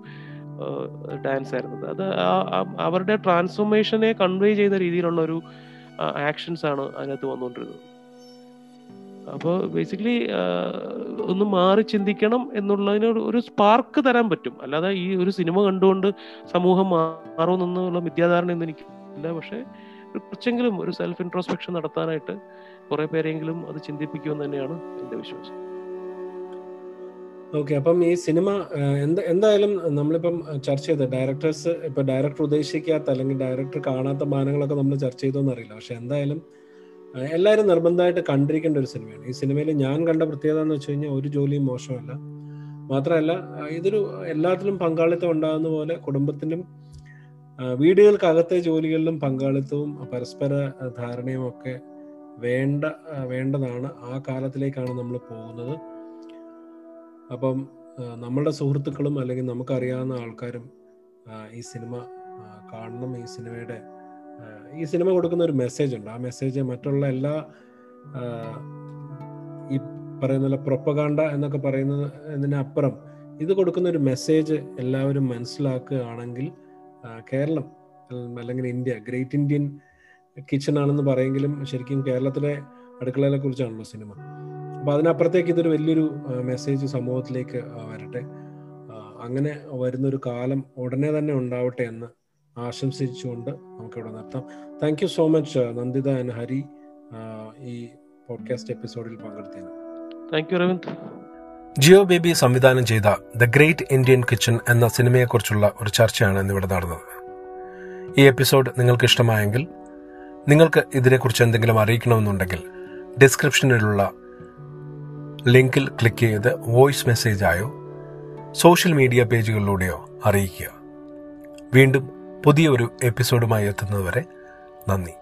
ഡാൻസ് ആയിരുന്നു അത്. അവരുടെ ട്രാൻസ്ഫോർമേഷനെ കൺവേ ചെയ്യുന്ന രീതിയിലുള്ള ഒരു ആക്ഷൻസ് ആണ് അതിനകത്ത് വന്നുകൊണ്ടിരുന്നത്. അപ്പോൾ ബേസിക്കലി ഒന്ന് മാറി ചിന്തിക്കണം എന്നുള്ളതിനോട് ഒരു സ്പാർക്ക് തരാൻ പറ്റും. അല്ലാതെ ഈ ഒരു സിനിമ കണ്ടുകൊണ്ട് സമൂഹം മാറുമെന്നുള്ള മിഥ്യാധാരണ ഒന്നും എനിക്കില്ല. പക്ഷേ കുറച്ചെങ്കിലും ഒരു സെൽഫ് ഇൻട്രോസ്പെക്ഷൻ നടത്താനായിട്ട് കുറെ പേരെങ്കിലും അത് ചിന്തിപ്പിക്കുമെന്ന് തന്നെയാണ് എൻ്റെ വിശ്വാസം. ഓക്കെ, അപ്പം ഈ സിനിമ എന്താ എന്തായാലും നമ്മളിപ്പം ചർച്ച ചെയ്ത ഡയറക്ടേഴ്സ്, ഇപ്പം ഡയറക്ടർ ഉദ്ദേശിക്കാത്ത അല്ലെങ്കിൽ ഡയറക്ടർ കാണാത്ത മാനങ്ങളൊക്കെ നമ്മൾ ചർച്ച ചെയ്തോന്നറിയില്ല. പക്ഷെ എന്തായാലും എല്ലാവരും നിർബന്ധമായിട്ട് കണ്ടിരിക്കേണ്ട ഒരു സിനിമയാണ്. ഈ സിനിമയിൽ ഞാൻ കണ്ട പ്രത്യേകത എന്ന് വെച്ച് കഴിഞ്ഞാൽ ഒരു ജോലിയും മോശമല്ല. മാത്രമല്ല ഇതൊരു എല്ലാത്തിലും പങ്കാളിത്തം ഉണ്ടാകുന്ന പോലെ കുടുംബത്തിനും വീടുകൾക്കകത്തെ ജോലികളിലും പങ്കാളിത്തവും പരസ്പര ധാരണയും ഒക്കെ വേണ്ട വേണ്ടതാണ്. ആ കാലത്തിലേക്കാണ് നമ്മൾ പോകുന്നത്. അപ്പം നമ്മളുടെ സുഹൃത്തുക്കളും അല്ലെങ്കിൽ നമുക്കറിയാവുന്ന ആൾക്കാരും ഈ സിനിമ കാണണം. ഈ സിനിമയുടെ ഈ സിനിമ കൊടുക്കുന്ന ഒരു മെസ്സേജ് ഉണ്ട്. ആ മെസ്സേജ് മറ്റുള്ള എല്ലാ ഈ പറയുന്ന പ്രൊപ്പഗാണ്ട എന്നൊക്കെ പറയുന്നത് എന്നതിനപ്പുറം ഇത് കൊടുക്കുന്ന ഒരു മെസ്സേജ് എല്ലാവരും മനസ്സിലാക്കുകയാണെങ്കിൽ കേരളം അല്ലെങ്കിൽ ഇന്ത്യ ഗ്രേറ്റ് ഇന്ത്യൻ കിച്ചൺ ആണെന്ന് പറയുമെങ്കിലും ശരിക്കും കേരളത്തിലെ അടുക്കളകളെ കുറിച്ചാണല്ലോ സിനിമ. അപ്പോൾ അതിനപ്പുറത്തേക്ക് ഇതൊരു വലിയൊരു മെസ്സേജ് സമൂഹത്തിലേക്ക് വരട്ടെ. അങ്ങനെ വരുന്നൊരു കാലം ഉടനെ തന്നെ ഉണ്ടാവട്ടെ എന്ന് ആശംസിച്ചുകൊണ്ട് നമുക്കിവിടെ നിർത്താം. Thank you so much Nanditha and Hari ഈ പോഡ്കാസ്റ്റ് എപ്പിസോഡിൽ പങ്കെടുത്തതിന്. Thank you രവീന്ദ്. ജിയോ ബേബി സംവിധാനം ചെയ്ത ദ ഗ്രേറ്റ് ഇന്ത്യൻ കിച്ചൺ എന്ന സിനിമയെക്കുറിച്ചുള്ള ഒരു ചർച്ചയാണ് ഇന്നിവിടെ നടന്നത്. ഈ എപ്പിസോഡ് നിങ്ങൾക്ക് ഇഷ്ടമായെങ്കിൽ, നിങ്ങൾക്ക് ഇതിനെക്കുറിച്ച് എന്തെങ്കിലും അറിയിക്കണമെന്നുണ്ടെങ്കിൽ ഡിസ്ക്രിപ്ഷനിലുള്ള ലിങ്കിൽ ക്ലിക്ക് ചെയ്ത് വോയിസ് മെസ്സേജായോ സോഷ്യൽ മീഡിയ പേജുകളിലൂടെയോ അറിയിക്കുക. വീണ്ടും പുതിയൊരു എപ്പിസോഡുമായി എത്തുന്നതുവരെ നന്ദി.